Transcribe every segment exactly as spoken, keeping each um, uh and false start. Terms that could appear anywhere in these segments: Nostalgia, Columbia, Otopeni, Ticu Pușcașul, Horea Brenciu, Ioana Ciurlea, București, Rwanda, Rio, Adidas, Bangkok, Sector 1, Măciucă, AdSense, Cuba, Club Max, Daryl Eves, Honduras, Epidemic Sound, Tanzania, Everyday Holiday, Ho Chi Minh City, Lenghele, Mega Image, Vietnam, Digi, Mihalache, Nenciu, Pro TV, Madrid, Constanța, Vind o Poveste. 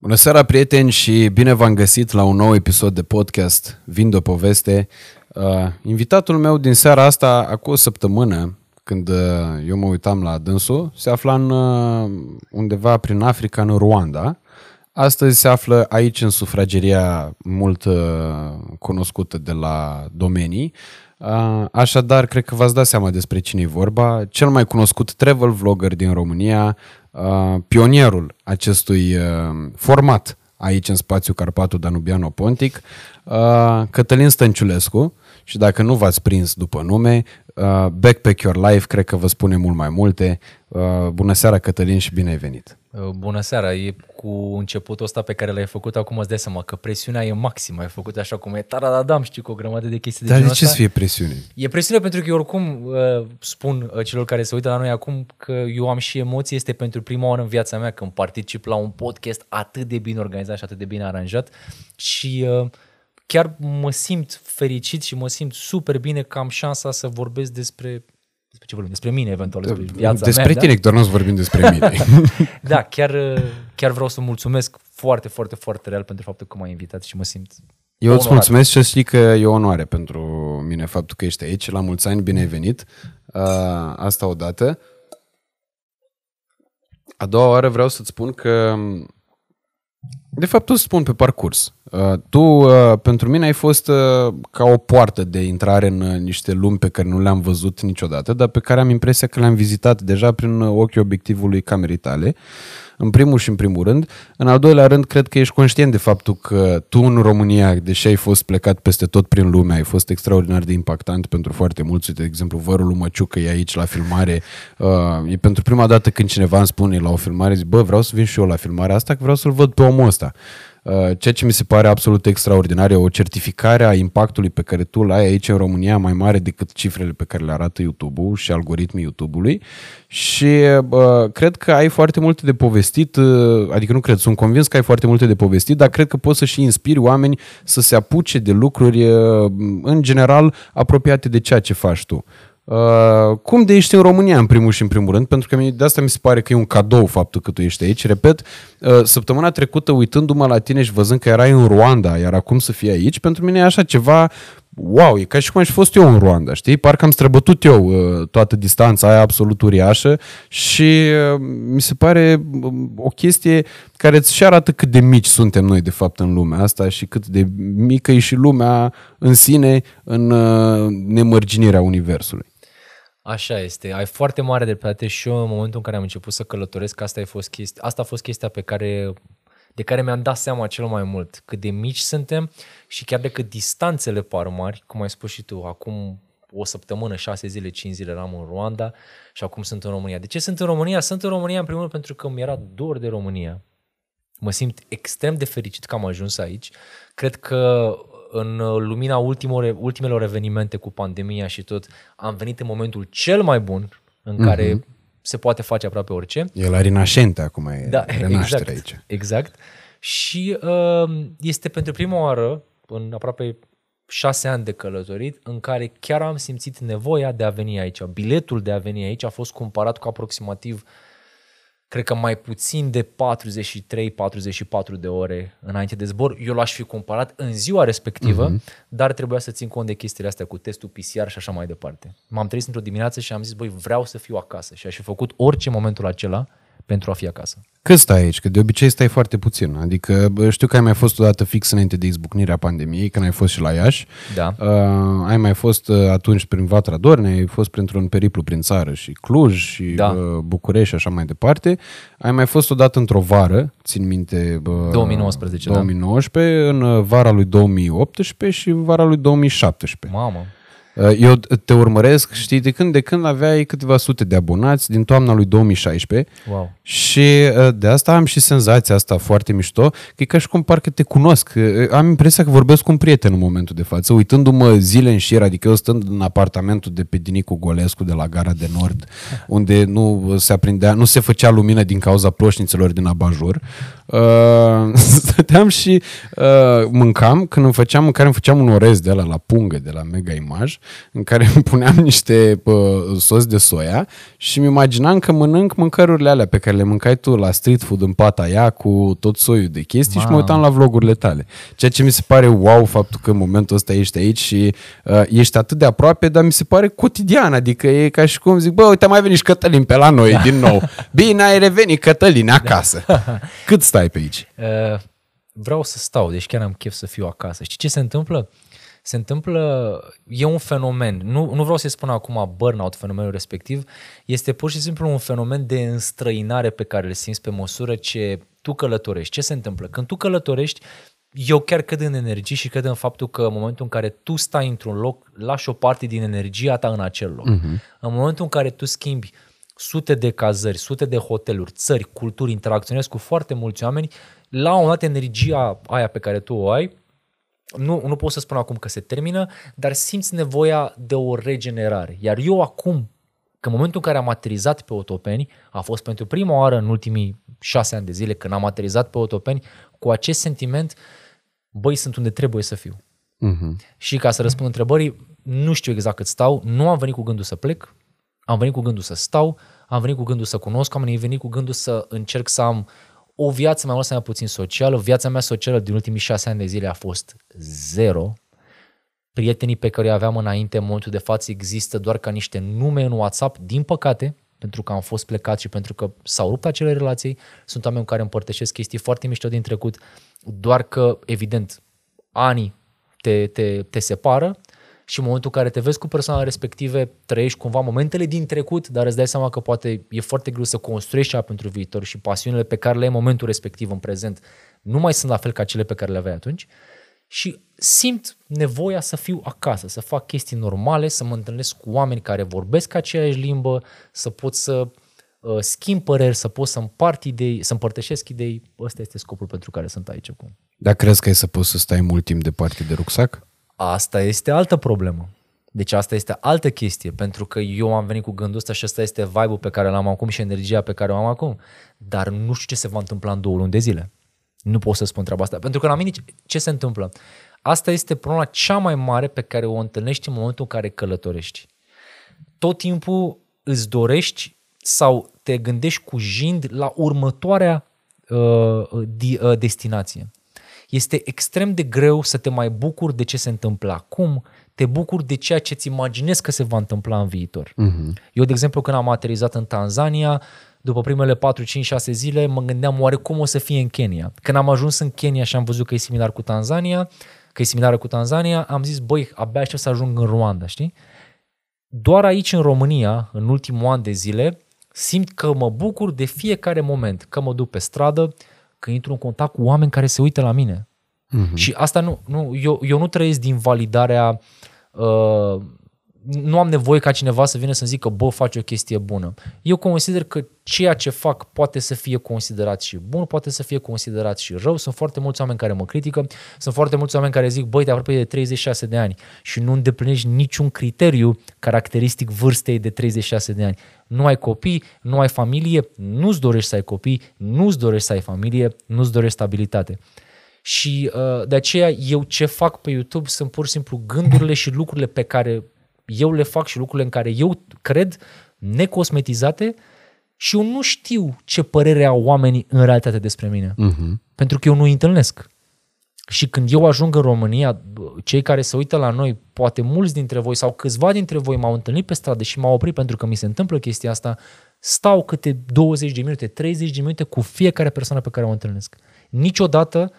Bună seara, prieteni, și bine v-am găsit la un nou episod de podcast Vind o poveste. Uh, invitatul meu din seara asta, acum o săptămână, când uh, eu mă uitam la dânsul, se afla în, uh, undeva prin Africa, în Rwanda. Astăzi se află aici, în sufrageria mult uh, cunoscută de la domenii. Uh, așadar, cred că v-ați dat seama despre cine e vorba. Cel mai cunoscut travel vlogger din România, Uh, pionierul acestui uh, format aici în spațiul Carpatul-Danubiano-Pontic, uh, Cătălin Stănciulescu, și dacă nu v-ați prins după nume, uh, Backpack Your Life cred că vă spune mult mai multe. Uh, bună seara, Cătălin, și bine ai venit! Bună seara! E cu începutul ăsta pe care l-ai făcut, acum îți dai seama că presiunea e maximă, ai făcut așa cum e, taradadam, știi, cu o grămadă de chestii de genul ăsta. Dar de ce să fie presiune? E presiune pentru că eu oricum spun celor care se uită la noi acum că eu am și emoții, este pentru prima oară în viața mea când particip la un podcast atât de bine organizat și atât de bine aranjat și chiar mă simt fericit și mă simt super bine că am șansa să vorbesc despre... Despre ce vorbim? Despre mine, eventual, despre viața despre mea. Despre tine, da? Doar nu să vorbim despre mine. Da, chiar, chiar vreau să mulțumesc foarte, foarte, foarte real pentru faptul că m-ai invitat și mă simt Eu onorat. Îți mulțumesc și știi că e o onoare pentru mine faptul că ești aici. La mulți ani, bine ai venit. Asta odată. A doua oară vreau să-ți spun că... De fapt, îți spun pe parcurs. Tu, pentru mine, ai fost ca o poartă de intrare în niște lumi pe care nu le-am văzut niciodată, dar pe care am impresia că le-am vizitat deja prin ochii obiectivului camerei tale, în primul și în primul rând. În al doilea rând, cred că ești conștient de faptul că tu, în România, deși ai fost plecat peste tot prin lume, ai fost extraordinar de impactant pentru foarte mulți. De exemplu, vărul lui Măciucă e aici la filmare. E pentru prima dată când cineva îmi spune la o filmare, zic, bă, vreau să vin și eu la filmarea asta, că vreau să-l văd pe omul ăsta. Ceea ce mi se pare absolut extraordinar e o certificare a impactului pe care tu l-ai aici în România mai mare decât cifrele pe care le arată YouTube-ul și algoritmii YouTube-ului și uh, cred că ai foarte multe de povestit, uh, adică nu cred, sunt convins că ai foarte multe de povestit, dar cred că poți să și inspiri oameni să se apuce de lucruri uh, în general apropiate de ceea ce faci tu. Uh, cum de ești în România în primul și în primul rând, pentru că de asta mi se pare că e un cadou faptul că tu ești aici. Repet, uh, săptămâna trecută uitându-mă la tine și văzând că erai în Rwanda, iar acum să fii aici, pentru mine e așa ceva, wow, e ca și cum aș fi fost eu în Rwanda, știi? Parcă am străbătut eu uh, toată distanța aia absolut uriașă și uh, mi se pare uh, o chestie care îți și arată cât de mici suntem noi de fapt în lumea asta și cât de mică e și lumea în sine în uh, nemărginirea universului. Așa este, ai foarte mare dreptate și eu în momentul în care am început să călătoresc, asta a fost chestia, asta a fost chestia pe care, de care mi-am dat seama cel mai mult, cât de mici suntem și chiar de cât distanțele par mari, cum ai spus și tu, acum o săptămână, șase zile, cinci zile eram în Rwanda și acum sunt în România. De ce sunt în România? Sunt în România în primul rând pentru că mi-era dor de România. Mă simt extrem de fericit că am ajuns aici. Cred că în lumina ultimore, ultimelor evenimente cu pandemia și tot, am venit în momentul cel mai bun în mm-hmm. care se poate face aproape orice. E la rinașente acum, e da, renaștere exact, aici. Exact. Și este pentru prima oară, în aproape șase ani de călătorit, în care chiar am simțit nevoia de a veni aici. Biletul de a veni aici a fost cumpărat cu aproximativ, cred că mai puțin de patruzeci și trei patruzeci și patru de ore înainte de zbor. Eu l-aș fi cumpărat în ziua respectivă, uh-huh. dar trebuia să țin cont de chestiile astea cu testul P C R și așa mai departe. M-am trezit într-o dimineață și am zis, băi, vreau să fiu acasă și aș fi făcut orice momentul acela pentru a fi acasă. Cât stai aici? Că de obicei stai foarte puțin. Adică știu că ai mai fost odată fix înainte de izbucnirea pandemiei, când ai fost și la Iași. Da. Uh, ai mai fost atunci prin Vatra Dornei, ai fost printr-un periplu prin țară și Cluj și da. uh, București și așa mai departe. Ai mai fost odată într-o vară, țin minte... Uh, două mii nouăsprezece, două mii nouăsprezece, da. În vara lui două mii optsprezece și vara lui două mii șaptesprezece. Mamă! Eu te urmăresc, știi, de când de când aveai câteva sute de abonați din toamna lui două mii șaisprezece. Wow. Și de asta am și senzația asta foarte mișto, că e ca și cum parcă te cunosc. Am impresia că vorbesc cu un prieten în momentul de față, uitându-mă zile în șir, adică eu stând în apartamentul de pe Dinicu Golescu de la Gara de Nord, unde nu se aprindea, nu se făcea lumină din cauza ploșnițelor din abajur. Uh, stăteam și uh, mâncam, când îmi făceam mâncare, îmi făceam un orez de ăla la pungă, de la Mega Image. în care îmi puneam niște uh, sos de soia și îmi imaginam că mănânc mâncărurile alea pe care le mâncai tu la street food în pata aia cu tot soiul de chestii, wow. Și mă uitam la vlogurile tale. Ceea ce mi se pare wow, faptul că în momentul ăsta ești aici și uh, ești atât de aproape, dar mi se pare cotidian, adică e ca și cum zic, bă, uite, mai veni și Cătălin pe la noi din nou. Bine, ai revenit Cătălin acasă. Cât stai pe aici? Uh... Vreau să stau, deci chiar am chef să fiu acasă. Știi ce se întâmplă? Se întâmplă, e un fenomen, nu, nu vreau să-i spun acum burnout, fenomenul respectiv, este pur și simplu un fenomen de înstrăinare pe care îl simți pe măsură ce tu călătorești. Ce se întâmplă? Când tu călătorești, eu chiar cred în energie și cred în faptul că în momentul în care tu stai într-un loc, lași o parte din energia ta în acel loc. Uh-huh. În momentul în care tu schimbi sute de cazări, sute de hoteluri, țări, culturi, interacționezi cu foarte mulți oameni, la un dat energia aia pe care tu o ai, nu, nu pot să spun acum că se termină, dar simți nevoia de o regenerare. Iar eu acum, că în momentul în care am aterizat pe Otopeni, a fost pentru prima oară în ultimii șase ani de zile când am aterizat pe Otopeni, cu acest sentiment, băi, sunt unde trebuie să fiu. Uh-huh. Și ca să răspund întrebării, nu știu exact cât stau, nu am venit cu gândul să plec, am venit cu gândul să stau, am venit cu gândul să cunosc oamenii, am venit cu gândul să încerc să am o viață mai mult sau mai puțin socială. Viața mea socială din ultimii șase ani de zile a fost zero. Prietenii pe care îi aveam înainte, în momentul de față, există doar ca niște nume în WhatsApp, din păcate, pentru că am fost plecat și pentru că s-au rupt acele relații. Sunt oameni care împărtășesc chestii foarte mișto din trecut, doar că, evident, anii te, te, te separă. Și în momentul în care te vezi cu persoana respective, trăiești cumva momentele din trecut, dar îți dai seama că poate e foarte greu să construiești ceva pentru viitor și pasiunile pe care le ai în momentul respectiv, în prezent, nu mai sunt la fel ca cele pe care le aveai atunci. Și simt nevoia să fiu acasă, să fac chestii normale, să mă întâlnesc cu oameni care vorbesc aceeași limbă, să pot să uh, schimb păreri, să pot să împart idei, să împărtășesc idei. Ăsta este scopul pentru care sunt aici acum. Dar crezi că ai să poți să stai mult timp departe de rucsac? Asta este altă problemă. Deci asta este altă chestie, pentru că eu am venit cu gândul ăsta și ăsta este vibe-ul pe care l-am acum și energia pe care o am acum. Dar nu știu ce se va întâmpla în două luni de zile. Nu pot să spun treaba asta, pentru că la mine ce se întâmplă? Asta este problema cea mai mare pe care o întâlnești în momentul în care călătorești. Tot timpul îți dorești sau te gândești cu jind la următoarea uh, di, uh, destinație. Este extrem de greu să te mai bucuri de ce se întâmplă acum, te bucuri de ceea ce îți imaginezi că se va întâmpla în viitor. Uh-huh. Eu, de exemplu, când am aterizat în Tanzania, după primele patru, cinci, șase zile, mă gândeam oare cum o să fie în Kenya. Când am ajuns în Kenya și am văzut că e similar cu Tanzania, că e similară cu Tanzania, am zis, băi, abia aștept să ajung în Rwanda, știi? Doar aici, în România, în ultimul an de zile, simt că mă bucur de fiecare moment, că mă duc pe stradă, că intru în contact cu oameni care se uită la mine. Uh-huh. Și asta nu, nu eu, eu nu trăiesc din validarea, uh, nu am nevoie ca cineva să vină să-mi zică, bă, faci o chestie bună. Eu consider că ceea ce fac poate să fie considerat și bun, poate să fie considerat și rău. Sunt foarte mulți oameni care mă critică, sunt foarte mulți oameni care zic, băi, te apropii de treizeci și șase de ani și nu îndeplinești niciun criteriu caracteristic vârstei de treizeci și șase de ani. Nu ai copii, nu ai familie, nu-ți dorești să ai copii, nu-ți dorești să ai familie, nu-ți dorești stabilitate. Și uh, de aceea eu ce fac pe YouTube sunt pur și simplu gândurile și lucrurile pe care eu le fac și lucrurile în care eu cred, necosmetizate, și eu nu știu ce părere au oamenii în realitate despre mine. Uh-huh. Pentru că eu nu îi întâlnesc. Și când eu ajung în România, cei care se uită la noi, poate mulți dintre voi sau câțiva dintre voi m-au întâlnit pe stradă și m-au oprit pentru că mi se întâmplă chestia asta, stau câte douăzeci de minute, treizeci de minute cu fiecare persoană pe care o întâlnesc. Niciodată,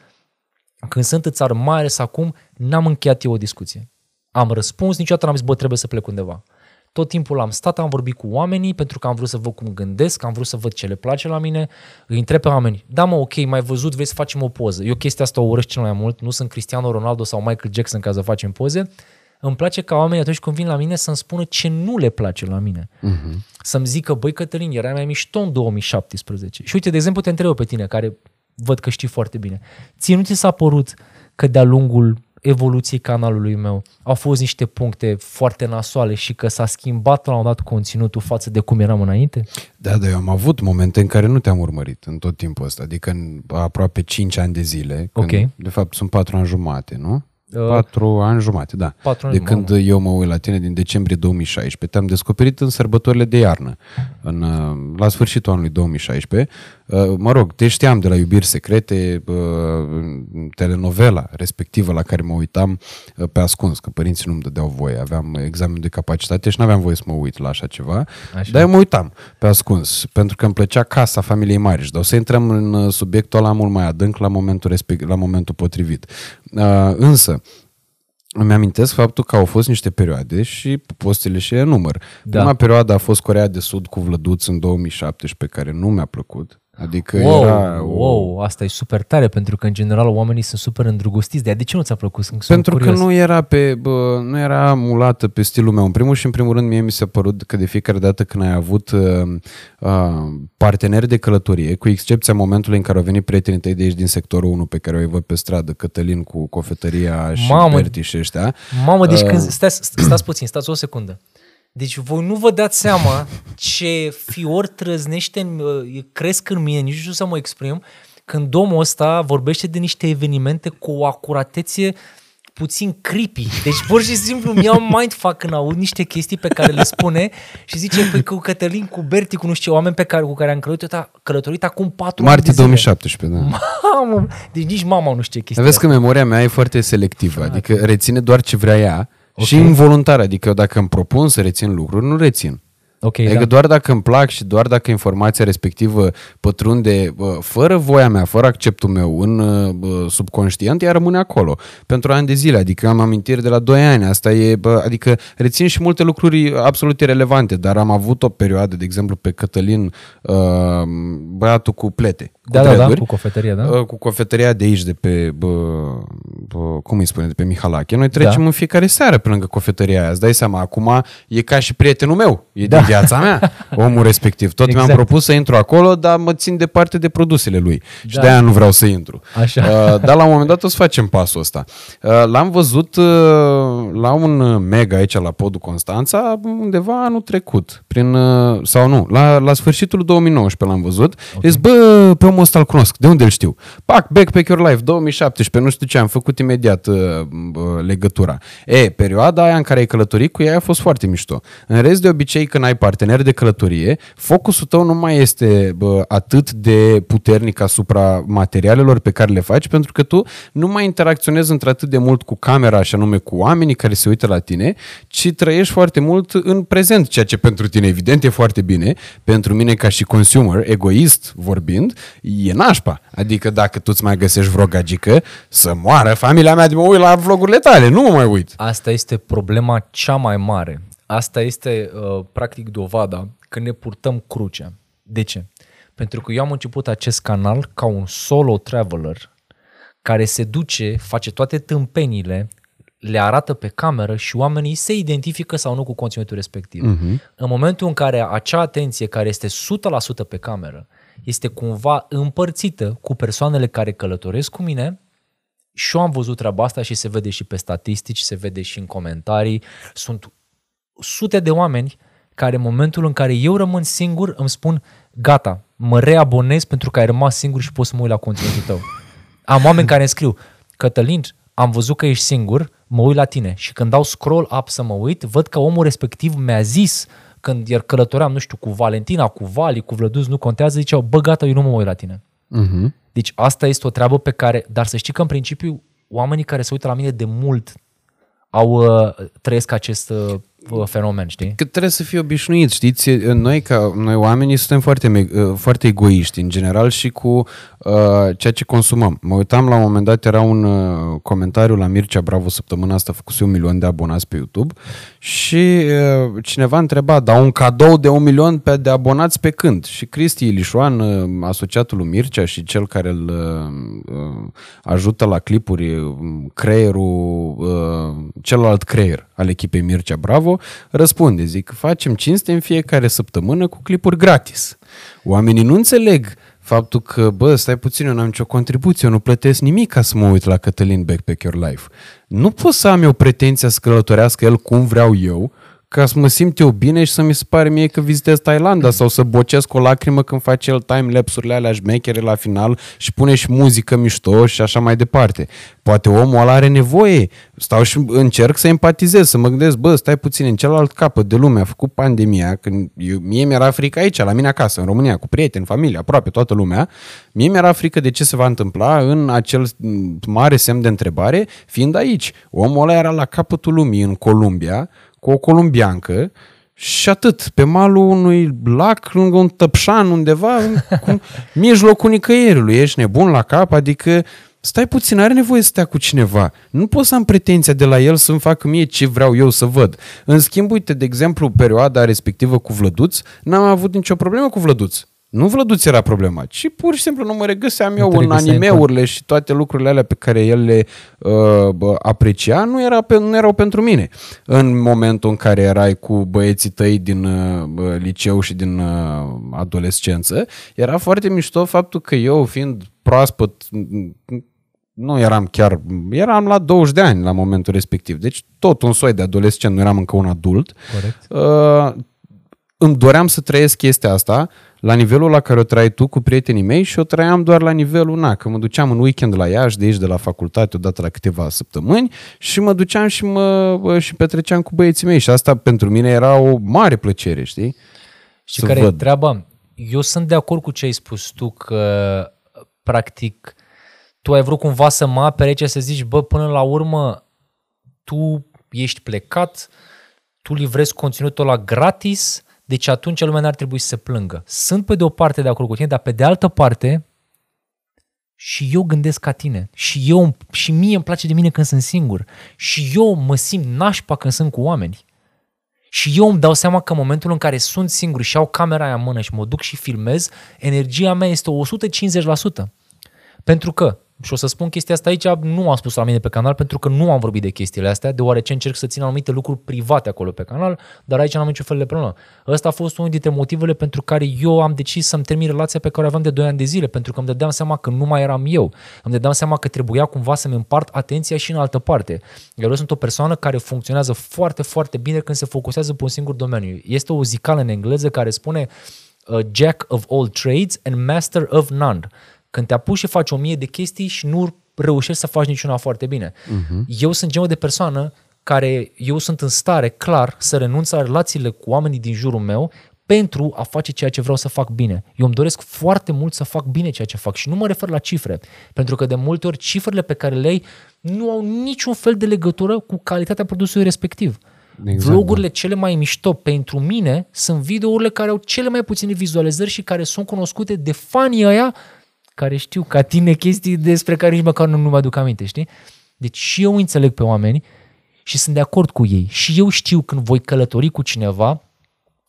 când sunt în țară, mai ales acum, n-am încheiat eu o discuție. Am răspuns, niciodată n-am zis, bă, trebuie să plec undeva. Tot timpul am stat, am vorbit cu oamenii pentru că am vrut să văd cum gândesc, am vrut să văd ce le place la mine. Îi întreb pe oameni, da mă, ok, mai văzut, vrei să facem o poză. Eu chestia asta o urăsc cel mai mult, nu sunt Cristiano Ronaldo sau Michael Jackson ca să facem poze. Îmi place ca oamenii atunci când vin la mine să-mi spună ce nu le place la mine. Uh-huh. Să-mi zică, băi Cătălin, erai mai mișto în două mii șaptesprezece. Și uite, de exemplu, te întreb pe tine, care văd că știi foarte bine. Ție nu ți s-a părut că de-a lungul evoluției canalului meu au fost niște puncte foarte nasoale și că s-a schimbat la un dat conținutul față de cum eram înainte? Da, dar eu am avut momente în care nu te-am urmărit în tot timpul ăsta, adică în aproape cinci ani de zile, când, okay, de fapt sunt patru ani jumate, nu? Patru ani jumate, da. Patru ani, de când mamă. Eu mă uit la tine din decembrie două mii șaisprezece, te-am descoperit în sărbătorile de iarnă, în, la sfârșitul anului două mii șaisprezece. Mă rog, te știam de la Iubiri Secrete, telenovela respectivă la care mă uitam pe ascuns, că părinții nu-mi dădeau voie, aveam examen de capacitate și n-aveam voie să mă uit la așa ceva, așa. Dar eu mă uitam pe ascuns, pentru că îmi plăcea casa familiei mari, dar o să intrăm în subiectul ăla mult mai adânc la momentul, respect, la momentul potrivit. Însă, îmi amintesc faptul că au fost niște perioade și postele și e număr. Da. Prima perioadă a fost Coreea de Sud cu Vlăduț în două mii șaptesprezece, care nu mi-a plăcut. Adică wow, era... wow, asta e super tare, pentru că în general oamenii sunt super îndrăgostiți. De ce nu ți-a plăcut? Sunt pentru curios. Că nu era, pe, bă, nu era mulată pe stilul meu. În primul și în primul rând mie mi s-a părut că de fiecare dată când ai avut uh, uh, parteneri de călătorie, cu excepția momentului în care au venit prietenii tăi de aici din sectorul unu pe care o-i văd pe stradă, Cătălin cu cofetăria și Berti și ăștia. Mamă, deci uh, când... Stați, stați puțin, stați o secundă. Deci voi nu vă dați seama ce fior trăznește, cresc în mine, nici nu știu să mă exprim, când omul ăsta vorbește de niște evenimente cu o acuratețe puțin creepy. Deci pur și simplu îmi iau mindfuck când aud niște chestii pe care le spune și zice, păi, cu Cătălin, cu Berti, cu nu știu ce oameni pe care, cu care am călătorit, călătorit acum patru ani de zile. Martie două mii șaptesprezece, da. Mamă, deci nici mama nu știe chestia. Vezi că memoria mea e foarte selectivă, adică reține doar ce vrea ea. Okay. Și involuntar, adică eu dacă îmi propun să rețin lucruri, nu rețin. Okay, adică da. Doar dacă îmi plac și doar dacă informația respectivă pătrunde fără voia mea, fără acceptul meu în subconștient, ea rămâne acolo pentru ani de zile, adică am amintiri de la doi ani, asta e, adică rețin și multe lucruri absolut irelevante, dar am avut o perioadă, de exemplu pe Cătălin, băiatul cu plete, cu da, da, da, cu cofetăria, da? Cu cofetăria de aici, de pe, bă, bă, cum îi spune, de pe Mihalache. Noi trecem da. În fiecare seară pe lângă cofetăria aia, îți dai seama, acum e ca și prietenul meu, e da. Din viața mea, omul respectiv. Tot exact. Mi-am propus să intru acolo, dar mă țin departe de produsele lui da. Și de-aia nu vreau să intru. Așa. Uh, dar la un moment dat o să facem pasul ăsta. Uh, l-am văzut uh, la un mega aici la Podul Constanța, undeva anul trecut, prin, uh, sau nu, la, la sfârșitul două mii nouăsprezece l-am văzut. Okay. Zic, bă, pe omul ăsta îl cunosc, de unde îl știu? Pac, Backpack Your Life, două mii șaptesprezece, nu știu ce, am făcut imediat uh, legătura. E, perioada aia în care ai călătorit cu ea a fost foarte mișto. În rest, de obicei, când ai parteneri de călătorie, focusul tău nu mai este bă, atât de puternic asupra materialelor pe care le faci, pentru că tu nu mai interacționezi într-atât de mult cu camera, și anume cu oamenii care se uită la tine, ci trăiești foarte mult în prezent, ceea ce pentru tine, evident, e foarte bine. Pentru mine, ca și consumer, egoist vorbind, e nașpa. Adică dacă tu îți mai găsești vreo gagică, să moară familia mea de mă uit la vlogurile tale, nu mă mai uit. Asta este problema cea mai mare. Asta este uh, practic dovada că ne purtăm crucea. De ce? Pentru că eu am început acest canal ca un solo traveler care se duce, face toate tâmpenile, le arată pe cameră și oamenii se identifică sau nu cu conținutul respectiv. Uh-huh. În momentul în care acea atenție care este o sută la sută pe cameră este cumva împărțită cu persoanele care călătoresc cu mine, și eu am văzut treaba asta și se vede și pe statistici, se vede și în comentarii, sunt sute de oameni care în momentul în care eu rămân singur îmi spun gata, mă reabonez pentru că ai rămas singur și poți să mă uit la conținutul tău. Am oameni care îmi scriu, Cătălin, am văzut că ești singur, mă uit la tine, și când dau scroll up să mă uit, văd că omul respectiv mi-a zis când iar călătoream, nu știu, cu Valentina, cu Vali, cu Vlăduț, nu contează, ziceau, bă gata, eu nu mă uit la tine. Uh-huh. Deci asta este o treabă pe care, dar să știi că în principiu oamenii care se uită la mine de mult au trăiesc acest fenomen, știi? Că trebuie să fii obișnuit, știți? Noi, ca noi oamenii, suntem foarte, foarte egoiști în general și cu uh, ceea ce consumăm. Mă uitam la un moment dat, era un uh, comentariu la Mircea Bravo săptămâna asta, făcuse un milion de abonați pe YouTube și uh, cineva întreba, dar un cadou de un milion pe, de abonați pe când? Și Cristi Ilișoan, uh, asociatul lui Mircea și cel care îl uh, ajută la clipuri, creierul, uh, celălalt creier al echipei Mircea Bravo, răspunde, zic, facem cinste în fiecare săptămână cu clipuri gratis. Oamenii nu înțeleg faptul că, bă, stai puțin, eu n-am nicio contribuție, eu nu plătesc nimic ca să mă uit la Cătălin Backpack Your Life. Nu pot să am eu pretenția să călătorească el cum vreau eu, ca să mă simt eu bine și să mi se pare mie că vizitez Thailanda sau să bocesc o lacrimă când face el time-lapse-urile alea șmechere la final și pune și muzică mișto și așa mai departe. Poate omul ăla are nevoie. Stau și încerc să empatizez, să mă gândesc, bă, stai puțin, în celălalt capăt de lume a făcut pandemia, când eu, mie mi-era frică aici, la mine acasă, în România, cu prieteni, familie, aproape toată lumea, mie mi-era frică de ce se va întâmpla în acel mare semn de întrebare, fiind aici. Omul ăla era la capătul lumii, în Columbia, cu o columbiancă și atât, pe malul unui lac, lângă un tăpșan undeva, în mijlocul nicăierului, ești nebun la cap, adică stai puțin, are nevoie să stea cu cineva. Nu pot să am pretenția de la el să-mi facă mie ce vreau eu să văd. În schimb, uite, de exemplu, perioada respectivă cu Vlăduț, n-am avut nicio problemă cu Vlăduț. Nu Vlăduț era problema, ci pur și simplu nu mă regăseam eu în anime-urile și toate lucrurile alea pe care el le uh, aprecia nu, era pe, nu erau pentru mine. În momentul în care erai cu băieții tăi din uh, liceu și din uh, adolescență, era foarte mișto faptul că eu, fiind proaspăt, nu eram chiar, eram la douăzeci de ani la momentul respectiv, deci tot un soi de adolescent, nu eram încă un adult. Corect. Uh, îmi doream să trăiesc chestia asta la nivelul la care o trai tu cu prietenii mei și o trăiam doar la nivelul, na, că mă duceam în weekend la Iași, de aici, de la facultate, odată la câteva săptămâni și mă duceam și mă și petreceam cu băieții mei și asta pentru mine era o mare plăcere, știi? Și care e treaba? Eu sunt de acord cu ce ai spus tu, că practic tu ai vrut cumva să mă apere aici, să zici, bă, până la urmă tu ești plecat, tu livrezi conținutul ăla gratis. Deci atunci lumea n-ar trebui să se plângă. Sunt pe de o parte de acord cu tine, dar pe de altă parte și eu gândesc ca tine. Și eu și mie îmi place de mine când sunt singur. Și eu mă simt nașpa când sunt cu oameni. Și eu îmi dau seama că în momentul în care sunt singur și au camera aia în mână și mă duc și filmez, energia mea este o sută cincizeci la sută. Pentru că, și o să spun chestia asta aici, nu am spus la mine pe canal pentru că nu am vorbit de chestiile astea, deoarece încerc să țin anumite lucruri private acolo pe canal, dar aici n-am niciun fel de problemă. Ăsta a fost unul dintre motivele pentru care eu am decis să-mi termin relația pe care o aveam de doi ani de zile, pentru că îmi dădeam seama că nu mai eram eu, îmi dădeam seama că trebuia cumva să-mi împart atenția și în altă parte. Iar eu sunt o persoană care funcționează foarte, foarte bine când se focusează pe un singur domeniu. Este o zicală în engleză care spune jack of all trades and master of none. Când te apuci și faci o mie de chestii și nu reușești să faci niciuna foarte bine. Uh-huh. Eu sunt genul de persoană care eu sunt în stare, clar, să renunț la relațiile cu oamenii din jurul meu pentru a face ceea ce vreau să fac bine. Eu îmi doresc foarte mult să fac bine ceea ce fac și nu mă refer la cifre, pentru că de multe ori cifrele pe care le ai nu au niciun fel de legătură cu calitatea produsului respectiv. Exact. Vlogurile cele mai mișto pentru mine sunt videourile care au cele mai puține vizualizări și care sunt cunoscute de fanii ăia care știu ca tine chestii despre care nici măcar nu, nu mă aduc aminte, știi? Deci și eu înțeleg pe oameni și sunt de acord cu ei. Și eu știu când voi călători cu cineva,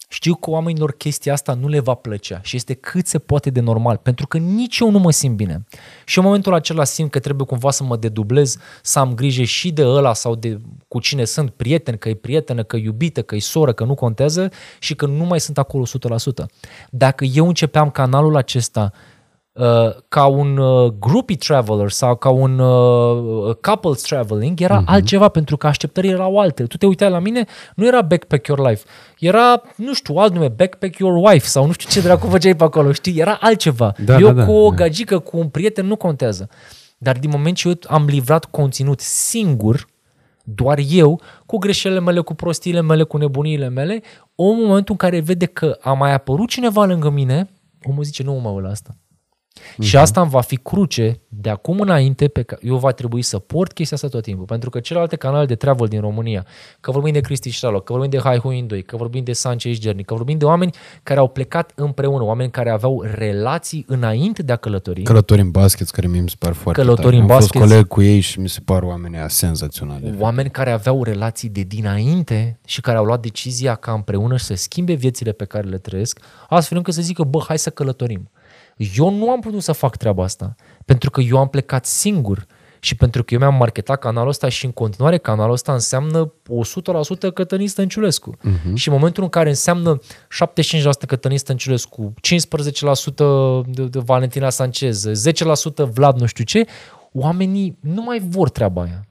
știu că oamenilor chestia asta nu le va plăcea și este cât se poate de normal, pentru că nici eu nu mă simt bine. Și în momentul acela simt că trebuie cumva să mă dedublez, să am grijă și de ăla sau de cu cine sunt, prieten, că e prietenă, că e iubită, că e soră, că nu contează și că nu mai sunt acolo o sută la sută. Dacă eu începeam canalul acesta ca un groupie traveler sau ca un couples traveling, era mm-hmm. altceva, pentru că așteptările erau alte. Tu te uitai la mine, nu era Backpack Your Life, era, nu știu, alt nume, Backpack Your Wife sau nu știu ce dracu făceai pe acolo, știi? Era altceva. Da, eu da, da, cu o gagică, da. Cu un prieten, nu contează. Dar din moment ce eu am livrat conținut singur, doar eu, cu greșelile mele, cu prostiile mele, cu nebuniile mele, în momentul în care vede că a mai apărut cineva lângă mine, omul zice, nu mă uit la asta. Mm-hmm. Și asta îmi va fi cruce de acum înainte, pe că eu va trebui să port chestia asta tot timpul, pentru că celelalte canale de travel din România, că vorbim de Cristi Ștaloc, că vorbim de Hai Huindoi, că vorbim de Sanchez Journey, că vorbim de oameni care au plecat împreună, oameni care aveau relații înainte de a călători. Călători în basket, care mi se par foarte călători tare. Am fost coleg cu ei și mi se par oamenii senzaționale. Oameni care aveau relații de dinainte și care au luat decizia ca împreună să schimbe viețile pe care le trăiesc, astfel încât să zică, bă, hai să călătorim. Eu nu am putut să fac treaba asta, pentru că eu am plecat singur și pentru că eu mi-am marketat canalul ăsta și în continuare canalul ăsta înseamnă o sută la sută Cătălin Stănciulescu. Uh-huh. Și în momentul în care înseamnă șaptezeci și cinci la sută Cătălin Stănciulescu, cincisprezece la sută de, de Valentina Sanchez, zece la sută Vlad nu știu ce, oamenii nu mai vor treaba aia.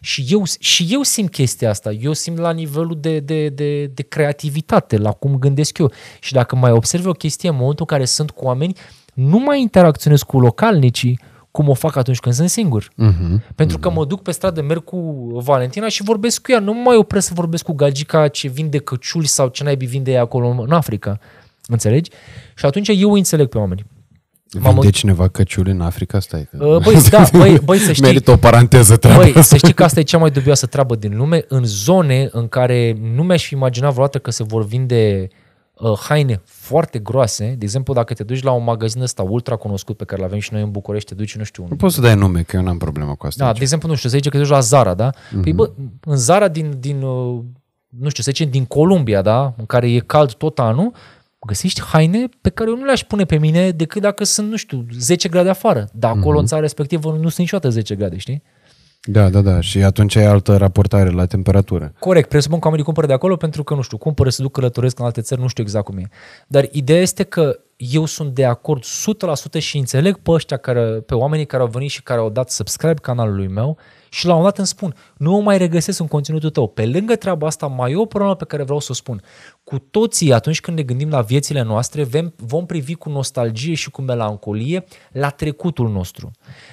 Și eu, și eu simt chestia asta, eu simt la nivelul de, de, de, de creativitate, la cum gândesc eu. Și dacă mai observ o chestie în momentul în care sunt cu oameni, nu mai interacționez cu localnicii cum o fac atunci când sunt singur. Uh-huh, Pentru uh-huh. că mă duc pe stradă, merg cu Valentina și vorbesc cu ea. Nu mai opresc să vorbesc cu gagica ce vinde căciuli sau ce naibii vinde ea acolo în Africa. Înțelegi? Și atunci eu îi înțeleg pe oameni. Vinde cineva căciuli în Africa? Stai. Că... Băi, da, băi, băi, să știi... Merită o paranteză treaba băi, să știi că asta e cea mai dubioasă treabă din lume, în zone în care nu mi-aș fi imaginat vreodată că se vor vinde uh, haine foarte groase. De exemplu, dacă te duci la un magazin ăsta ultra cunoscut pe care l-avem și noi în București, te duci, nu știu... Nu un... poți să dai nume, că eu n-am problemă cu asta. Da, aici. De exemplu, nu știu, să zice că te duci la Zara, da? Uh-huh. Păi, bă, în Zara din, din uh, nu știu, să zicem, din Columbia, da? În care e cald tot anul, găsești haine pe care eu nu le-aș pune pe mine decât dacă sunt, nu știu, zece grade afară. Dar acolo, mm-hmm. în țara respectivă, nu sunt niciodată zece grade, știi? Da, da, da. Și atunci e altă raportare la temperatură. Corect. Presupun că oamenii cumpără de acolo pentru că, nu știu, cumpără, se duc, călătoresc în alte țări, nu știu exact cum e. Dar ideea este că eu sunt de acord o sută la sută și înțeleg pe ăștia care, pe oamenii care au venit și care au dat subscribe canalului meu și la un dat îmi spun, nu mai regăsesc în conținutul tău. Pe lângă treaba asta mai e o problemă pe care vreau să o spun. Cu toții, atunci când ne gândim la viețile noastre, vom privi cu nostalgie și cu melancolie la trecutul nostru.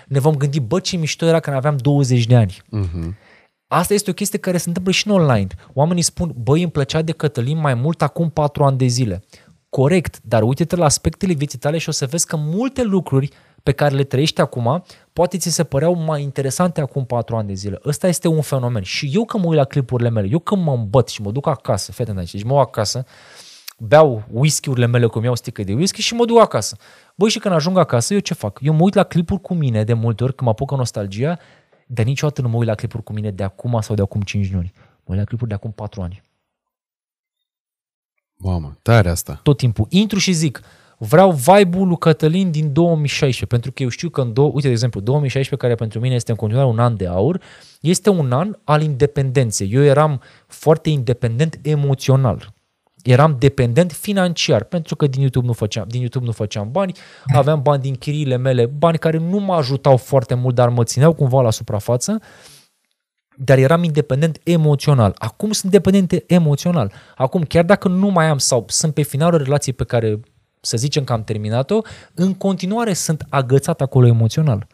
Ne vom gândi, bă, ce mișto era când aveam douăzeci de ani. Uh-huh. Asta este o chestie care se întâmplă și în online. Oamenii spun, băi, îmi plăcea de Cătălin mai mult acum patru ani de zile. Corect, dar uite-te la aspectele vieții tale și o să vezi că multe lucruri pe care le trăiești acum, poate ți se păreau mai interesante acum patru ani de zile. Ăsta este un fenomen. Și eu când mă uit la clipurile mele, eu când mă îmbăt și mă duc acasă, fete, deci mă duc acasă, beau whisky-urile mele, cum iau stică de whisky și mă duc acasă. Băi, și când ajung acasă, eu ce fac? Eu mă uit la clipuri cu mine de multe ori, când mă apucă nostalgia, dar niciodată nu mă uit la clipuri cu mine de acum sau de acum cinci luni. Mă uit la clipuri de acum patru ani. Mamă, tare asta. Tot timpul. Intru și zic, vreau vibe-ul lui Cătălin din două mii șaisprezece, pentru că eu știu că, în două, uite, de exemplu, două mii șaisprezece, care pentru mine este în continuare un an de aur, este un an al independenței. Eu eram foarte independent emoțional. Eram dependent financiar, pentru că din YouTube nu făceam, din YouTube nu făceam bani, aveam bani din chiriile mele, bani care nu mă ajutau foarte mult, dar mă țineau cumva la suprafață. Dar eram independent emoțional. Acum sunt dependent emoțional. Acum, chiar dacă nu mai am sau sunt pe finalul relației pe care să zicem că am terminat-o, în continuare sunt agățat acolo emoțional.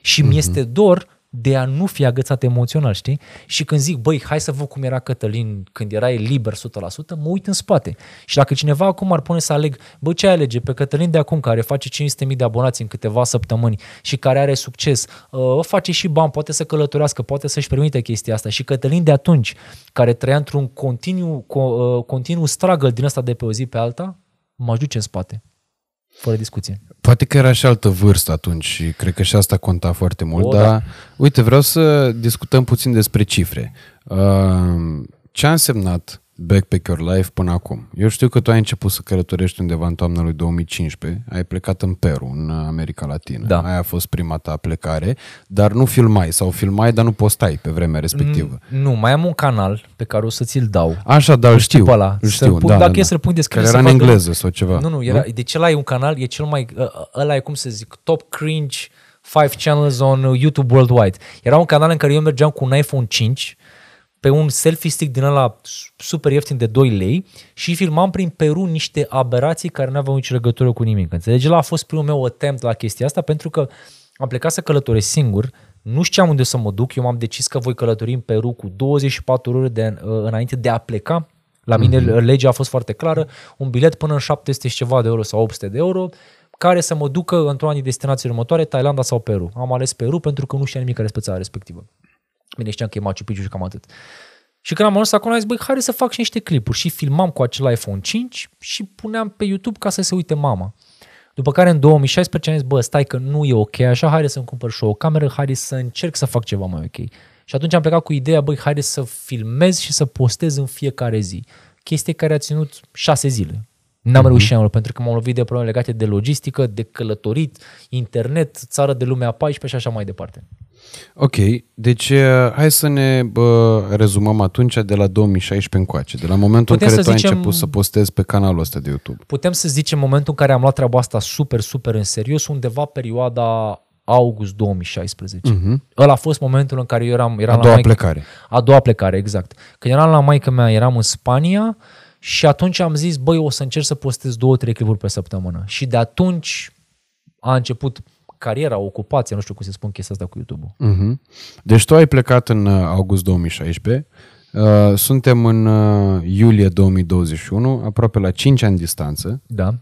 Și mi este dor de a nu fi agățat emoțional, știi? Și când zic, băi, hai să văd cum era Cătălin când era liber o sută la sută, mă uit în spate. Și dacă cineva acum ar pune să aleg, bă, ce alege? Pe Cătălin de acum, care face cinci sute de mii de abonați în câteva săptămâni și care are succes, uh, face și bani, poate să călătorească, poate să-și permite chestia asta. Și Cătălin de atunci, care trăia într-un continuu, uh, continuu struggle din ăsta de pe o zi pe alta, mă duce în spate. Fără discuție. Poate că era și altă vârstă atunci și cred că și asta conta foarte mult, o, dar da. Uite, vreau să discutăm puțin despre cifre. Ce a însemnat Backpack Your Life până acum? Eu știu că tu ai început să călătorești undeva în toamna lui două mii cincisprezece, ai plecat în Peru, în America Latină. Da. Aia a fost prima ta plecare, dar nu filmai sau filmai, dar nu postai pe vremea respectivă. Nu, mai am un canal pe care o să ți-l dau. Așa, dar îl știu. știu pun, da, dacă da, e da. Să-l pun descris. Care era în engleză sau ceva. Nu, nu, era, deci ăla e un canal, e cel mai, ăla e cum să zic, top cringe five channels on YouTube worldwide. Era un canal în care eu mergeam cu un iPhone cinci, pe un selfie stick din ăla super ieftin de doi lei și filmam prin Peru niște aberații care nu aveau nicio legătură cu nimic. Înțelegi? Ăla a fost primul meu attempt la chestia asta pentru că am plecat să călătoresc singur, nu știam unde să mă duc, eu m-am decis că voi călători în Peru cu douăzeci și patru de ore de, înainte de a pleca. La mine mm-hmm. legea a fost foarte clară, un bilet până în șapte sute și ceva de euro sau opt sute de euro, care să mă ducă într-o anii destinații următoare, Thailanda sau Peru. Am ales Peru pentru că nu știam nimic care este țara respectivă. Bine, știam că e Maciu Piciu și cam atât. Și când am ajuns acolo, am zis, băi, hai să fac și niște clipuri. Și filmam cu acel iPhone cinci și puneam pe YouTube ca să se uite mama. După care în două mii șaisprezece am zis, bă, stai că nu e ok așa, hai să-mi cumpăr și o cameră, hai să încerc să fac ceva mai ok. Și atunci am plecat cu ideea, băi, hai să filmez și să postez în fiecare zi. Chestie care a ținut șase zile. N-am mm-hmm. reușit anul, pentru că m-am lovit de probleme legate de logistică, de călătorit, internet, țară de lumea a paisprezecea și așa mai departe. Ok, deci hai să ne bă, rezumăm atunci de la două mii șaisprezece încoace, de la momentul putem în care tu zicem, ai început să postezi pe canalul ăsta de YouTube. Putem să zicem momentul în care am luat treaba asta super, super în serios, undeva perioada august două mii șaisprezece. Uh-huh. Ăla a fost momentul în care eu eram... eram a doua la plecare. Maică, a doua plecare, exact. Când eram la maică mea, eram în Spania și atunci am zis, băi, o să încerc să postez două, trei clipuri pe săptămână. Și de atunci a început cariera, ocupația, nu știu cum se spun chestia asta cu YouTube-ul. Uh-huh. Deci tu ai plecat în august două mii șaisprezece. Uh, suntem în uh, iulie două mii douăzeci și unu, aproape la cinci ani distanță. Da.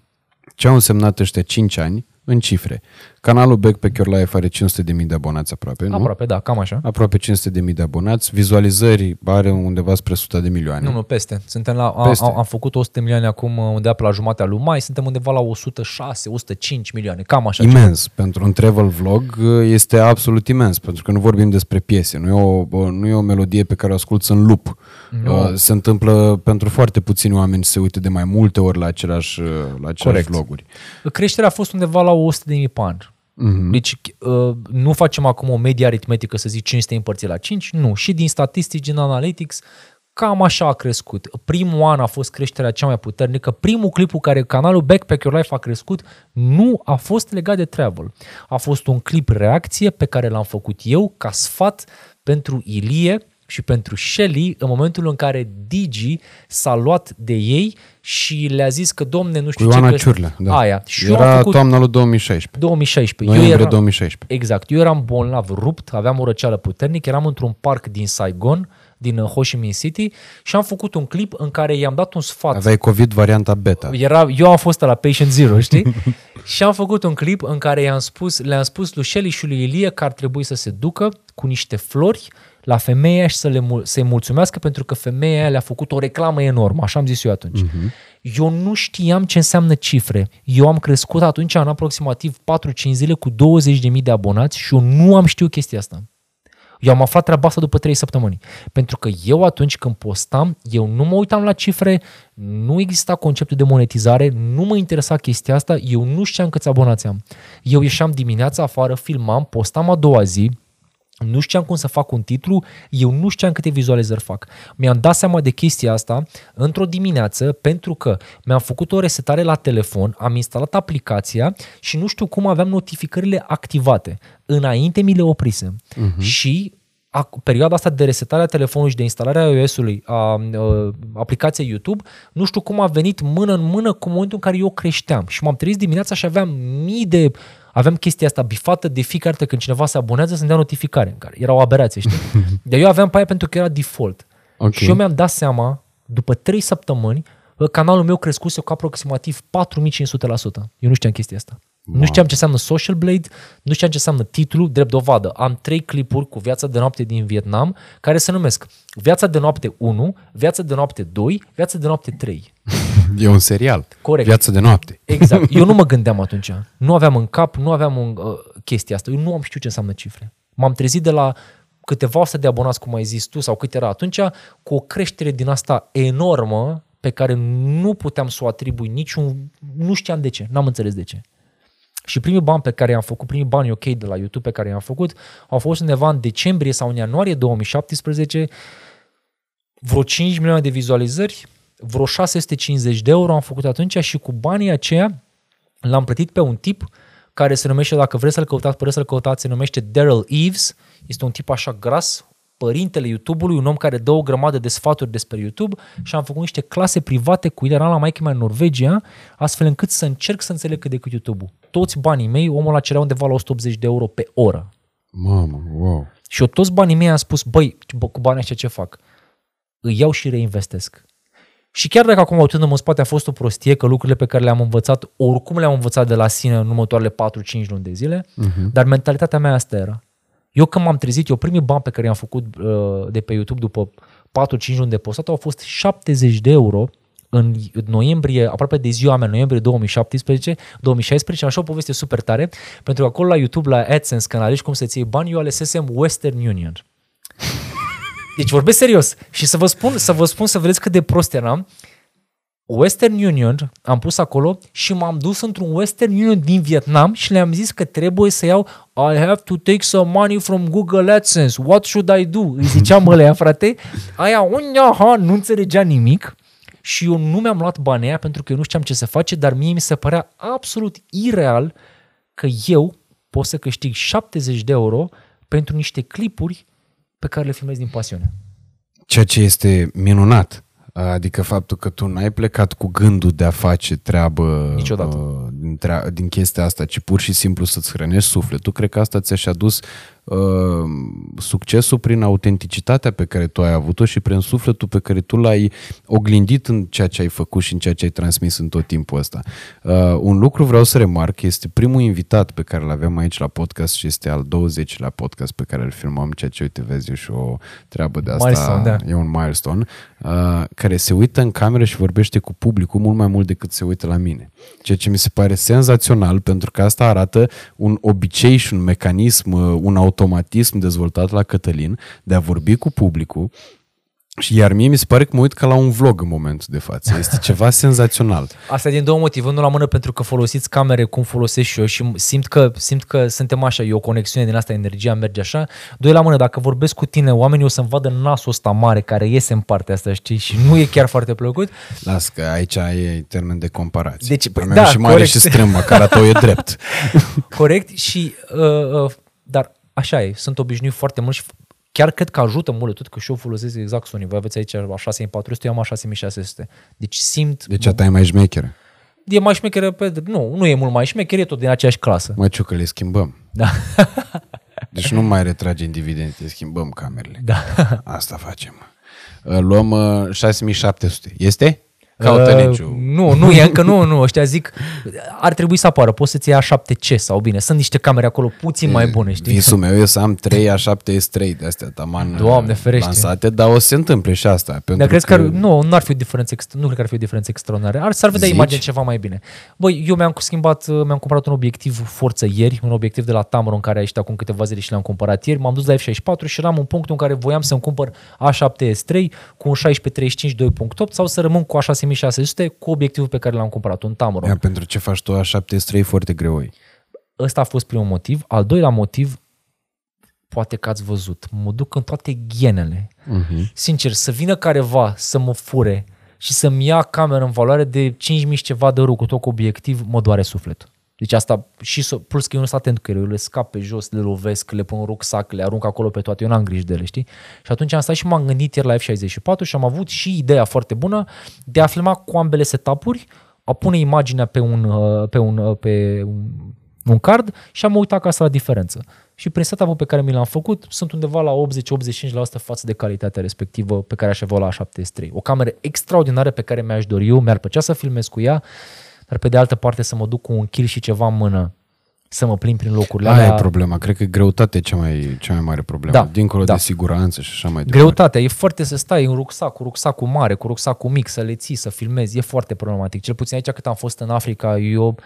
Ce au însemnat ăștia cinci ani în cifre? Canalul Backpack Your Life are cinci sute de mii de abonați aproape, nu? Aproape, da, cam așa. Aproape cinci sute de mii de abonați. Vizualizări are undeva spre o sută de milioane. Nu, nu, peste. Suntem la, peste. A, am făcut o sută de milioane acum undeva pe la jumatea lui mai, suntem undeva la o sută șase, o sută cinci milioane, cam așa. Imens. Ceva. Pentru un travel vlog este absolut imens, pentru că nu vorbim despre piese, nu e o, nu e o melodie pe care o asculți în loop. No. Se întâmplă pentru foarte puțini oameni să se uite de mai multe ori la aceleași, la aceleași vloguri. Creșterea a fost undeva la o sută de mii pe an. Mm-hmm. Deci uh, nu facem acum o medie aritmetică să zic cinci sute împărțit la cinci, nu. Și din statistici, din analytics, cam așa a crescut. Primul an a fost creșterea cea mai puternică. Primul clip cu care canalul Backpack Your Life a crescut nu a fost legat de travel. A fost un clip reacție pe care l-am făcut eu ca sfat pentru Ilie și pentru Shelly în momentul în care Digi s-a luat de ei și le-a zis că, domne, nu știu cu ce... Ioana Ciurlea, da. Aia. Și era făcut... toamna lui două mii șaisprezece. două mii șaisprezece. Noiembrie eram... două mii șaisprezece. Exact. Eu eram bolnav, rupt, aveam o răceală puternică, eram într-un parc din Saigon, din Ho Chi Minh City și am făcut un clip în care i-am dat un sfat. Aveai COVID varianta beta. Era... Eu am fost la Patient Zero, știi? Și am făcut un clip în care i-am spus, le-am spus lui Shelly și lui Ilie că ar trebui să se ducă cu niște flori la femeia și să le, să-i mulțumească pentru că femeia le-a făcut o reclamă enormă, așa am zis eu atunci. Uh-huh. Eu nu știam ce înseamnă cifre. Eu am crescut atunci în aproximativ patru-cinci zile cu douăzeci de mii de abonați și eu nu am știut chestia asta. Eu am aflat treaba asta după trei săptămâni. Pentru că eu atunci când postam, eu nu mă uitam la cifre, nu exista conceptul de monetizare, nu mă interesa chestia asta, eu nu știam câți abonați am. Eu ieșeam dimineața afară, filmam, postam a doua zi, nu știam cum să fac un titlu, eu nu știam câte vizualizări fac. Mi-am dat seama de chestia asta într-o dimineață pentru că mi-am făcut o resetare la telefon, am instalat aplicația și nu știu cum aveam notificările activate. Înainte mi le oprisem. Uh-huh. Și a, perioada asta de resetare a telefonului și de instalarea iOS-ului, a, a, aplicației YouTube, nu știu cum a venit mână în mână cu momentul în care eu creșteam. Și m-am trezit dimineața și aveam mii de... Aveam chestia asta bifată de fiecare dată când cineva se abonează să-mi dea notificare. Era o aberație, știi? Dar eu aveam pe aia pentru că era default. Okay. Și eu mi-am dat seama, după trei săptămâni, canalul meu crescuse cu aproximativ patru mii cinci sute la sută. Eu nu știam chestia asta. Wow. Nu știam ce înseamnă Social Blade, nu știam ce înseamnă titlu, drept dovadă. Am trei clipuri cu viața de noapte din Vietnam care se numesc Viața de noapte unu, Viața de noapte doi, Viața de noapte trei. E un serial. Corect. Viața de noapte. Exact. Eu nu mă gândeam atunci. Nu aveam în cap, nu aveam în, uh, chestia asta. Eu nu am știut ce înseamnă cifre. M-am trezit de la câteva sute de abonați, cum ai zis tu, sau cât era atunci, cu o creștere din asta enormă pe care nu puteam să o atribui niciun... Nu știam de ce. N-am înțeles de ce. Și primii bani pe care i-am făcut, primii bani ok de la YouTube pe care i-am făcut, au fost undeva în decembrie sau în ianuarie două mii șaptesprezece, vreo cinci milioane de vizualizări, vreo șase sute cincizeci de euro am făcut atunci și cu banii aceia l-am plătit pe un tip care se numește, dacă vreți să-l căutați, puteți să-l căutați, se numește Daryl Eves, este un tip așa gras, părintele YouTube-ului, un om care dă o grămadă de sfaturi despre YouTube și am făcut niște clase private cu el, era la maică mea în Norvegia, astfel încât să încerc să înțeleg cât de cât YouTube-ul. Toți banii mei, omul ăla cerea undeva la o sută optzeci de euro pe oră. Mamă, wow! Și eu toți banii mei am spus, băi, bă, cu banii ăștia ce fac? Îi iau și reinvestesc. Și chiar dacă acum, uitându-mă în spate, a fost o prostie, că lucrurile pe care le-am învățat, oricum le-am învățat de la sine în următoarele patru-cinci luni de zile, uh-huh. Dar mentalitatea mea asta era. Eu când m-am trezit, eu primii bani pe care i-am făcut de pe YouTube după patru-cinci luni de postat au fost șaptezeci de euro în noiembrie, aproape de ziua mea, noiembrie două mii șaptesprezece, două mii șaisprezece, am și o poveste super tare, pentru că acolo la YouTube, la AdSense, când alegi cum să-ți iei bani, eu alesesem Western Union. Deci vorbesc serios și să vă spun, să vă spun, să vedeți cât de prost eram. Western Union am pus acolo și m-am dus într-un Western Union din Vietnam și le-am zis că trebuie să iau I have to take some money from Google AdSense, what should I do? Îi ziceam ălea, frate, aia unia, nu înțelegea nimic și eu nu mi-am luat banii aia pentru că eu nu știam ce se face, dar mie mi se părea absolut ireal că eu poți să câștigi șaptezeci de euro pentru niște clipuri pe care le filmezi din pasiune. Ceea ce este minunat. Adică faptul că tu n-ai plecat cu gândul de a face treabă niciodată din, trea- din chestia asta, ci pur și simplu să-ți hrănești sufletul. Cred că asta ți-a adus uh, succesul prin autenticitatea pe care tu ai avut-o și prin sufletul pe care tu l-ai oglindit în ceea ce ai făcut și în ceea ce ai transmis în tot timpul ăsta. Uh, un lucru vreau să remarc, este primul invitat pe care l-aveam aici la podcast și este al douăzecilea podcast pe care îl filmăm, ceea ce, uite, vezi, eu și o treabă de asta, milestone, da. E un milestone. Uh, care se uită în cameră și vorbește cu publicul mult mai mult decât se uită la mine. Ceea ce mi se pare senzațional, pentru că asta arată un obicei și un mecanism, un automatism dezvoltat la Cătălin de a vorbi cu publicul. Și iar mie mi se pare că mă uit ca la un vlog în momentul de față. Este ceva senzațional. Asta din două motive. Unul la mână, pentru că folosiți camere cum folosesc și eu și simt că, simt că suntem așa, e o conexiune din asta, energia merge așa. Doi la mână, dacă vorbesc cu tine, oamenii o să-mi vadă nasul ăsta mare care iese în partea asta, știi? Și nu e chiar foarte plăcut. Las că aici e termen de comparație. Deci, păi, da, și mare, corect. Și strâmbă, care a tău e drept. Corect, și, uh, dar așa e, sunt obișnuit foarte mult și chiar cred că ajută mult, tot că și eu folosesc exact Sony. Voi aveți aici a șase mii patru sute, eu am a șase mii șase sute. Deci simt... Deci a ta e mai șmecheră. E mai șmecheră pe... Nu, nu e mult mai șmecheră, e tot din aceeași clasă. Măciucă, le schimbăm. Da. Deci nu mai retragem dividende, le schimbăm camerele. Da. Asta facem. Luăm șase mii șapte sute. Este? Caută uh, Nenciu. Nu, nu e încă, nu, nu, ăștia zic, ar trebui să apară, poți să-ți iei A șapte C sau bine, sunt niște camere acolo puțin e, mai bune, știi? Visul meu e să am trei A șapte S trei de astea, taman, Doamne ferește, lansate, dar o să se întâmple și asta. Dar crezi că, că nu, nu ar fi o diferență, nu cred că ar fi o diferență extraordinară, ar, s-ar vedea imagine ceva mai bine. Băi, eu mi-am schimbat, mi-am cumpărat un obiectiv forță ieri, un obiectiv de la Tamron care a ieșit acum câteva zile și l-am cumpărat ieri, m-am dus la F șaizeci și patru și eram un punct în care voiam să-mi cumpăr A șapte S trei cu un șaisprezece treizeci și cinci doi virgulă opt sau să rămân cu a șase mii șase sute cu obiectivul pe care l-am cumpărat, un Tamron. Ia, pentru ce faci tu A șapte S trei foarte greoi? Ăsta a fost primul motiv. Al doilea motiv, poate că ați văzut, mă duc în toate ghenele. Uh-huh. Sincer, să vină careva să mă fure și să-mi ia camera în valoare de cinci mii și ceva de euro cu tot cu obiectiv, mă doare sufletul. Deci asta, și plus că eu nu sunt atent că eu le scap pe jos, le lovesc, le pun în rucsac, le arunc acolo pe toate, eu n-am grijă de ele, știi? Și atunci am stat și m-am gândit ieri la F șaizeci și patru și am avut și ideea foarte bună de a filma cu ambele setup-uri, a pune imaginea pe un, pe un, pe un card și am uitat acasă la diferență. Și prin setup-ul pe care mi l-am făcut, sunt undeva la optzeci la optzeci și cinci la sută față de calitatea respectivă pe care aș avea la A șapte S trei. O cameră extraordinară pe care mi-aș dori eu, mi-ar plăcea să filmez cu ea, dar pe de altă parte să mă duc cu un kil și ceva în mână, să mă plimb prin locurile alea. Aia e problema, cred că greutatea e cea mai, cea mai mare problemă, da, dincolo da. de siguranță și așa mai departe. Greutatea, e foarte să stai în rucsac, cu rucsacul mare, cu rucsacul mic, să le ții, să filmezi, e foarte problematic. Cel puțin aici cât am fost în Africa, eu,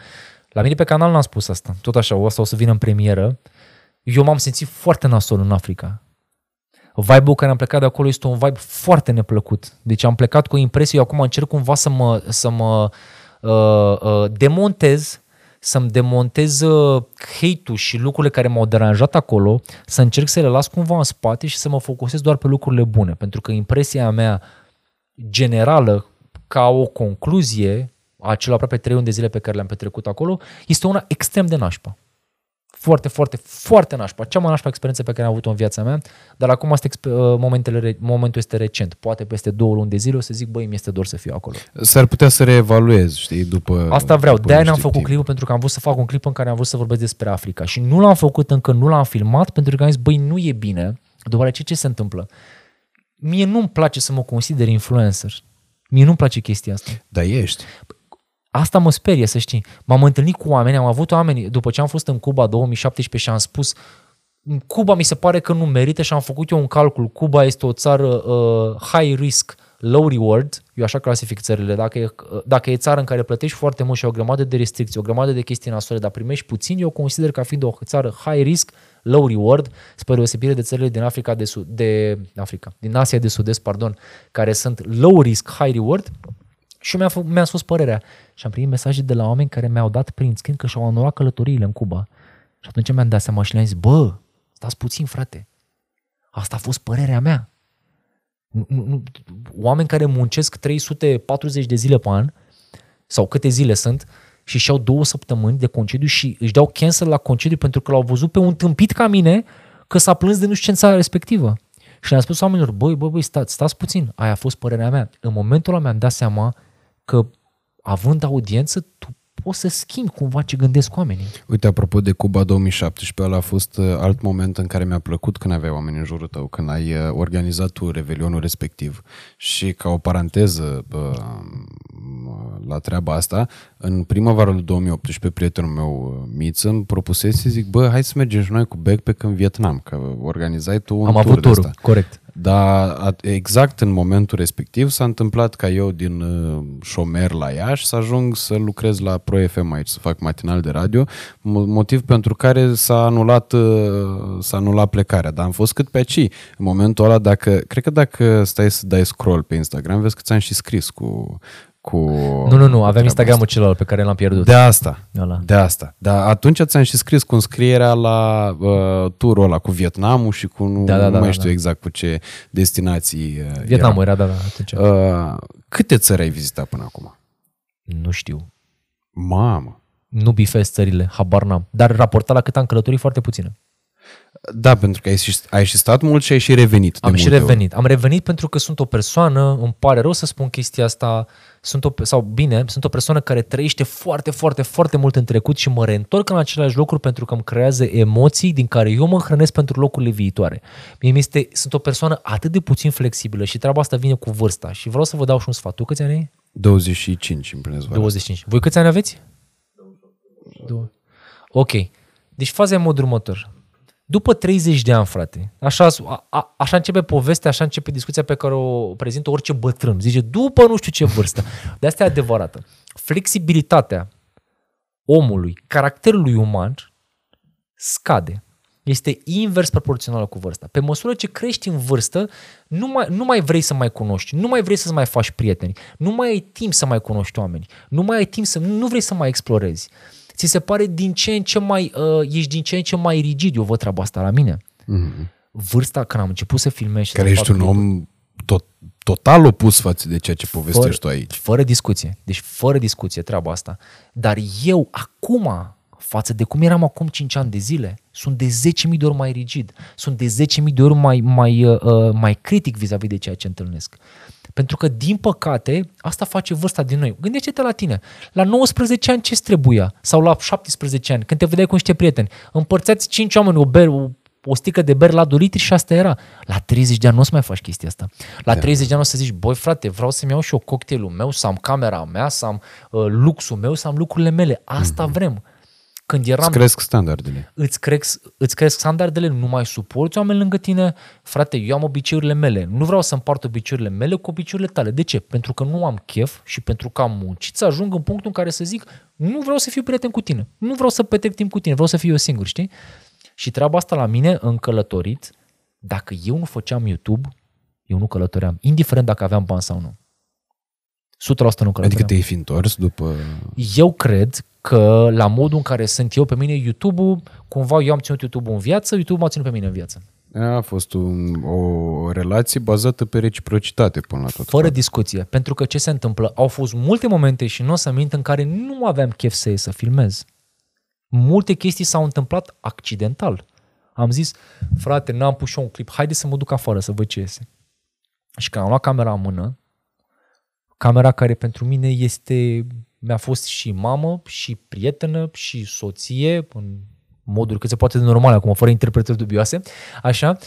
la mine pe canal n-am spus asta, tot așa, asta o să vină în premieră, eu m-am simțit foarte nasol în Africa. Vibe-ul care am plecat de acolo este un vibe foarte neplăcut, deci am plecat cu impresie, eu acum încerc cumva să mă... Să mă Uh, uh, demontez, să-mi demontez uh, hate-ul și lucrurile care m-au deranjat acolo, să încerc să le las cumva în spate și să mă focusez doar pe lucrurile bune, pentru că impresia mea generală, ca o concluzie a celor aproape trei luni de zile pe care le-am petrecut acolo, este una extrem de nașpa. Foarte, foarte, foarte nașpa. Cea mai nașpa experiență pe care am avut-o în viața mea, dar acum asta, momentele, momentul este recent. Poate peste două luni de zile o să zic, băi, mi este dor să fiu acolo. S-ar putea să reevaluez, știi, după... Asta vreau. După de-aia n-am făcut timp. Clipul, pentru că am vrut să fac un clip în care am vrut să vorbesc despre Africa. Și nu l-am făcut încă, nu l-am filmat, pentru că am zis, băi, nu e bine. După aceea, ce se întâmplă? Mie nu-mi place să mă consider influencer. Mie nu-mi place chestia asta. Da, ești. Asta mă sperie, să știi. M-am întâlnit cu oameni, am avut oameni, după ce am fost în Cuba două mii șaptesprezece și am spus, Cuba mi se pare că nu merită și am făcut eu un calcul. Cuba este o țară uh, high risk, low reward, eu așa clasific țările, dacă e, dacă e țară în care plătești foarte mult și o grămadă de restricții, o grămadă de chestii nasoare, dar primești puțin, eu consider ca fiind o țară high risk, low reward, spre deosebire de țările din Africa de Sud, de Africa, din Asia de Sud-Est, pardon, care sunt low risk, high reward. Și mi-a, f- mi-a spus părerea și am primit mesaje de la oameni care mi-au dat prin screen că și-au anulat călătoriile în Cuba. Și atunci mi-am dat seama și le-am zis, bă, stați puțin, frate, asta a fost părerea mea. Oameni care muncesc trei sute patruzeci de zile pe an, sau câte zile sunt, și și-au două săptămâni de concediu și își dau cancel la concediu pentru că l-au văzut pe un tâmpit ca mine că s-a plâns de nu știu ce în țara respectivă. Și le-am spus oamenilor, băi, băi, băi, stați, stați puțin, aia a fost părerea mea. În momentul ăla mi-am dat seama că având audiență, tu poți să schimbi cumva ce gândesc oamenii. Uite, apropo de Cuba două mii șaptesprezece, ăla a fost alt moment în care mi-a plăcut când aveai oameni în jurul tău, când ai organizat tu revelionul respectiv. Și ca o paranteză la treaba asta, în primăvara lui două mii optsprezece, prietenul meu Miță îmi propusese, zic, bă, hai să mergem și noi cu Backpack în Vietnam, că organizai tu un Am tur avut de turul, corect. Dar exact în momentul respectiv s-a întâmplat ca eu din șomer la Iași să ajung să lucrez la Pro F M aici, să fac matinal de radio, motiv pentru care s-a anulat, s-a anulat plecarea, dar am fost cât pe aici. În momentul ăla, dacă, cred că dacă stai să dai scroll pe Instagram, vezi că ți-am și scris cu... Cu nu, nu, nu, aveam Instagramul asta. Celălalt pe care l-am pierdut. De asta, ăla. de asta. Dar atunci ți-am și scris cu înscrierea la uh, turul ăla, cu Vietnamul și cu nu, da, da, nu da, mai da, știu da. exact cu ce destinații uh, Vietnamul era, era da, da, atunci. Uh, câte țări ai vizitat până acum? Nu știu. Mamă. Nu bifez țările, habar n-am. Dar raportat la cât am călătorit, foarte puțină. Da, pentru că ai și, ai și stat mult și ai și revenit. Am și revenit. Ori. Am revenit pentru că sunt o persoană, îmi pare rău să spun chestia asta, sunt o, sau bine, sunt o persoană care trăiește foarte, foarte, foarte mult în trecut și mă reîntorc în aceleași locuri pentru că îmi creează emoții din care eu mă hrănesc pentru locurile viitoare. Mie este, sunt o persoană atât de puțin flexibilă și treaba asta vine cu vârsta. Și vreau să vă dau și un sfat. Tu câți ani ai? douăzeci și cinci îmi plinesc. douăzeci și cinci. Voi câți ani aveți? douăzeci și opt. Ok. Deci faza e în modul următor. După treizeci de ani, frate, așa, a, așa începe povestea, așa începe discuția pe care o prezintă orice bătrân. Zice, după nu știu ce vârstă. De asta e adevărată. Flexibilitatea omului, caracterului uman, scade. Este invers proporțională cu vârsta. Pe măsură ce crești în vârstă, nu mai, nu mai vrei să mai cunoști, nu mai vrei să-ți mai faci prieteni, nu mai ai timp să mai cunoști oameni, nu mai ai timp să, nu vrei să mai explorezi. Ți se pare din ce în ce mai, uh, ești din ce în ce mai rigid, eu văd treaba asta la mine. Mm-hmm. Vârsta, când am început să filmez și care ești un clipuri, om tot, total opus față de ceea ce povestești fără, tu aici. Fără discuție, deci fără discuție treaba asta. Dar eu acum, față de cum eram acum cinci ani de zile, sunt de zece mii de ori mai rigid, sunt de zece mii de ori mai, mai, uh, mai critic vis-a-vis de ceea ce întâlnesc. Pentru că, din păcate, asta face vârsta din noi. Gândește-te la tine. La nouăsprezece ani ce-ți trebuia? Sau la șaptesprezece ani, când te vedeai cu niște prieteni. Împărțeați cinci oameni o, ber, o, o sticlă de beri la doi litri și asta era. La treizeci de ani nu o să mai faci chestia asta. La treizeci de ani o să zici, băi frate, vreau să-mi iau și eu cocktailul meu, să am camera mea, să am uh, luxul meu, să am lucrurile mele. Asta mm-hmm. vrem. Când eram, îți cresc standardele. Îți cresc, îți cresc standardele, nu mai suporți oameni lângă tine. Frate, eu am obiceiurile mele. Nu vreau să împart obiceiurile mele cu obiceiurile tale. De ce? Pentru că nu am chef și pentru că am muncit să ajung în punctul în care să zic nu vreau să fiu prieten cu tine. Nu vreau să petrec timp cu tine. Vreau să fiu eu singur, știi? Și treaba asta la mine, în călătorit, dacă eu nu făceam YouTube, eu nu călătoream. Indiferent dacă aveam bani sau nu. o sută la sută nu călătoream. Adică te-ai fi întors după... Eu cred că la modul în care sunt eu, pe mine YouTube-ul, cumva eu am ținut YouTube-ul în viață, YouTube m-a ținut pe mine în viață. A fost un, o relație bazată pe reciprocitate până la tot. Fără fapt. discuție, pentru că ce se întâmplă? Au fost multe momente și nu o să mint în care nu aveam chef să ies să filmez. Multe chestii s-au întâmplat accidental. Am zis, frate, n-am pus eu un clip, haide să mă duc afară să văd ce iese. Și când am luat camera în mână, camera care pentru mine este... Mi-a fost și mamă, și prietenă, și soție, în moduri cât se poate de normale, acum, fără interpretări dubioase, așa,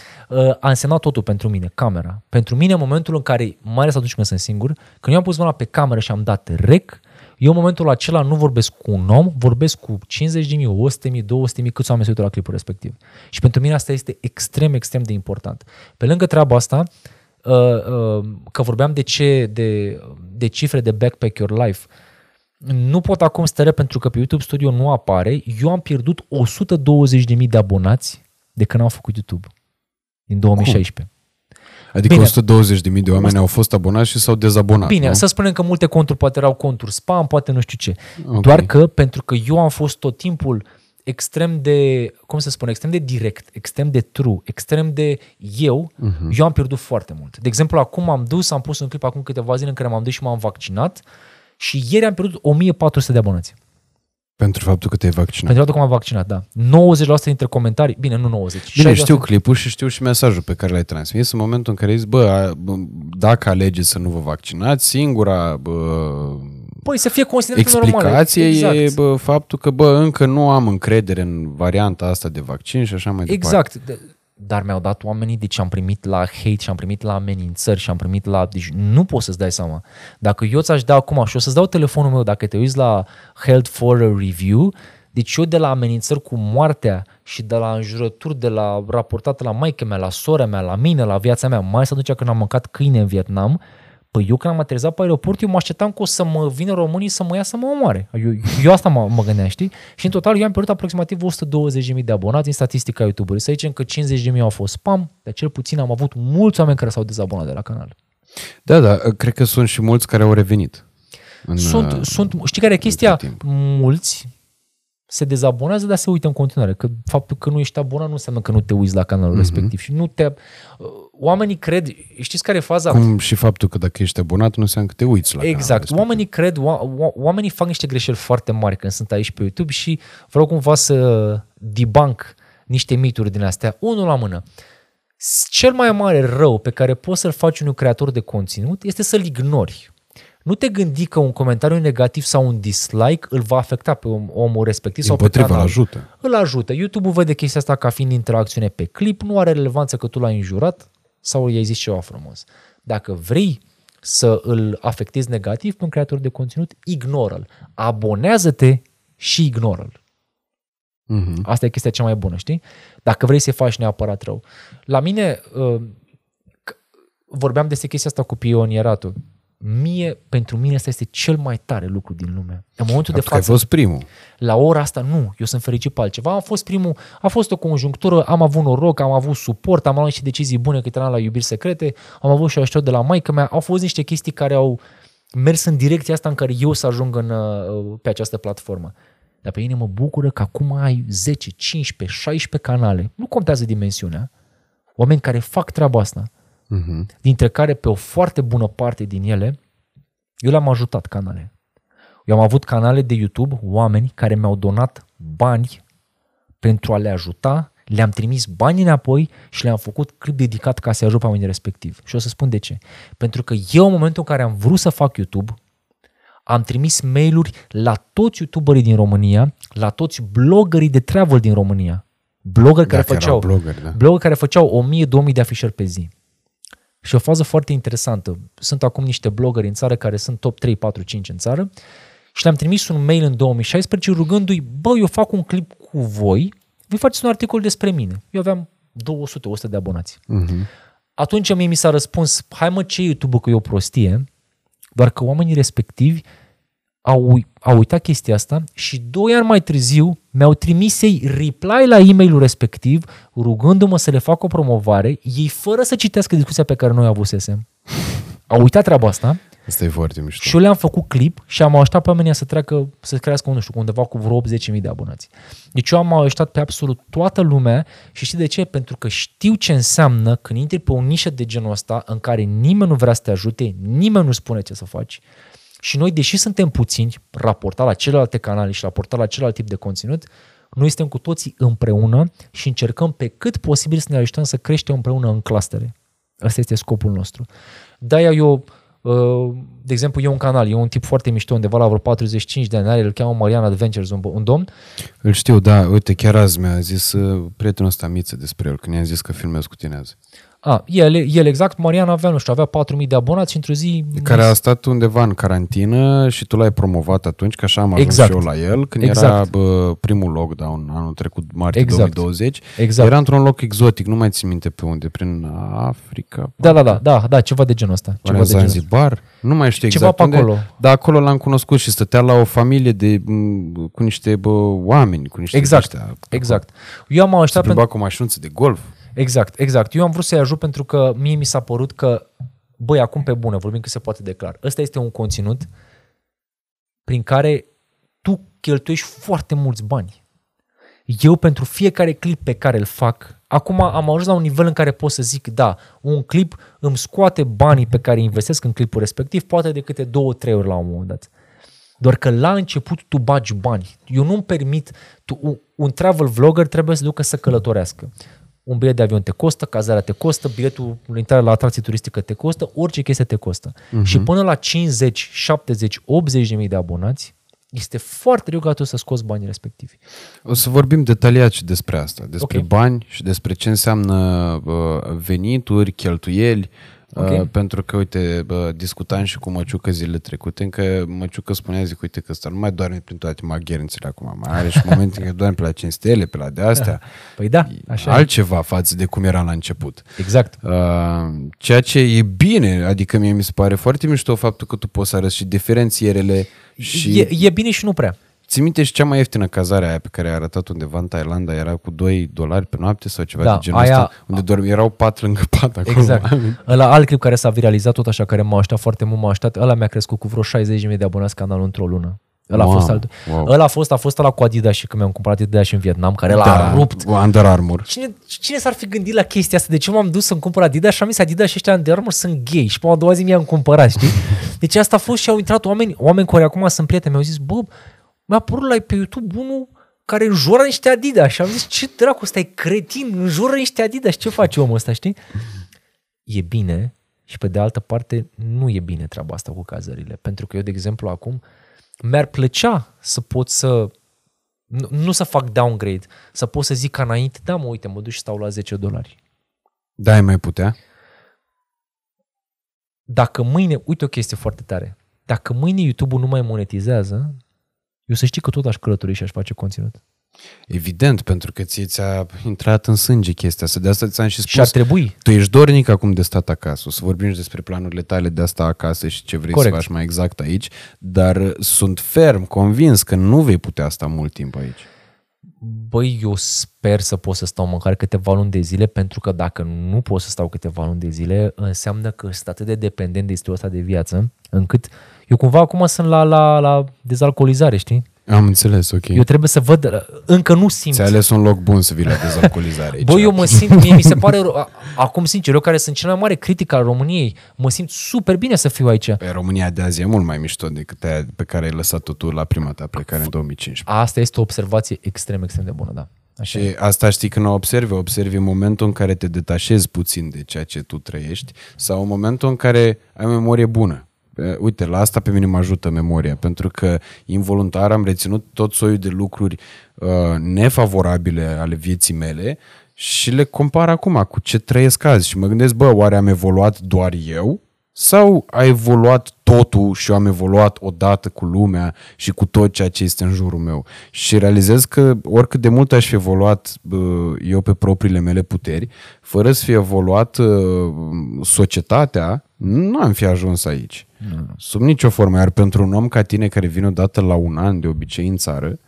a însemnat totul pentru mine, camera. Pentru mine, în momentul în care, mai ales atunci când sunt singur, când eu am pus mâna pe cameră și am dat rec, eu în momentul acela nu vorbesc cu un om, vorbesc cu cincizeci de mii, o sută de mii, două sute de mii, câți oameni se uită la clipul respectiv. Și pentru mine asta este extrem, extrem de important. Pe lângă treaba asta, că vorbeam de ce, de, de cifre de Backpack Your Life, nu pot acum stărea pentru că pe YouTube Studio nu apare. Eu am pierdut o sută douăzeci de mii de abonați de când am făcut YouTube din două mii șaisprezece. Cum? Adică o sută douăzeci de mii de oameni au fost abonați și s-au dezabonat. Bine, nu? Să spunem că multe conturi poate erau conturi spam, poate nu știu ce. Okay. Doar că pentru că eu am fost tot timpul extrem de, cum să spun, extrem de direct, extrem de true, extrem de eu, uh-huh. eu am pierdut foarte mult. De exemplu, acum am dus, am pus un clip acum câteva zile în care m-am dus și m-am vaccinat. Și ieri am pierdut o mie patru sute de abonați. Pentru faptul că te-ai vaccinat. Pentru faptul că m-am vaccinat, da. nouăzeci la sută dintre comentarii, bine, nu nouăzeci la sută. Bine, știu clipul și știu și mesajul pe care l-ai transmis în momentul în care ai zis, bă, dacă alegeți să nu vă vaccinați, singura bă, păi, să fie considerat explicație exact. E bă, faptul că, bă, încă nu am încredere în varianta asta de vaccin și așa mai exact. departe. Exact. Dar mi-au dat oamenii, deci am primit la hate și am primit la amenințări și am primit la... Deci nu poți să-ți dai seama. Dacă eu ți-aș da acum și o să-ți dau telefonul meu, dacă te uiți la Health for a Review, deci eu de la amenințări cu moartea și de la înjurături, de la raportate la maică mea, la sora mea, la mine, la viața mea, mai să aducea când am mâncat câine în Vietnam, păi eu când am aterizat pe aeroport, eu mă așteptam că o să mă vină românii să mă ia să mă omoare. Eu, eu asta mă, mă gândeam, știi? Și în total eu am pierdut aproximativ o sută douăzeci de mii de abonați în statistica YouTube-ului. Să zicem că cincizeci de mii au fost spam, dar cel puțin am avut mulți oameni care s-au dezabonat de la canal. Da, da, cred că sunt și mulți care au revenit. În, sunt, uh, sunt, știi care e chestia? Mulți se dezabonează, dar se uită în continuare. Că faptul că nu ești abonat nu înseamnă că nu te uiți la canalul uh-huh. respectiv. Și nu te... Oamenii cred... Știți care e faza? Cum și faptul că dacă ești abonat nu înseamnă că te uiți la exact. canalul respectiv. Oamenii cred... O, oamenii fac niște greșeli foarte mari când sunt aici pe YouTube și vreau cumva să debunk niște mituri din astea. Unul la mână. Cel mai mare rău pe care poți să-l faci unui creator de conținut este să-l ignori. Nu te gândi că un comentariu negativ sau un dislike îl va afecta pe omul respectiv sau pe canal. Îl ajută. Îl ajută. YouTube-ul vede chestia asta ca fiind interacțiune pe clip, nu are relevanță că tu l-ai înjurat sau i-ai zis ceva frumos. Dacă vrei să îl afectezi negativ pe un creator de conținut, ignoră-l. Abonează-te și ignoră-l. Uh-huh. Asta e chestia cea mai bună, știi? Dacă vrei să faci neapărat rău. La mine, uh, vorbeam despre chestia asta cu pionieratul. Mie, pentru mine, asta este cel mai tare lucru din lume. În momentul de față, ai fost primul. La ora asta, nu. Eu sunt fericit pe altceva. Am fost primul, a fost o conjunctură, am avut noroc, am avut suport, am luat niște decizii bune cât eram la Iubiri Secrete, am avut și ajutor de la maică-mea. Au fost niște chestii care au mers în direcția asta în care eu să ajung în, pe această platformă. Dar pe mine mă bucură că acum ai zece, cincisprezece, șaisprezece canale. Nu contează dimensiunea. Oameni care fac treaba asta. Uhum. Dintre care pe o foarte bună parte din ele eu le-am ajutat canale. Eu am avut canale de YouTube, oameni care mi-au donat bani pentru a le ajuta, le-am trimis bani înapoi și le-am făcut clip dedicat ca să ajut pe oamenii respectiv. Și o să spun de ce. Pentru că eu în momentul în care am vrut să fac YouTube, am trimis mail-uri la toți YouTuberii din România, la toți bloggerii de travel din România. Blogger care făceau, blogger, da. blogger care făceau o mie două mii de afișări pe zi. Și o fază foarte interesantă. Sunt acum niște blogări în țară care sunt top trei, patru, cinci în țară și le-am trimis un mail în două mii șaisprezece rugându-i, bă, eu fac un clip cu voi, voi faceți un articol despre mine. Eu aveam două sute, o sută de abonați. Uh-huh. Atunci mie mi s-a răspuns, hai mă, ce YouTube-ul că e o prostie, doar că oamenii respectivi au, au uitat chestia asta și doi ani mai târziu mi-au trimis ei reply la e-mailul respectiv rugându-mă să le fac o promovare, ei fără să citească discuția pe care noi avusesem. Au uitat treaba asta. Asta e foarte mișto. Și eu le-am făcut clip și am ajutat pe oamenii să treacă, să crească, nu știu, undeva cu vreo optzeci de mii de abonați. Deci eu am ajutat pe absolut toată lumea și știi de ce? Pentru că știu ce înseamnă când intri pe o nișă de genul ăsta în care nimeni nu vrea să te ajute, nimeni nu spune ce să faci. Și noi, deși suntem puțini, raportat la celelalte canale și raportat la celălalt tip de conținut, noi suntem cu toții împreună și încercăm pe cât posibil să ne ajutăm să creștem împreună în clustere. Asta este scopul nostru. De-aia eu, de exemplu, eu un canal, eu un tip foarte mișto, undeva la vreo patruzeci și cinci de ani are, îl cheamă Marian Adventures, un domn. Îl știu, da, uite, chiar azi mi-a zis prietenul ăsta Miță despre el, când i-am zis că filmez cu tine azi. A, el, el exact, Marian avea, nu știu, avea patru mii de abonați și într-o zi... Care a stat undeva în carantină și tu l-ai promovat atunci, că așa am ajuns exact. Și eu la el, când exact. era bă, primul lockdown anul trecut, martie exact. două mii douăzeci, exact. era într-un loc exotic, nu mai țin minte pe unde, prin Africa... Da, da, da, da, da, ceva de genul ăsta. Ceva de genul ăsta. Nu mai știu exact ceva unde, acolo. Dar acolo l-am cunoscut și stătea la o familie de, cu niște bă, oameni, cu niște... Exact, ăștia, exact. Eu am așteptat... Se plimba cu mașință de golf. Exact, exact. Eu am vrut să-i ajut pentru că mie mi s-a părut că, băi, acum pe bună, vorbim că se poate de clar. Ăsta este un conținut prin care tu cheltuiești foarte mulți bani. Eu pentru fiecare clip pe care îl fac, acum am ajuns la un nivel în care pot să zic, da, un clip îmi scoate banii pe care investesc în clipul respectiv, poate de câte două, trei ori la un moment dat. Doar că la început tu bagi bani. Eu nu-mi permit, tu, un travel vlogger trebuie să ducă să călătorească. Un bilet de avion te costă, cazarea te costă, biletul de intrare la atracție turistică te costă, orice chestie te costă. Uh-huh. Și până la cincizeci, șaptezeci, optzeci de mii de abonați, este foarte greu ca tu să scoți banii respectivi. O să vorbim detaliat și despre asta, despre okay. bani și despre ce înseamnă venituri, cheltuieli, okay. pentru că, uite, discutam și cu Măciucă zilele trecute, încă Măciucă spunea, zic, uite că ăsta nu mai doarme prin toate magherințele acum, mai are și momente când doarme pe la cinci stele, pe la de-astea. Păi da, așa altceva e. Față de cum era la început. Exact. Ceea ce e bine, adică mie mi se pare foarte mișto faptul că tu poți să arăți și diferențierele. Și e, e bine și nu prea. Ți minte și cea mai ieftină cazare aia pe care ai arătat undeva în Thailanda era cu doi dolari pe noapte sau ceva da, de genul ăsta, unde doar erau pat lângă pat acolo. Exact. Ăla alt clip care s-a viralizat tot așa, care m-a așteptat foarte mult, m-a așteptat, ăla mi-a crescut cu vreo șaizeci de mii de abonați canalul într-o lună. Ăla wow, a fost altul. Wow. Ăla a fost, a fost ăla cu Adidas și când mi-am cumpărat Adidas în Vietnam, care l-a da, rupt. Under Armour. Cine, cine s-ar fi gândit la chestia asta? De ce m-am dus să-mi cumpăr Adidas și am zis Adidas și ăștia Under Armour sunt gay și pe a doua zi mi-am cumpărat, știi? Deci asta a fost și au intrat oameni, oameni care acum sunt prieteni, mi-au zis, bă, mi-a apărut la pe YouTube unul care înjură niște Adidas și am zis, ce dracu, ăsta e cretin, înjură niște Adidas, ce face omul ăsta, știi? E bine și pe de altă parte nu e bine treaba asta cu cazările, pentru că eu, de exemplu, acum mi-ar plăcea să pot să, nu, nu să fac downgrade, să pot să zic ca înainte, da, mă, uite, mă duc și stau la zece dolari. Da, ai mai putea? Dacă mâine, uite o chestie foarte tare, dacă mâine YouTube-ul nu mai monetizează, eu să știi că tot aș călători și aș face conținut. Evident, pentru că ție ți-a intrat în sânge chestia asta. De asta ți-am și spus. Și ar trebui. Tu ești dornic acum de stat acasă. O să vorbim și despre planurile tale de asta acasă și ce vrei corect. Să faci mai exact aici. Dar sunt ferm, convins că nu vei putea sta mult timp aici. Băi, eu sper să pot să stau măcar câteva luni de zile, pentru că dacă nu pot să stau câteva luni de zile, înseamnă că sunt atât de dependent de istorul ăsta de viață, încât eu cumva acum sunt la, la, la dezalcoolizare, știi? Am înțeles, ok. Eu trebuie să văd, încă nu simt. Ți-ai ales un loc bun să vii la dezalcoolizare. Băi, eu mă simt, mie mi se pare, acum sincer, eu care sunt cel mai mare critic al României, mă simt super bine să fiu aici. Pe România de azi e mult mai mișto decât aia pe care ai lăsat-o tu la prima ta plecare în două mii cincisprezece. Asta este o observație extrem, extrem de bună, da. Așa. Și asta știi când o observi, observi momentul în care te detașezi puțin de ceea ce tu trăiești sau momentul în care ai memorie bună. Uite, la asta pe mine mă ajută memoria, pentru că involuntar am reținut tot soiul de lucruri uh, nefavorabile ale vieții mele și le compar acum cu ce trăiesc azi și mă gândesc, bă, oare am evoluat doar eu sau a evoluat totul și eu am evoluat odată cu lumea și cu tot ceea ce este în jurul meu? Și realizez că oricât de mult aș fi evoluat uh, eu pe propriile mele puteri, fără să fi evoluat uh, societatea, nu am fi ajuns aici. Mm. Sub nicio formă. Iar pentru un om ca tine care vine odată la un an de obicei în țară,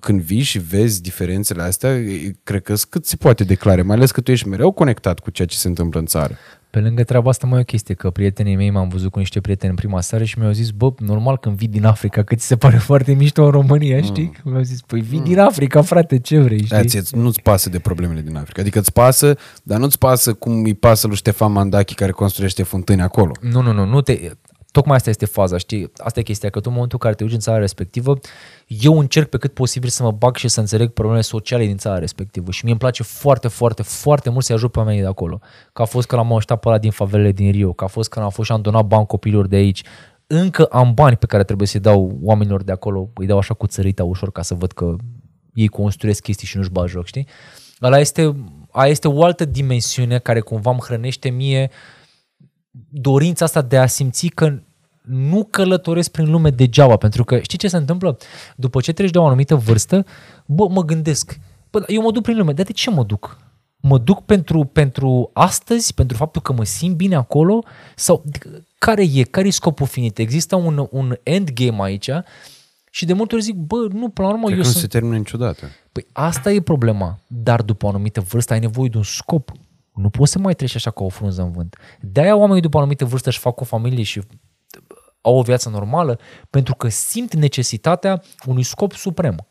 când vii și vezi diferențele astea, cred că cât se poate declare, mai ales că tu ești mereu conectat cu ceea ce se întâmplă în țară. Pe lângă treaba asta mai e o chestie, că prietenii mei, m-am văzut cu niște prieteni în prima seară și mi-au zis, bă, normal când vii din Africa, că ți se pare foarte mișto în România, mm. știi? Mi-au zis, păi vii mm. din Africa, frate, ce vrei, știi? Ație, nu-ți pasă de problemele din Africa, adică îți pasă, dar nu-ți pasă cum îi pasă lui Ștefan Mandachi care construiește fântâni acolo. Nu, nu, nu, nu te... Tocmai asta este faza, știi? Asta e chestia, că tu în momentul în care te duci în țara respectivă, eu încerc pe cât posibil să mă bag și să înțeleg problemele sociale din țara respectivă și mie îmi place foarte, foarte, foarte mult să-i ajut pe oamenii de acolo. Că a fost că l-am ajutat pe ăla din favelele din Rio, că a fost că am fost și am donat bani copiilor de aici. Încă am bani pe care trebuie să-i dau oamenilor de acolo, îi dau așa cu țărita ușor ca să văd că ei construiesc chestii și nu-și bat joc, știi? Ăla este, este o altă dimensiune care cumva îmi hrănește mie dorința asta de a simți că nu călătoresc prin lume degeaba, pentru că știi ce se întâmplă? După ce treci de o anumită vârstă, bă, mă gândesc, bă, eu mă duc prin lume, dar de ce mă duc? Mă duc pentru, pentru astăzi, pentru faptul că mă simt bine acolo? Sau care e? Care e scopul finit? Există un, un endgame aici și de multe ori zic, bă, nu, până la urmă cred eu că sunt... nu se termină niciodată. Păi asta e problema, dar după o anumită vârstă ai nevoie de un scop. Nu poți să mai treci așa ca o frunză în vânt. De-aia oamenii după anumită vârstă își fac o familie și au o viață normală, pentru că simt necesitatea unui scop suprem.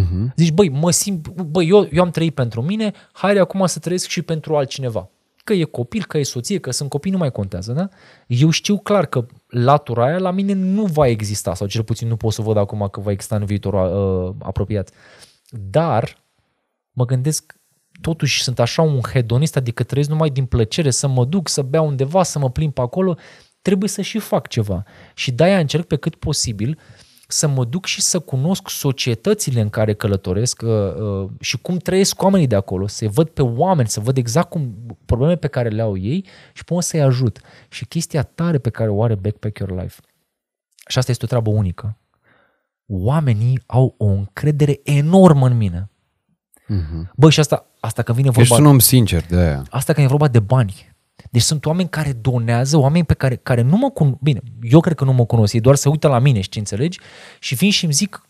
Uh-huh. Zici, băi, mă simt, băi, eu, eu am trăit pentru mine, hai acum să trăiesc și pentru altcineva. că e copil, că e soție, că sunt copii, nu mai contează, da? Eu știu clar că latura aia la mine nu va exista, sau cel puțin nu pot să văd acum că va exista în viitorul uh, apropiat. Dar mă gândesc, totuși sunt așa un hedonist, adică trăiesc numai din plăcere, să mă duc, să beau undeva, să mă plimb pe acolo, trebuie să și fac ceva. Și de-aia încerc pe cât posibil să mă duc și să cunosc societățile în care călătoresc uh, uh, și cum trăiesc oamenii de acolo, să-i văd pe oameni, să văd exact cum problemele pe care le au ei și pot să-i ajut. Și chestia tare pe care o are Backpack Your Life, și asta este o treabă unică, oamenii au o încredere enormă în mine. Uh-huh. Bă, și asta, asta când vine vorba... Ești un om sincer de aia. Asta când e vorba de bani. Deci sunt oameni care donează, oameni pe care, care nu mă cunosc, bine, eu cred că nu mă cunosc, ei doar se uită la mine, știi, înțelegi? Și vin și îmi zic,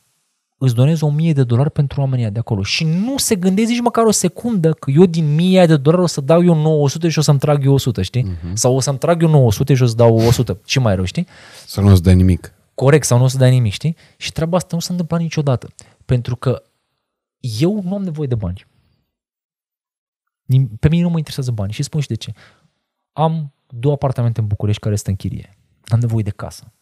îți donez o mie de dolari pentru oamenii de acolo. Și nu se gândesc nici măcar o secundă că eu din mie de dolari o să dau eu nouă sute și o să-mi trag eu o sută, știi? Uh-huh. Sau o să-mi trag eu nouă sute și o să dau o sută, și mai rău, știi? Sau nu o să dai nimic. Corect, sau nu o să dai nimic, știi? Și treaba asta nu se întâmplă niciodată, pentru că eu nu am nevoie de bani. Pe mine nu mă interesează bani și spun și de ce. Am două apartamente în București care sunt în chirie. Am nevoie de casă.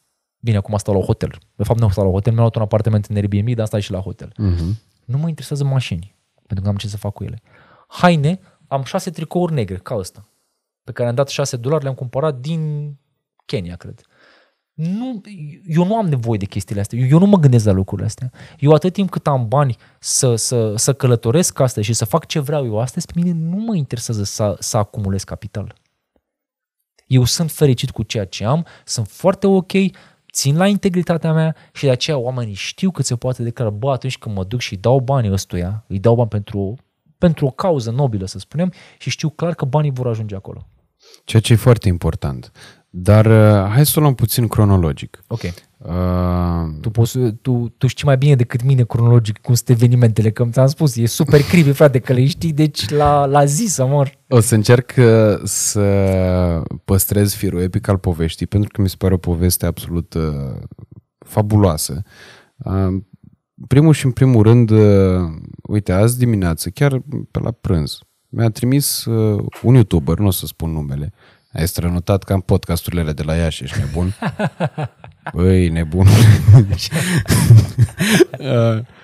Bine, acum stau la hotel. De fapt, nu stau la hotel, mi-am luat un apartament în Airbnb, dar stai și la hotel. Uh-huh. Nu mă interesează mașini, pentru că am ce să fac cu ele. Haine, am șase tricouri negre, ca ăsta, pe care am dat șase dolari, le-am cumpărat din Kenya, cred. Nu, eu nu am nevoie de chestiile astea, eu, eu nu mă gândesc la lucrurile astea. Eu atât timp cât am bani să, să, să călătoresc astăzi și să fac ce vreau eu astăzi, pe mine nu mă interesează să, să acumulez capital. Eu sunt fericit cu ceea ce am, sunt foarte ok, țin la integritatea mea și de aceea oamenii știu cât se poate declara, bă, atunci când mă duc și îi dau banii ăstuia, îi dau bani pentru, pentru o cauză nobilă, să spunem, și știu clar că banii vor ajunge acolo. Ceea ce e foarte important. Dar uh, hai să o luăm puțin cronologic. Ok. Uh, tu, poți, tu, tu știi mai bine decât mine cronologic cum sunt evenimentele, că ți-am spus, e super creepy, frate, că le știi, deci la, la zi să mor. O să încerc uh, să păstrez firul epic al poveștii, pentru că mi se pare o poveste absolut uh, fabuloasă. Uh, primul și în primul rând, uh, uite, azi dimineață, chiar pe la prânz, mi-a trimis uh, un YouTuber, nu o să spun numele. Ai strănutat ca în podcasturile de la Iași, ești nebun? Băi, nebun.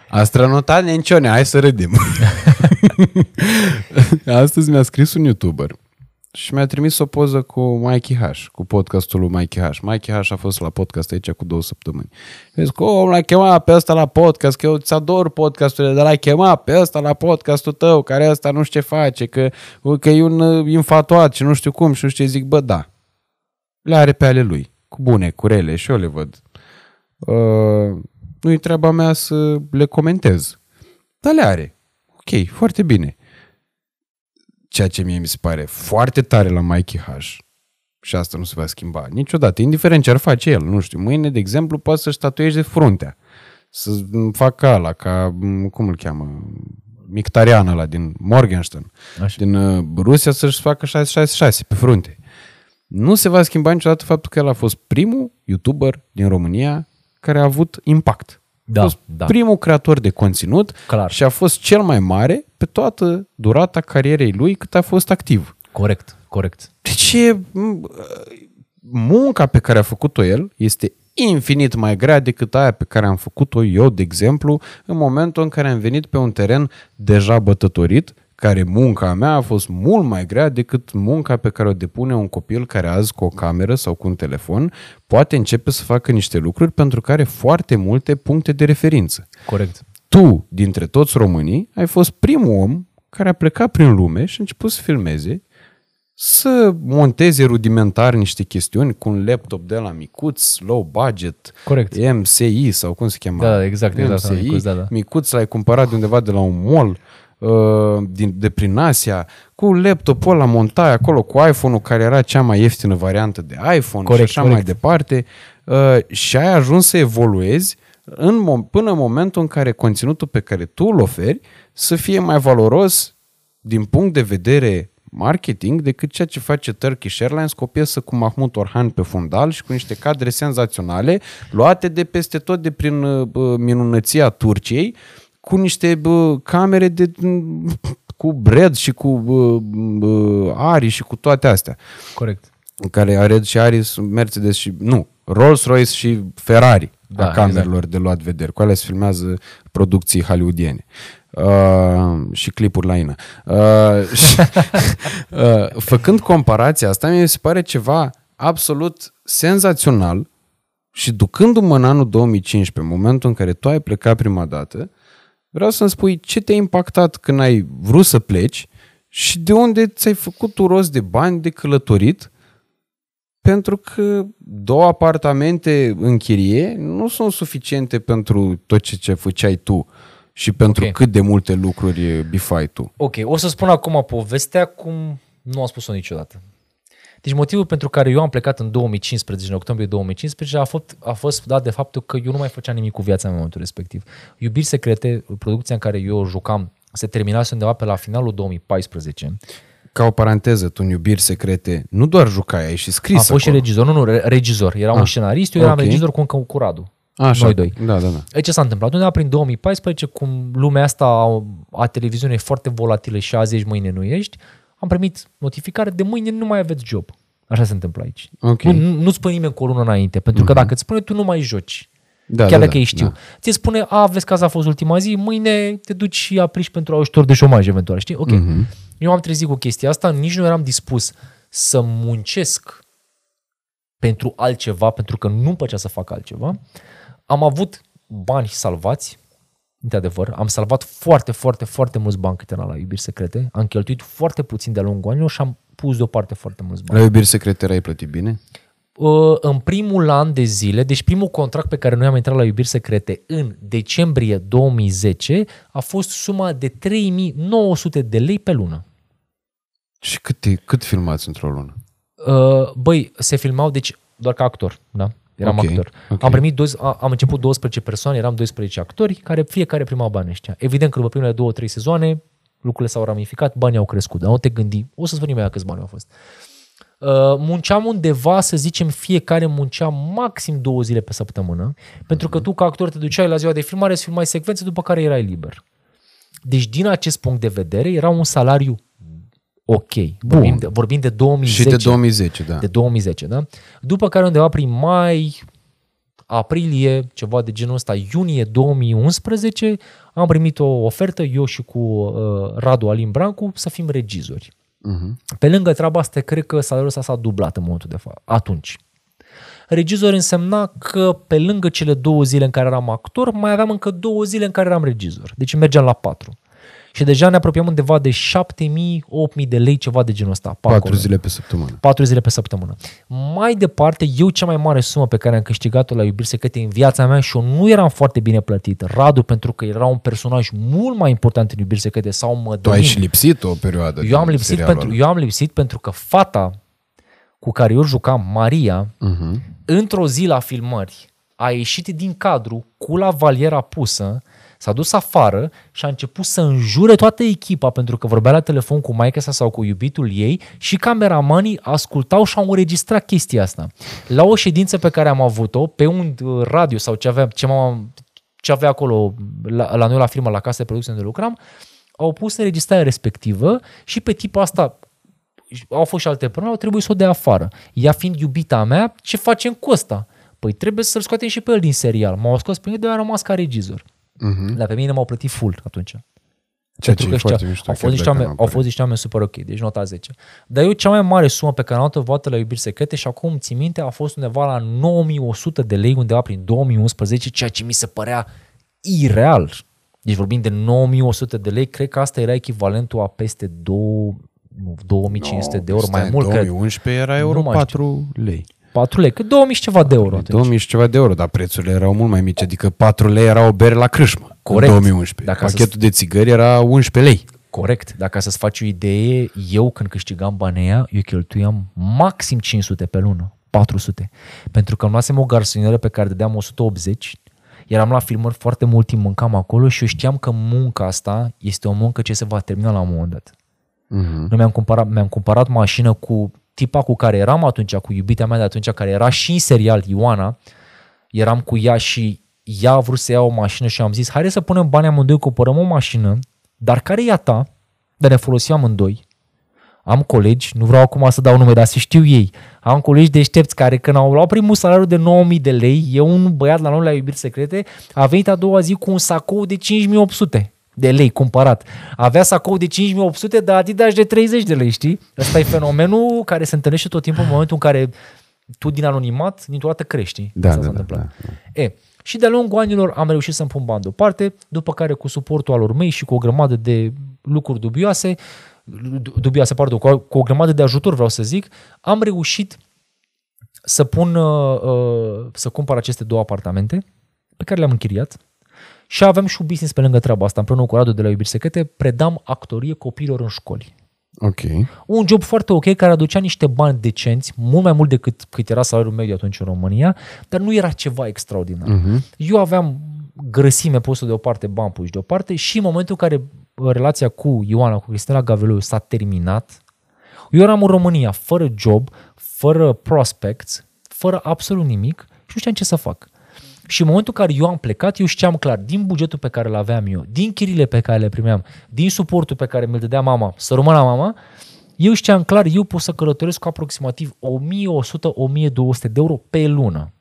A strănutat Nencione, hai să râdem. Astăzi mi-a scris un YouTuber și mi-a trimis o poză cu Mikey Hash, cu podcastul lui Mikey Hash. Mikey Hash a fost la podcast aici cu două săptămâni. Zic, oh, l-a chemat pe ăsta la podcast, că eu îți ador podcasturile, dar l-a chemat pe ăsta la podcastul tău, care ăsta nu știu ce face, că, că e un infatuat și nu știu cum și nu știu ce. Zic, bă, da, le are pe ale lui, cu bune, cu rele, și eu le văd. Uh, nu-i treaba mea să le comentez, dar le are. Ok, foarte bine. Ceea ce mie mi se pare foarte tare la Mikey Hash, și asta nu se va schimba niciodată, indiferent ce ar face el, nu știu, mâine, de exemplu, poate să-și tatueze fruntea, să facă ala, ca, cum îl cheamă, Mictarian ăla din Morgenstern, așa, din Rusia, să-și facă șase șase șase pe frunte. Nu se va schimba niciodată faptul că el a fost primul YouTuber din România care a avut impact. Da, a fost da. primul creator de conținut. Clar. Și a fost cel mai mare pe toată durata carierei lui cât a fost activ. Corect, corect. Deci munca pe care a făcut-o el este infinit mai grea decât aia pe care am făcut-o eu, de exemplu, în momentul în care am venit pe un teren deja bătătorit, care munca mea a fost mult mai grea decât munca pe care o depune un copil care azi cu o cameră sau cu un telefon poate începe să facă niște lucruri pentru care are foarte multe puncte de referință. Corect. Tu, dintre toți românii, ai fost primul om care a plecat prin lume și a început să filmeze, să monteze rudimentar niște chestiuni cu un laptop de la micuț, low budget. Corect. M C I sau cum se cheamă? Da, exact. exact M C I, micuț, da, da. Micuț l-ai cumpărat de undeva de la un mall de prin Asia, cu laptopul ăla montai acolo, cu iPhone-ul care era cea mai ieftină variantă de iPhone, corect, și așa corect. mai departe, și ai ajuns să evoluezi în, până în momentul în care conținutul pe care tu îl oferi să fie mai valoros din punct de vedere marketing decât ceea ce face Turkish Airlines cu o piesă cu Mahmut Orhan pe fundal și cu niște cadre senzaționale luate de peste tot de prin minunăția Turciei, cu niște bă, camere de cu Red și cu uh, uh, Ari și cu toate astea. Corect. În care Red și Ari sunt Mercedes și, nu, Rolls-Royce și Ferrari, da, a camerelor exact. De luat vedere, cu alea se filmează producții hollywoodiene. Uh, și clipuri la Ina. Uh, și, uh, făcând comparația asta, mi se pare ceva absolut senzațional și ducându-mă în anul două mii cincisprezece, în momentul în care tu ai plecat prima dată, vreau să-mi spui ce te-a impactat când ai vrut să pleci și de unde ți-ai făcut un rost de bani de călătorit, pentru că două apartamente în chirie nu sunt suficiente pentru tot ce, ce făceai tu și pentru okay. cât de multe lucruri bifai tu. Ok, o să spun acum povestea cum nu am spus-o niciodată. Deci motivul pentru care eu am plecat în două mii cincisprezece, în octombrie două mii cincisprezece, a fost, a fost dat de faptul că eu nu mai făceam nimic cu viața în momentul respectiv. Iubiri Secrete, producția în care eu jucam, se terminase undeva pe la finalul două mii paisprezece. Ca o paranteză, tu în Iubiri Secrete nu doar jucai, ai și scris. A fost acolo. Și regizor, nu, nu, regizor. Era ah, un scenarist, eu eram okay. regizor cu încă cu Radu. Așa, noi doi. Da, da, da. Ce s-a întâmplat? Undeva prin două mii paisprezece, cum lumea asta a, a televiziunii e foarte volatilă și azi ești, mâine nu ești, am primit notificare de mâine nu mai aveți job. Așa se întâmplă aici. Okay. Nu, nu-ți spune nimeni cu o lună înainte, pentru că uh-huh. dacă îți spune, tu nu mai joci. Da, chiar da, dacă ei știu. Da. Ți spune, a, vezi că azi a fost ultima zi, mâine te duci și aprici pentru ajutor de șomaj eventual, știi? Ok. Uh-huh. Eu am trezit cu chestia asta, nici nu eram dispus să muncesc pentru altceva, pentru că nu-mi plăcea să fac altceva. Am avut bani salvați, într-adevăr, am salvat foarte, foarte, foarte mulți bani câte la Iubiri Secrete, am cheltuit foarte puțin de-a lungul anilor și am pus deoparte foarte mulți bani. La Iubiri Secrete ai plătit bine? În primul an de zile, deci primul contract pe care noi am intrat la Iubiri Secrete în decembrie două mii zece a fost suma de trei mii nouă sute de lei pe lună. Și cât, cât filmați într-o lună? Băi, se filmau, deci doar ca actor, da? Eram okay, actor. Okay. Am primit doisprezece, am început douăsprezece persoane, eram doisprezece actori, care fiecare prima bani ăștia. Evident că după primele două, trei sezoane, lucrurile s-au ramificat, banii au crescut, dar nu te gândi, o să-ți spun mai câți bani au fost. Uh, munceam undeva, să zicem, fiecare muncea maxim două zile pe săptămână, mm-hmm. pentru că tu ca actor te duceai la ziua de filmare, să filmai secvențe, după care erai liber. Deci din acest punct de vedere era un salariu ok, vorbim de, vorbim de două mii zece. Și de două mii zece, da. De două mii zece, da. După care undeva prin mai, aprilie, ceva de genul ăsta, iunie două mii unsprezece, am primit o ofertă, eu și cu uh, Radu Alin Brancu, să fim regizori. Uh-huh. Pe lângă treaba asta, cred că salariul ăsta s-a dublat în momentul de față, atunci. Regizor însemna că pe lângă cele două zile în care eram actor, mai aveam încă două zile în care eram regizor. Deci mergeam la patru. Și deja ne apropiam undeva de șapte mii, opt mii de lei, ceva de genul ăsta. patru zile pe săptămână. patru zile pe săptămână. Mai departe, eu cea mai mare sumă pe care am câștigat-o la Iubiri Secrete în viața mea, și eu nu eram foarte bine plătit. Radu, pentru că era un personaj mult mai important în Iubiri Secrete, sau Mădălin. Tu ai și lipsit o perioadă. Eu am lipsit, pentru, eu am lipsit pentru că fata cu care eu jucam, Maria, uh-huh. într-o zi la filmări, a ieșit din cadru cu la valiera pusă, s-a dus afară și a început să înjure toată echipa, pentru că vorbea la telefon cu maica sa sau cu iubitul ei și cameramanii ascultau și au înregistrat chestia asta. La o ședință pe care am avut-o, pe un radio sau ce avea, ce ce avea acolo la, la noi la firmă, la casa de producție unde lucram, au pus înregistrarea respectivă și pe tipul asta au fost și alte probleme, au trebuit să o dea afară. Ea fiind iubita mea, ce facem cu ăsta? Păi trebuie să-l scoatem și pe el din serial. M-au scos pe mine, de-aia am rămas ca regizor. Uh-huh. Dar pe mine m-au plătit full atunci. Ceea ce e foarte mișto. Au fost niște oameni super ok, deci nota zece. Dar eu cea mai mare sumă pe care am dat-o vreodată la Iubiri Secrete, și acum țin minte, a fost undeva la nouă mii o sută de lei, undeva prin două mii unsprezece, ceea ce mi se părea ireal. Deci vorbim de nouă mii o sută de lei, cred că asta era echivalentul a peste două mii cinci sute de euro, mai mult. În două mii unsprezece era euro patru lei. patru lei, că două mii și ceva de euro atunci. două mii și ceva de euro, dar prețurile erau mult mai mici, adică patru lei era o bere la crâșmă. Corect. În două mii unsprezece. Dacă pachetul să-ți... de țigări era unsprezece lei. Corect. Dacă să-ți faci o idee, eu când câștigam banii aia, eu cheltuiam maxim cinci sute pe lună, patru sute. Pentru că îmi luasem o garsonieră pe care dădeam o sută optzeci, eram la filmări foarte mult timp, mâncam acolo și eu știam că munca asta este o muncă ce se va termina la un moment dat. Uh-huh. Nu mi-am cumpărat, mi-am cumpărat mașină cu tipa cu care eram atunci, cu iubita mea de atunci, care era și în serial, Ioana, eram cu ea și ea a vrut să ia o mașină și am zis, haide să punem bani amândoi, cumpărăm o mașină, dar care e a ta? dar ne folosim amândoi. Am colegi, nu vreau acum să dau nume, dar se știu ei. Am colegi deștepți care când au luat primul salariu de nouă mii de lei, e un băiat la noi la Iubiri Secrete, a venit a doua zi cu un sacou de cinci mii opt sute de lei cumpărat. Avea sacou de cinci mii opt sute, dar Adidas de treizeci de lei, știi? Ăsta e fenomenul care se întâlnește tot timpul în momentul în care tu din anonimat, dintr-o dată crești. Da, da, da, da, da. E, și de-a lungul anilor am reușit să-mi pun bani deoparte, după care cu suportul alor mei și cu o grămadă de lucruri dubioase, dubioase, pardon, cu o grămadă de ajutor, vreau să zic, am reușit să pun, să cumpăr aceste două apartamente pe care le-am închiriat și avem și un business pe lângă treaba asta. Împreună cu Radu de la Iubiri Secrete, predam actorie copiilor în școli. Okay. Un job foarte ok care aducea niște bani decenți, mult mai mult decât cât era salariul mediu atunci în România, dar nu era ceva extraordinar. Uh-huh. Eu aveam grăsime pusă deoparte, bani puși deoparte și în momentul în care relația cu Ioana, cu Cristina Gaveloiu s-a terminat, eu eram în România fără job, fără prospects, fără absolut nimic și nu știam ce să fac. Și în momentul în care eu am plecat, eu știam clar, din bugetul pe care l-aveam eu, din chirile pe care le primeam, din suportul pe care mi-l dădea mama, să rămână mama, eu știam clar, eu pot să călătoresc cu aproximativ o mie o sută - o mie două sute de euro pe lună.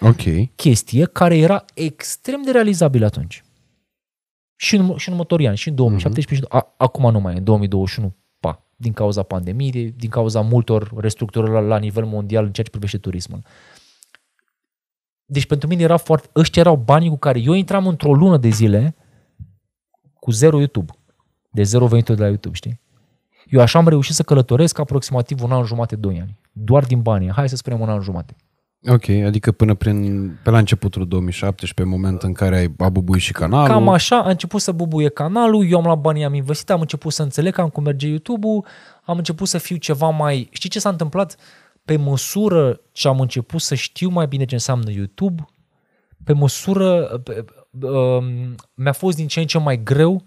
Ok. Chestie care era extrem de realizabilă atunci. Și în, și în următorii ani, și în două mii șaptesprezece, uh-huh. a, acum nu mai e, în două mii douăzeci și unu, pa, din cauza pandemiei, din cauza multor restructurări la, la nivel mondial în ceea ce privește turismul. Deci pentru mine era foarte, ăștia erau banii cu care eu intram într-o lună de zile cu zero YouTube, de zero venituri de la YouTube, știi? Eu așa am reușit să călătoresc aproximativ un an jumate, doi ani, doar din banii, hai să spunem un an jumate. Ok, adică până prin, pe la începutul două mii șaptesprezece, pe moment în care ai a bubuit și canalul. Cam așa, a început să bubuie canalul, eu am luat banii, am investit, am început să înțeleg cam cum merge YouTube-ul, am început să fiu ceva mai... Știi ce s-a întâmplat? Pe măsură ce am început să știu mai bine ce înseamnă YouTube, pe măsură pe, um, mi-a fost din ce în ce mai greu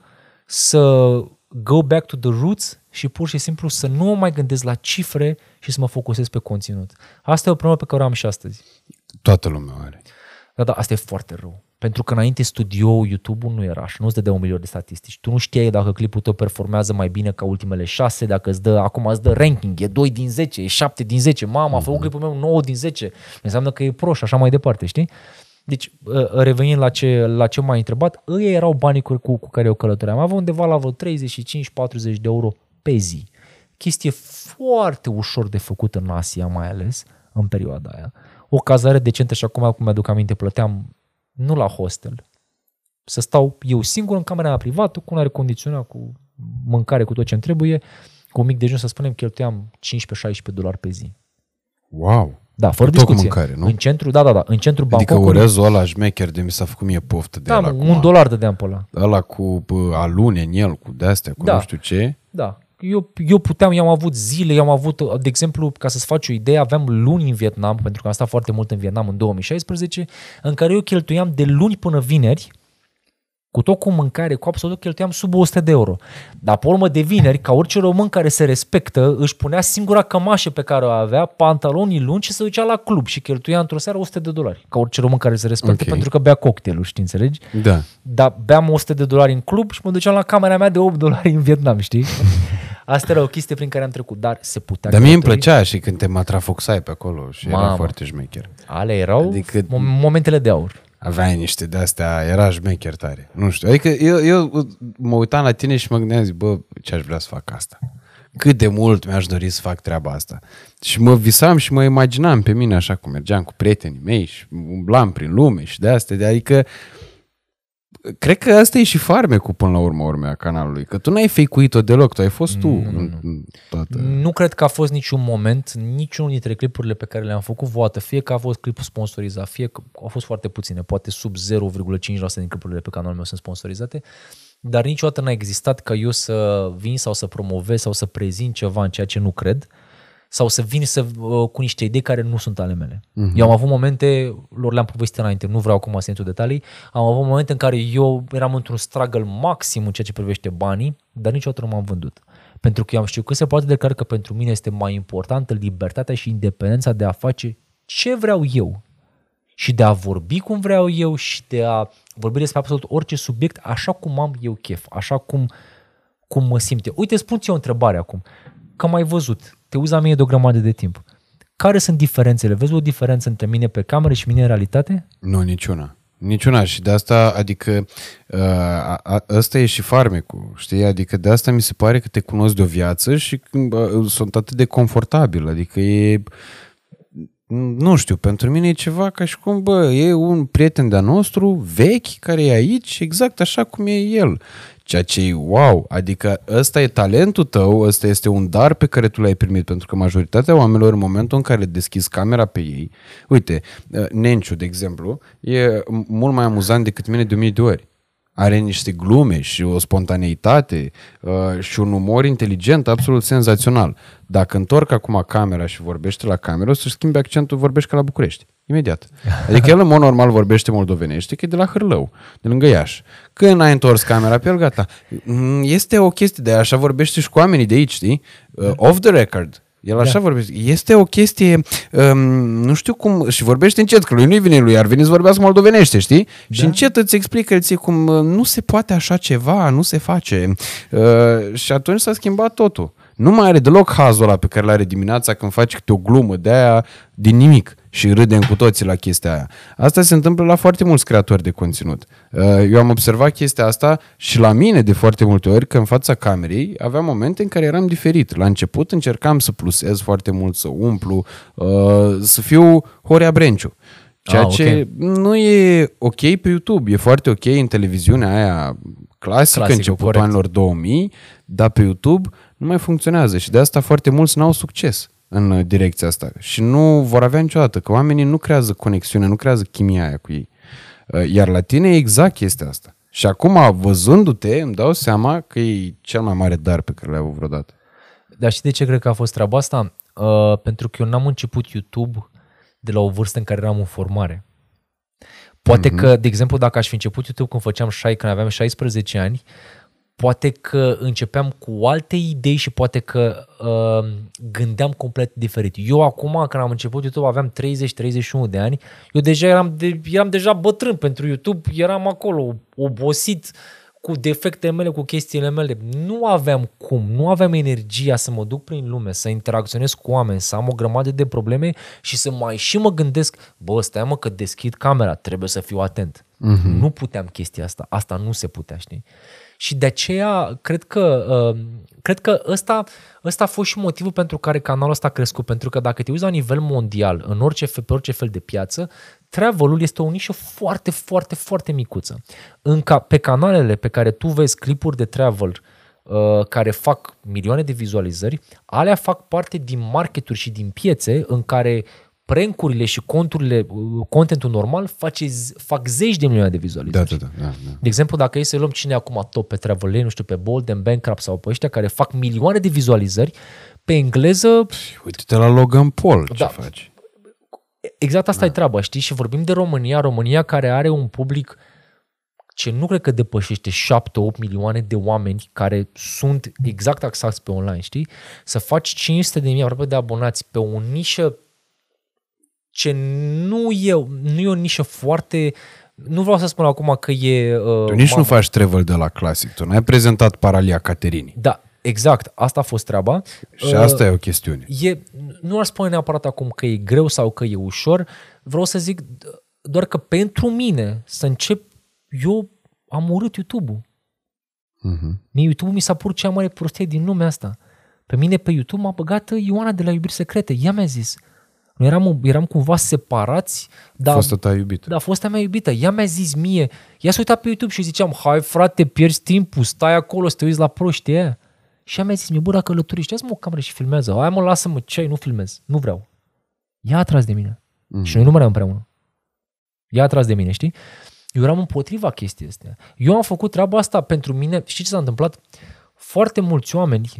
să go back to the roots și pur și simplu să nu mai gândesc la cifre și să mă focusez pe conținut. Asta e o problemă pe care o am și astăzi. Toată lumea are. Da, da, asta e foarte rău. Pentru că înainte studioul YouTube-ul nu era și nu-ți dădea un milion de statistici. Tu nu știai dacă clipul tău performează mai bine ca ultimele șase, dacă îți dă, acum îți dă ranking, e doi din zece, e șapte din zece, mama, a făcut clipul meu nouă din zece, înseamnă că e pro și așa mai departe, știi? Deci, revenind la ce, la ce m-ai întrebat, ei erau banii cu, cu care eu călătoream. Aveam undeva la vreo treizeci și cinci - patruzeci de euro pe zi. Chestie foarte ușor de făcut în Asia, mai ales în perioada aia. O cazare decentă și acum, cum mi-aduc aminte, plăteam nu la hostel. Să stau eu singur în camera mea privată, cu un aer condiționat, cu mâncare, cu tot ce-mi trebuie, cu un mic dejun, să spunem, cheltuiam cincisprezece - șaisprezece dolari pe zi. Wow! Da, fără tot discuție. Mâncare, nu? În centru, da, da, da, în centru Bangkok. Adică orezul ăla șmecher de mi s-a făcut mie poftă de da, ăla. Da, un dolar dădeam pe ăla. Ăla cu alune în el, cu de-astea, cu da, nu știu ce. Da, eu, eu puteam, i-am avut zile, i-am avut, de exemplu, ca să-ți faci o idee, aveam luni în Vietnam, pentru că am stat foarte mult în Vietnam în două mii șaisprezece, în care eu cheltuiam de luni până vineri, cu tot cu mâncare, cu absolut, cheltuiam sub o sută de euro. Dar pe urmă de vineri, ca orice român care se respectă, își punea singura cămașă pe care o avea, pantalonii lungi și se ducea la club și cheltuia într-o seară o sută de dolari. Ca orice român care se respectă, okay, pentru că bea cocktailul, știi, înțelegi? Da. Dar beam o sută de dolari în club și mă duceam la camera mea de opt dolari în Vietnam, știi? Asta era o chestie prin care am trecut, dar se putea... Dar mie îmi plăcea și când te matrafoxai pe acolo și Mama. Era foarte șmecher. Ale erau adică... momentele de aur. Aveai niște de-astea, era șmecher tare. Nu știu, adică eu, eu mă uitam la tine și mă gândeam, zic, bă, ce aș vrea să fac asta? Cât de mult mi-aș dori să fac treaba asta? Și mă visam și mă imaginam pe mine așa cum mergeam cu prietenii mei și umblam prin lume și de-astea, de, adică cred că asta e și farmecul până la urmă urmea canalului, că tu n-ai fake-uit-o deloc, tu ai fost tu. Nu, nu, nu. Toată... nu cred că a fost niciun moment, niciunul dintre clipurile pe care le-am făcut voată, fie că a fost clipul sponsorizat, fie că au fost foarte puține, poate sub zero virgulă cinci la sută din clipurile pe canalul meu sunt sponsorizate, dar niciodată n-a existat ca eu să vin sau să promovez sau să prezint ceva în ceea ce nu cred, sau să vin să, uh, cu niște idei care nu sunt ale mele. Uh-huh. Eu am avut momente, lor le-am povestit înainte, nu vreau acum să intru detalii, am avut momente în care eu eram într-un struggle maxim în ceea ce privește banii, dar niciodată nu m-am vândut. Pentru că eu am știut cât se poate de clar că pentru mine este mai importantă libertatea și independența de a face ce vreau eu și de a vorbi cum vreau eu și de a vorbi despre absolut orice subiect așa cum am eu chef, așa cum cum mă simt eu. Uite, spun-ți eu o întrebare acum, că m-ai văzut, te uzi la mine de o grămadă de timp. Care sunt diferențele? Vezi o diferență între mine pe cameră și mine în realitate? Nu, niciuna. Niciuna și de asta, adică a, a, ăsta e și farmecul, știi? Adică de asta mi se pare că te cunosc de o viață și a, sunt atât de confortabil, adică e... Nu știu, pentru mine e ceva ca și cum, bă, e un prieten de-a nostru vechi care e aici exact așa cum e el. Ceea ce e wow, adică ăsta e talentul tău, ăsta este un dar pe care tu l-ai primit, pentru că majoritatea oamenilor în momentul în care deschizi camera pe ei, uite, Nenciu, de exemplu, e mult mai amuzant decât mine de o mie de ori. Are niște glume și o spontaneitate uh, și un umor inteligent absolut senzațional. Dacă întorc acum camera și vorbește la cameră, o să-și schimbe accentul, vorbește ca la București. Imediat. Adică el în mod normal vorbește moldovenește, că e de la Hârlău, de lângă Iași. Când ai întors camera pe el, gata. Este o chestie de așa vorbește și cu oamenii de aici, știi? Uh, off the record. El așa da. vorbește. Este o chestie, um, nu știu cum, și vorbește încet, că lui nu-i vine lui, ar veni să vorbească moldovenește, știi? Da. Și încet îți explică ție cum nu se poate așa ceva, nu se face. Uh, și atunci s-a schimbat totul. Nu mai are deloc hazul ăla pe care l-are dimineața când faci câte o glumă de aia din nimic și râdem cu toții la chestia aia. Asta se întâmplă la foarte mulți creatori de conținut. Eu am observat chestia asta și la mine de foarte multe ori, că în fața camerei aveam momente în care eram diferit. La început încercam să plusez foarte mult, să umplu, să fiu Horea Brenciu. Ceea ah, okay. ce nu e ok pe YouTube, e foarte ok în televiziunea aia clasică, Clasic, începutul corect. anilor două mii, dar pe YouTube nu mai funcționează și de asta foarte mulți n-au succes în direcția asta și nu vor avea niciodată, că oamenii nu creează conexiune, nu creează chimia aia cu ei. Iar la tine e exact chestia asta. Și acum, văzându-te, îmi dau seama că e cel mai mare dar pe care l-ai avut vreodată. Dar știi de ce cred că a fost treaba asta? Uh, pentru că eu n-am început YouTube de la o vârstă în care eram în formare. Poate mm-hmm. că, de exemplu, dacă aș fi început YouTube când făceam când aveam șaisprezece ani, poate că începeam cu alte idei și poate că uh, gândeam complet diferit. Eu acum, când am început YouTube, aveam treizeci - treizeci și unu de ani, eu deja eram, de, eram deja bătrân pentru YouTube, eram acolo obosit cu defectele mele, cu chestiile mele. Nu aveam cum, nu aveam energia să mă duc prin lume, să interacționez cu oameni, să am o grămadă de probleme și să mai și mă gândesc, bă, stai mă că deschid camera, trebuie să fiu atent. Mm-hmm. Nu puteam chestia asta, asta nu se putea, știi? Și de aceea cred că, uh, cred că ăsta, ăsta a fost și motivul pentru care canalul ăsta a crescut, pentru că dacă te uiți la nivel mondial, în orice, pe orice fel de piață, travel-ul este o nișă foarte, foarte, foarte micuță. În ca, pe canalele pe care tu vezi clipuri de travel uh, care fac milioane de vizualizări, alea fac parte din marketuri și din piețe în care prank-urile și conturile, contentul normal face, fac zeci de milioane de vizualizări. Da, da, da, da. De exemplu, dacă e să luăm cine acum top pe travel, nu știu, pe Bold and Bankrupt sau pe ăștia care fac milioane de vizualizări, pe engleză... Uite-te la Logan Paul, da, ce faci. Exact asta da. e treaba, știi? Și vorbim de România, România care are un public ce nu cred că depășește șapte - opt milioane de oameni care sunt exact axați pe online, știi? Să faci cinci sute de mii aproape de abonați pe o nișă ce nu e, nu e o nișă foarte... Nu vreau să spun acum că e... Uh, tu nici mama. nu faci travel de la clasic, tu n-ai prezentat Paralia Caterini. Da, exact, asta a fost treaba. Și uh, asta e o chestiune. E, nu aș spune neapărat acum că e greu sau că e ușor, vreau să zic doar că pentru mine să încep, eu am urât YouTube-ul. Uh-huh. Mie YouTube-ul mi s-a părut cea mai prostie din lumea asta. Pe mine pe YouTube m-a băgat Ioana de la Iubiri Secrete, ea mi-a zis... Noi eram, eram cumva separați, dar... Fosta ta iubită. Da, fosta mea iubită. Ea mi-a zis mie, ea s-a uitat pe YouTube și ziceam, hai frate, pierzi timpul, stai acolo să te uiți la proștii aia. Și ea mi-a zis, mie, bă, dacă lăturiști, ia-ți mă o cameră și filmează. Hai mă, lasă-mă, ce ai, nu filmez, nu vreau. Ea a tras de mine. Mm-hmm. Și noi nu mergeam împreună. Ea a tras de mine, știi? Eu eram împotriva chestii astea. Eu am făcut treaba asta pentru mine. Știi ce s-a întâmplat? Foarte mulți oameni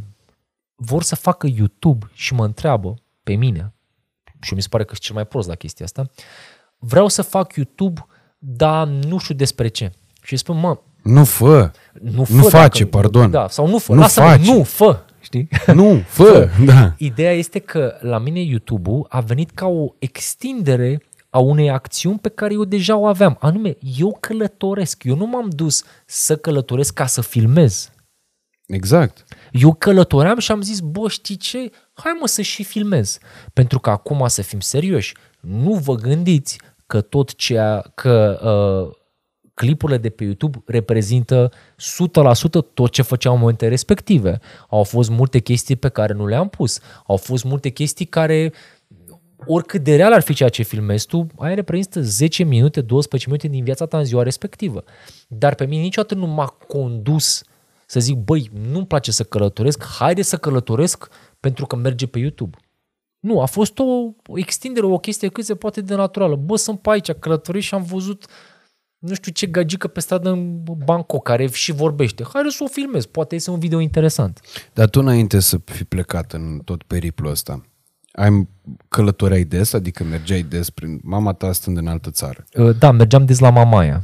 vor să facă YouTube și mă întreabă pe mine. Și mi se pare că e cel mai prost la chestia asta. Vreau să fac YouTube, dar nu știu despre ce. Și îi spun, mă... Nu fă! Nu, fă nu dacă, face, pardon! Da, sau nu fă! Nu lasă, nu fă! Știi? Nu fă! fă. Da. Ideea este că la mine YouTube-ul a venit ca o extindere a unei acțiuni pe care eu deja o aveam. Anume, eu călătoresc. Eu nu m-am dus să călătoresc ca să filmez. Exact. Eu călătoream și am zis, bă, știi ce? Hai mă să și filmez. Pentru că acum, să fim serioși, nu vă gândiți că tot ceea, că uh, clipurile de pe YouTube reprezintă o sută la sută tot ce făceam în momentele respective. Au fost multe chestii pe care nu le-am pus. Au fost multe chestii care, oricât de real ar fi ceea ce filmezi tu, aia reprezintă zece minute, douăsprezece minute din viața ta în ziua respectivă. Dar pe mine niciodată nu m-a condus să zic, băi, nu-mi place să călătoresc, haide să călătoresc pentru că merge pe YouTube. Nu, a fost o extindere, o chestie cât se poate de naturală. Bă, sunt pe aici, călătoresc și am văzut nu știu ce gagică pe stradă în Bangkok care și vorbește. Haide să o filmez, poate este un video interesant. Dar tu înainte să fi plecat în tot periplul ăsta, ai călătoreai des, adică mergeai des prin mama ta stând în altă țară? Da, mergeam des la mama aia.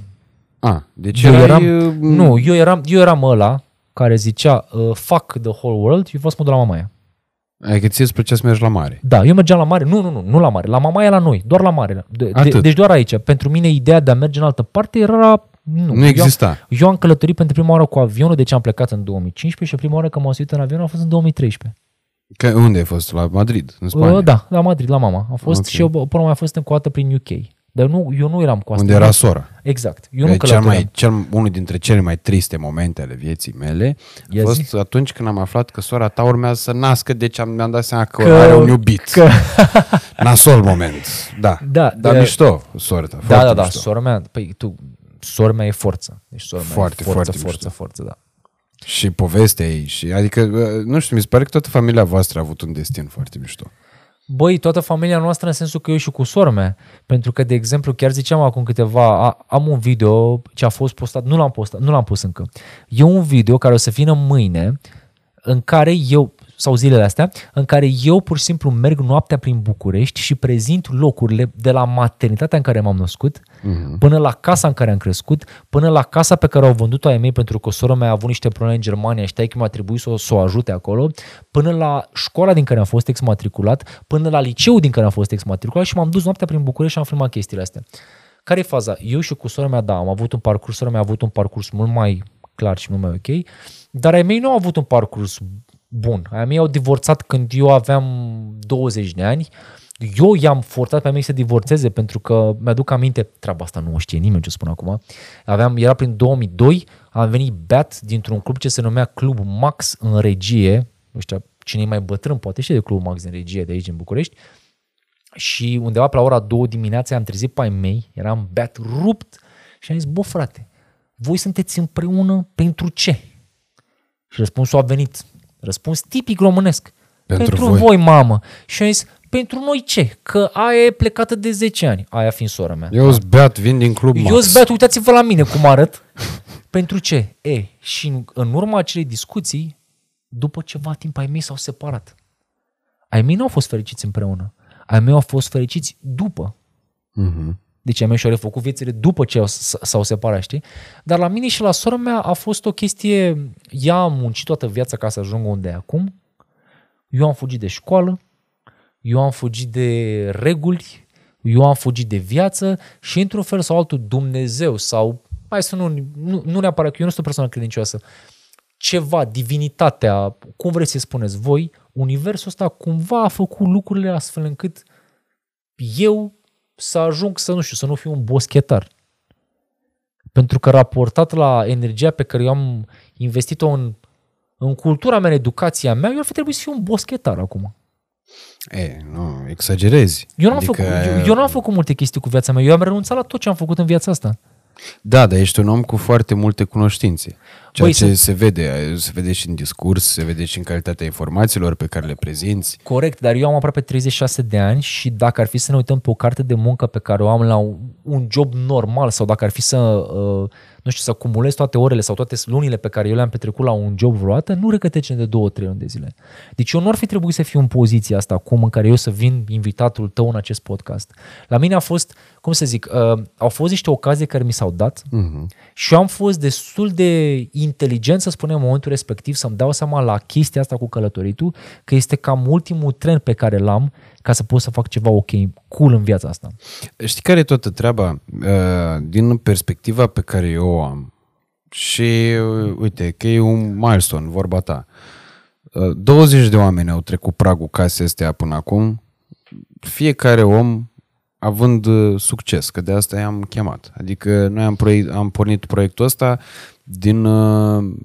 A, deci eu eram, erai... Nu, eu eram, eu eram ăla care zicea uh, fuck the whole world, eu vă spun de la mamaia. Adică ție îți plăcea să mergi la mare. Da, eu mergeam la mare, nu, nu, nu, nu la mare, la mamaia la noi, doar la mare. De, de, deci doar aici. Pentru mine ideea de a merge în altă parte era... Nu, nu exista. Eu am, eu am călătorit pentru prima oară cu avionul, deci am plecat în două mii cincisprezece și prima oară când m-am suit în avion a fost în două mii treisprezece. Că unde ai fost? La Madrid, în Spania? Uh, da, la Madrid, la mama. Am fost okay. Și eu până mai am fost încă o dată prin U K. Dar nu, eu nu eram cu asta. Unde era sora. Exact. Eu nu cel mai, cel, unul dintre cele mai triste momente ale vieții mele a fost atunci când am aflat că sora ta urmează să nască, deci am, mi-am dat seama că, că are un iubit. Că... Nasol moment. Da. Da, dar de... mișto, sora ta. Da, da, da, mișto. Sora mea, păi tu, sora mea e forță. Deci sora mea foarte, e forță, foarte forță, forță, da. Și povestea ei. Și, adică, nu știu, mi se pare că toată familia voastră a avut un destin foarte mișto. Băi, toată familia noastră, în sensul că eu și cu sora mea, pentru că, de exemplu, chiar ziceam acum câteva, a, am un video ce a fost postat, nu l-am postat, nu l-am pus încă. E un video care o să vină mâine, în care eu, sau zilele astea, în care eu pur și simplu merg noaptea prin București și prezint locurile de la maternitatea în care m-am născut, mm-hmm. până la casa în care am crescut, până la casa pe care au vândut-o ai mei, pentru că sora mea a avut niște probleme în Germania și taică mi-a trebuit să o, să o ajute acolo, până la școala din care am fost exmatriculat, până la liceul din care am fost exmatriculat și m-am dus noaptea prin București și am filmat chestiile astea. Care e faza? Eu și cu sora mea, da, am avut un parcurs, sora mea a avut un parcurs mult mai clar și mult mai ok, dar ai mei nu au avut un parcurs bun. Aia mei au divorțat când eu aveam douăzeci de ani. Eu i-am forțat pe aia mei să divorțeze pentru că mi-aduc aminte, treaba asta nu o știe nimeni ce spun acum. Aveam, era prin două mii doi, am venit beat dintr-un club ce se numea Club Max în Regie. Nu știu, cine e mai bătrân poate știe de Club Max în Regie de aici din București. Și undeva pe la ora două dimineața am trezit pe aia mei, eram beat rupt și am zis, bă frate, voi sunteți împreună pentru ce? Și răspunsul a venit. Răspuns tipic românesc. Pentru, pentru voi. voi, mamă. Și am zis, pentru noi ce? Că aia e plecată de zece ani. Aia fiind sora mea. Eu-s beat, vin din Club Max. Eu-s beat, uitați-vă la mine cum arăt. Pentru ce? E, și în, în urma acelei discuții, după ceva timp, ai mei s-au separat. Ai mei nu au fost fericiți împreună. Ai mei au fost fericiți după. Mm-hmm. Deci ai mei și-au refăcut viețile după ce s-au separat, știi? Dar la mine și la sora mea a fost o chestie, ea a muncit toată viața ca să ajungă unde e acum, eu am fugit de școală, eu am fugit de reguli, eu am fugit de viață și într-un fel sau altul Dumnezeu sau, hai să nu, nu, nu neapărat că eu nu sunt o persoană credincioasă, ceva, divinitatea, cum vreți să spuneți voi, universul ăsta cumva a făcut lucrurile astfel încât eu să ajung să nu știu, să nu fiu un boschetar. Pentru că raportat la energia pe care eu am investit-o în, în cultura mea, în educația mea, eu ar fi trebuit să fiu un boschetar acum. E, nu, exagerezi. Eu n-am, adică... făcut, eu, eu n-am făcut multe chestii cu viața mea, eu am renunțat la tot ce am făcut în viața asta. Da, dar ești un om cu foarte multe cunoștințe. Ceea Băi, ce sunt... se vede, se vede și în discurs, se vede și în calitatea informațiilor pe care le prezinți. Corect, dar eu am aproape treizeci și șase de ani și dacă ar fi să ne uităm pe o carte de muncă pe care o am la un job normal sau dacă ar fi să, nu știu, să acumulez toate orele sau toate lunile pe care eu le-am petrecut la un job vreodată, nu recătece de două, trei luni de zile. Deci eu nu ar fi trebuit să fiu în poziția asta acum în care eu să vin invitatul tău în acest podcast. La mine a fost, cum să zic, au fost niște ocazii care mi s-au dat uh-huh. și eu am fost destul de inteligent, să spunem, în momentul respectiv să-mi dau seama la chestia asta cu călătoritul că este cam ultimul trend pe care l-am ca să pot să fac ceva ok, cool în viața asta. Știi care e toată treaba? Din perspectiva pe care eu o am Și uite, că e un milestone, vorba ta. douăzeci de oameni au trecut pragul casei astea până acum, fiecare om având succes, că de asta i-am chemat. Adică noi am, proiect, am pornit proiectul ăsta din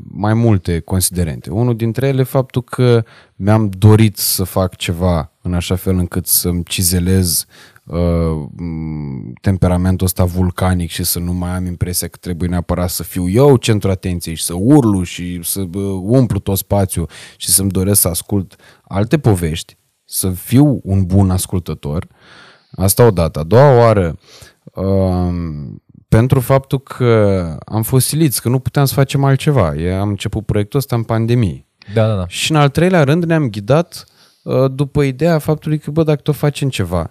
mai multe considerente. Unul dintre ele, faptul că mi-am dorit să fac ceva în așa fel încât să-mi cizelez uh, temperamentul ăsta vulcanic și să nu mai am impresia că trebuie neapărat să fiu eu centrul atenției și să urlu și să umplu tot spațiul și să-mi doresc să ascult alte povești, să fiu un bun ascultător. Asta odată. A doua oară, uh, pentru faptul că am fost siliți, că nu puteam să facem altceva. Eu am început proiectul ăsta în pandemie. Da, da, da. Și în al treilea rând ne-am ghidat uh, după ideea faptului că, bă, dacă tot facem ceva,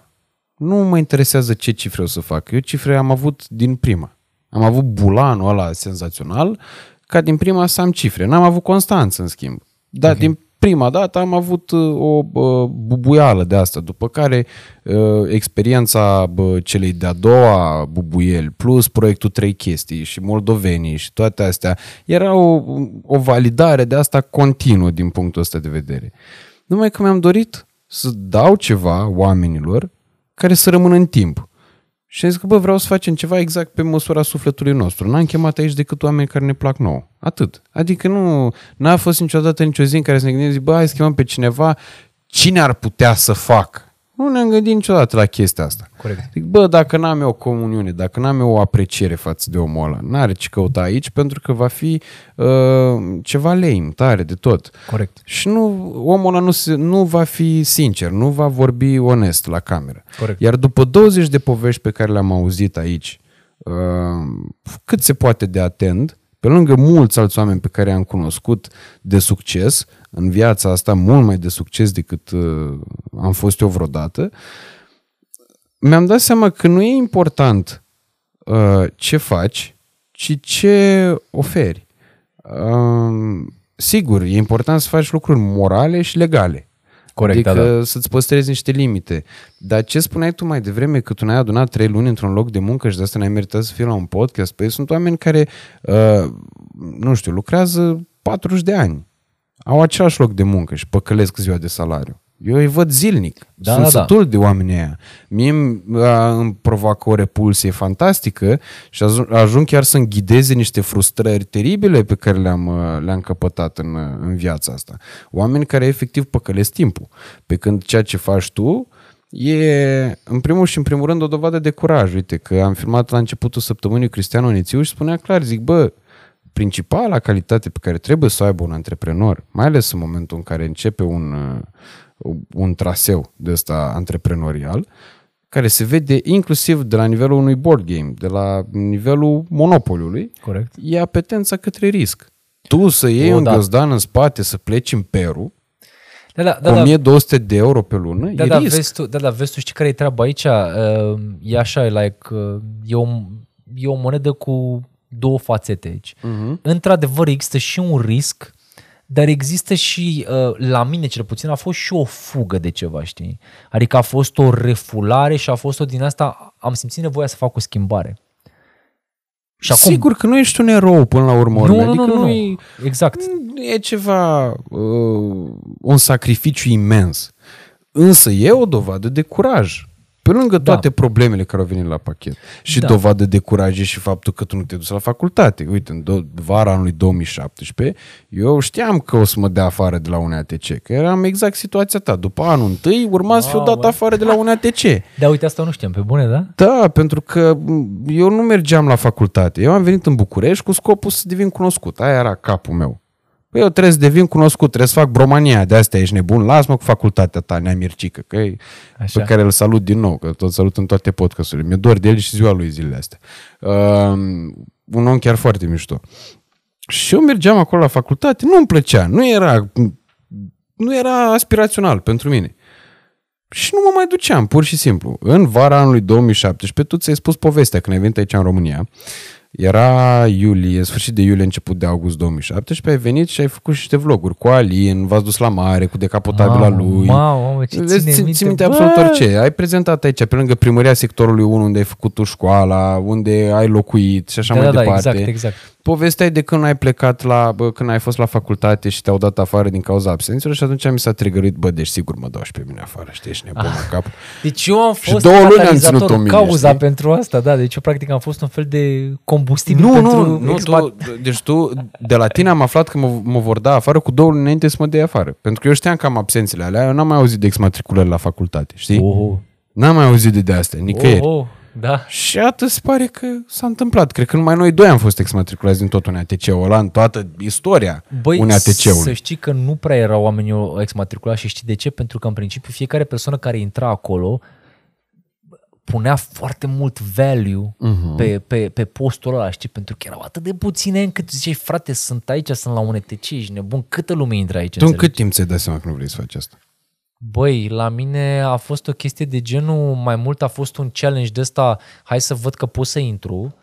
nu mă interesează ce cifre o să fac. Eu cifre am avut din prima. Am avut bulanul ăla senzațional ca din prima să am cifre. N-am avut constanță, în schimb. Dar uh-huh. din prima dată am avut o bubuială de asta, după care experiența celei de-a doua bubuieli plus proiectul Trei Chestii și moldovenii și toate astea era o, o validare de asta continuă din punctul ăsta de vedere. Numai că mi-am dorit să dau ceva oamenilor care să rămână în timp. Și am zis că, bă, vreau să facem ceva exact pe măsura sufletului nostru. N-am chemat aici decât oameni care ne plac nouă. Atât. Adică nu, n-a fost niciodată nicio zi în care să ne gândim, zic, bă, hai să chemăm pe cineva, cine ar putea să fac? Nu ne-am gândit niciodată la chestia asta. Corect. Zic, bă, dacă n-am eu o comuniune, dacă n-am eu o apreciere față de omul ăla, n-are ce căuta aici pentru că va fi uh, ceva lame, tare de tot. Corect. Și nu, omul ăla nu, nu va fi sincer, nu va vorbi onest la cameră. Corect. Iar după douăzeci de povești pe care le-am auzit aici, uh, cât se poate de atent, pe lângă mulți alți oameni pe care i-am cunoscut de succes, în viața asta mult mai de succes decât uh, am fost eu vreodată, mi-am dat seama că nu e important uh, ce faci, ci ce oferi. Uh, sigur, e important să faci lucruri morale și legale. Corect, adică da. Să-ți păstrezi niște limite. Dar ce spuneai tu mai devreme, că tu n-ai adunat trei luni într-un loc de muncă și de asta n-ai meritat să fii la un podcast? Păi sunt oameni care, uh, nu știu, lucrează patruzeci de ani. Au același loc de muncă și păcălesc ziua de salariu. Eu îi văd zilnic. Da, sunt da, sătul da. de oamenii aia. Mie îmi provoacă o repulsie fantastică și ajung chiar să-mi ghideze niște frustrări teribile pe care le-am, le-am căpătat în, în viața asta. Oameni care efectiv păcălesc timpul. Pe când ceea ce faci tu e, în primul și în primul rând, o dovadă de curaj. Uite că am filmat la începutul săptămânii Cristian Onițiu și spunea clar, zic, bă, principala calitate pe care trebuie să o aibă un antreprenor, mai ales în momentul în care începe un, un traseu de ăsta antreprenorial, care se vede inclusiv de la nivelul unui board game, de la nivelul monopoliului, corect, e apetența către risc. Tu să iei o, un da. găzdan în spate, să pleci în Peru, da, da, da, o mie două sute de euro pe lună, da, e da, risc. Vezi tu, da, da, vezi tu, știi care e treaba aici? E așa, e, like, e, o, e o monedă cu două fațete aici. Uh-huh. Într-adevăr există și un risc, dar există și, la mine cel puțin, a fost și o fugă de ceva, știi? Adică a fost o refulare și a fost o din asta, am simțit nevoia să fac o schimbare. Și acum, sigur că nu ești un erou până la urmă. Nu, adică nu, nu, nu, e, exact. E ceva, uh, un sacrificiu imens. Însă e o dovadă de curaj. Pe lângă toate da. problemele care au venit la pachet. Și da. dovadă de curaj și faptul că tu nu te-ai dus la facultate. Uite, în do- vara anului două mii șaptesprezece, eu știam că o să mă dea afară de la U N A T C, că eram exact situația ta. După anul întâi urma să fiu dat afară de la U N A T C. Da, uite, asta nu știam, pe bune, da? Da, pentru că eu nu mergeam la facultate. Eu am venit în București cu scopul să devin cunoscut. Aia era capul meu. Păi eu trebuie să devin cunoscut, trebuie să fac bromania, de astea ești nebun, las-mă cu facultatea ta, Nea Mircică, că e, pe care îl salut din nou, că tot salut în toate podcasturile, mi-e dor de el și ziua lui zilele astea. Uh, un om chiar foarte mișto. Și eu mergeam acolo la facultate, nu îmi plăcea, nu era, nu era aspirațional pentru mine. Și nu mă mai duceam, pur și simplu. În vara anului două mii șaptesprezece, tu ți-ai spus povestea când ai venit aici în România. Era iulie, sfârșit de iulie, început de august două mii șaptesprezece, ai venit și ai făcut și niște vloguri cu Alin, v-ați dus la mare, cu decapotabila wow, lui. Wow, ce ține, ține minte, minte absolut orice. Ai prezentat aici, pe lângă primăria sectorului unu, unde ai făcut tu școala, unde ai locuit și așa da, mai da, departe. Exact, exact. povesteai de când ai plecat la, bă, când ai fost la facultate și te-au dat afară din cauza absențelor și atunci mi s-a trigărit, bă, deci sigur mă dau și pe mine afară, știi, ești nebun ah. cap. Deci eu am fost și două luni am ținut o mine, cauza știi? Pentru asta, da, deci eu practic am fost un fel de combustibil nu, pentru... Nu, nu, tu, deci tu, de la tine am aflat că mă, mă vor da afară cu două luni înainte să mă dea afară, pentru că eu știam că am absențele alea, eu n-am mai auzit de exmatriculări la facultate, știi? Oh. N-am mai auzit de, de astea, nicăieri. Oh, oh. Da. Și atât se pare că s-a întâmplat. Cred că numai noi doi am fost exmatriculați din tot UNATC-ul ăla, în toată istoria UNATC-ului. Să știi că nu prea erau oamenii exmatriculați și știi de ce? Pentru că în principiu fiecare persoană care intra acolo punea foarte mult value uh-huh. pe, pe, pe postul ăla, știi? Pentru că erau atât de puține încât ziceai, frate, sunt aici, sunt la UNATC, ești nebun, câtă lume intră aici? Tu în cât timp ți-ai dat seama că nu vrei să faci asta? Băi, la mine a fost o chestie de genul, mai mult a fost un challenge de ăsta, hai să văd că pot să intru.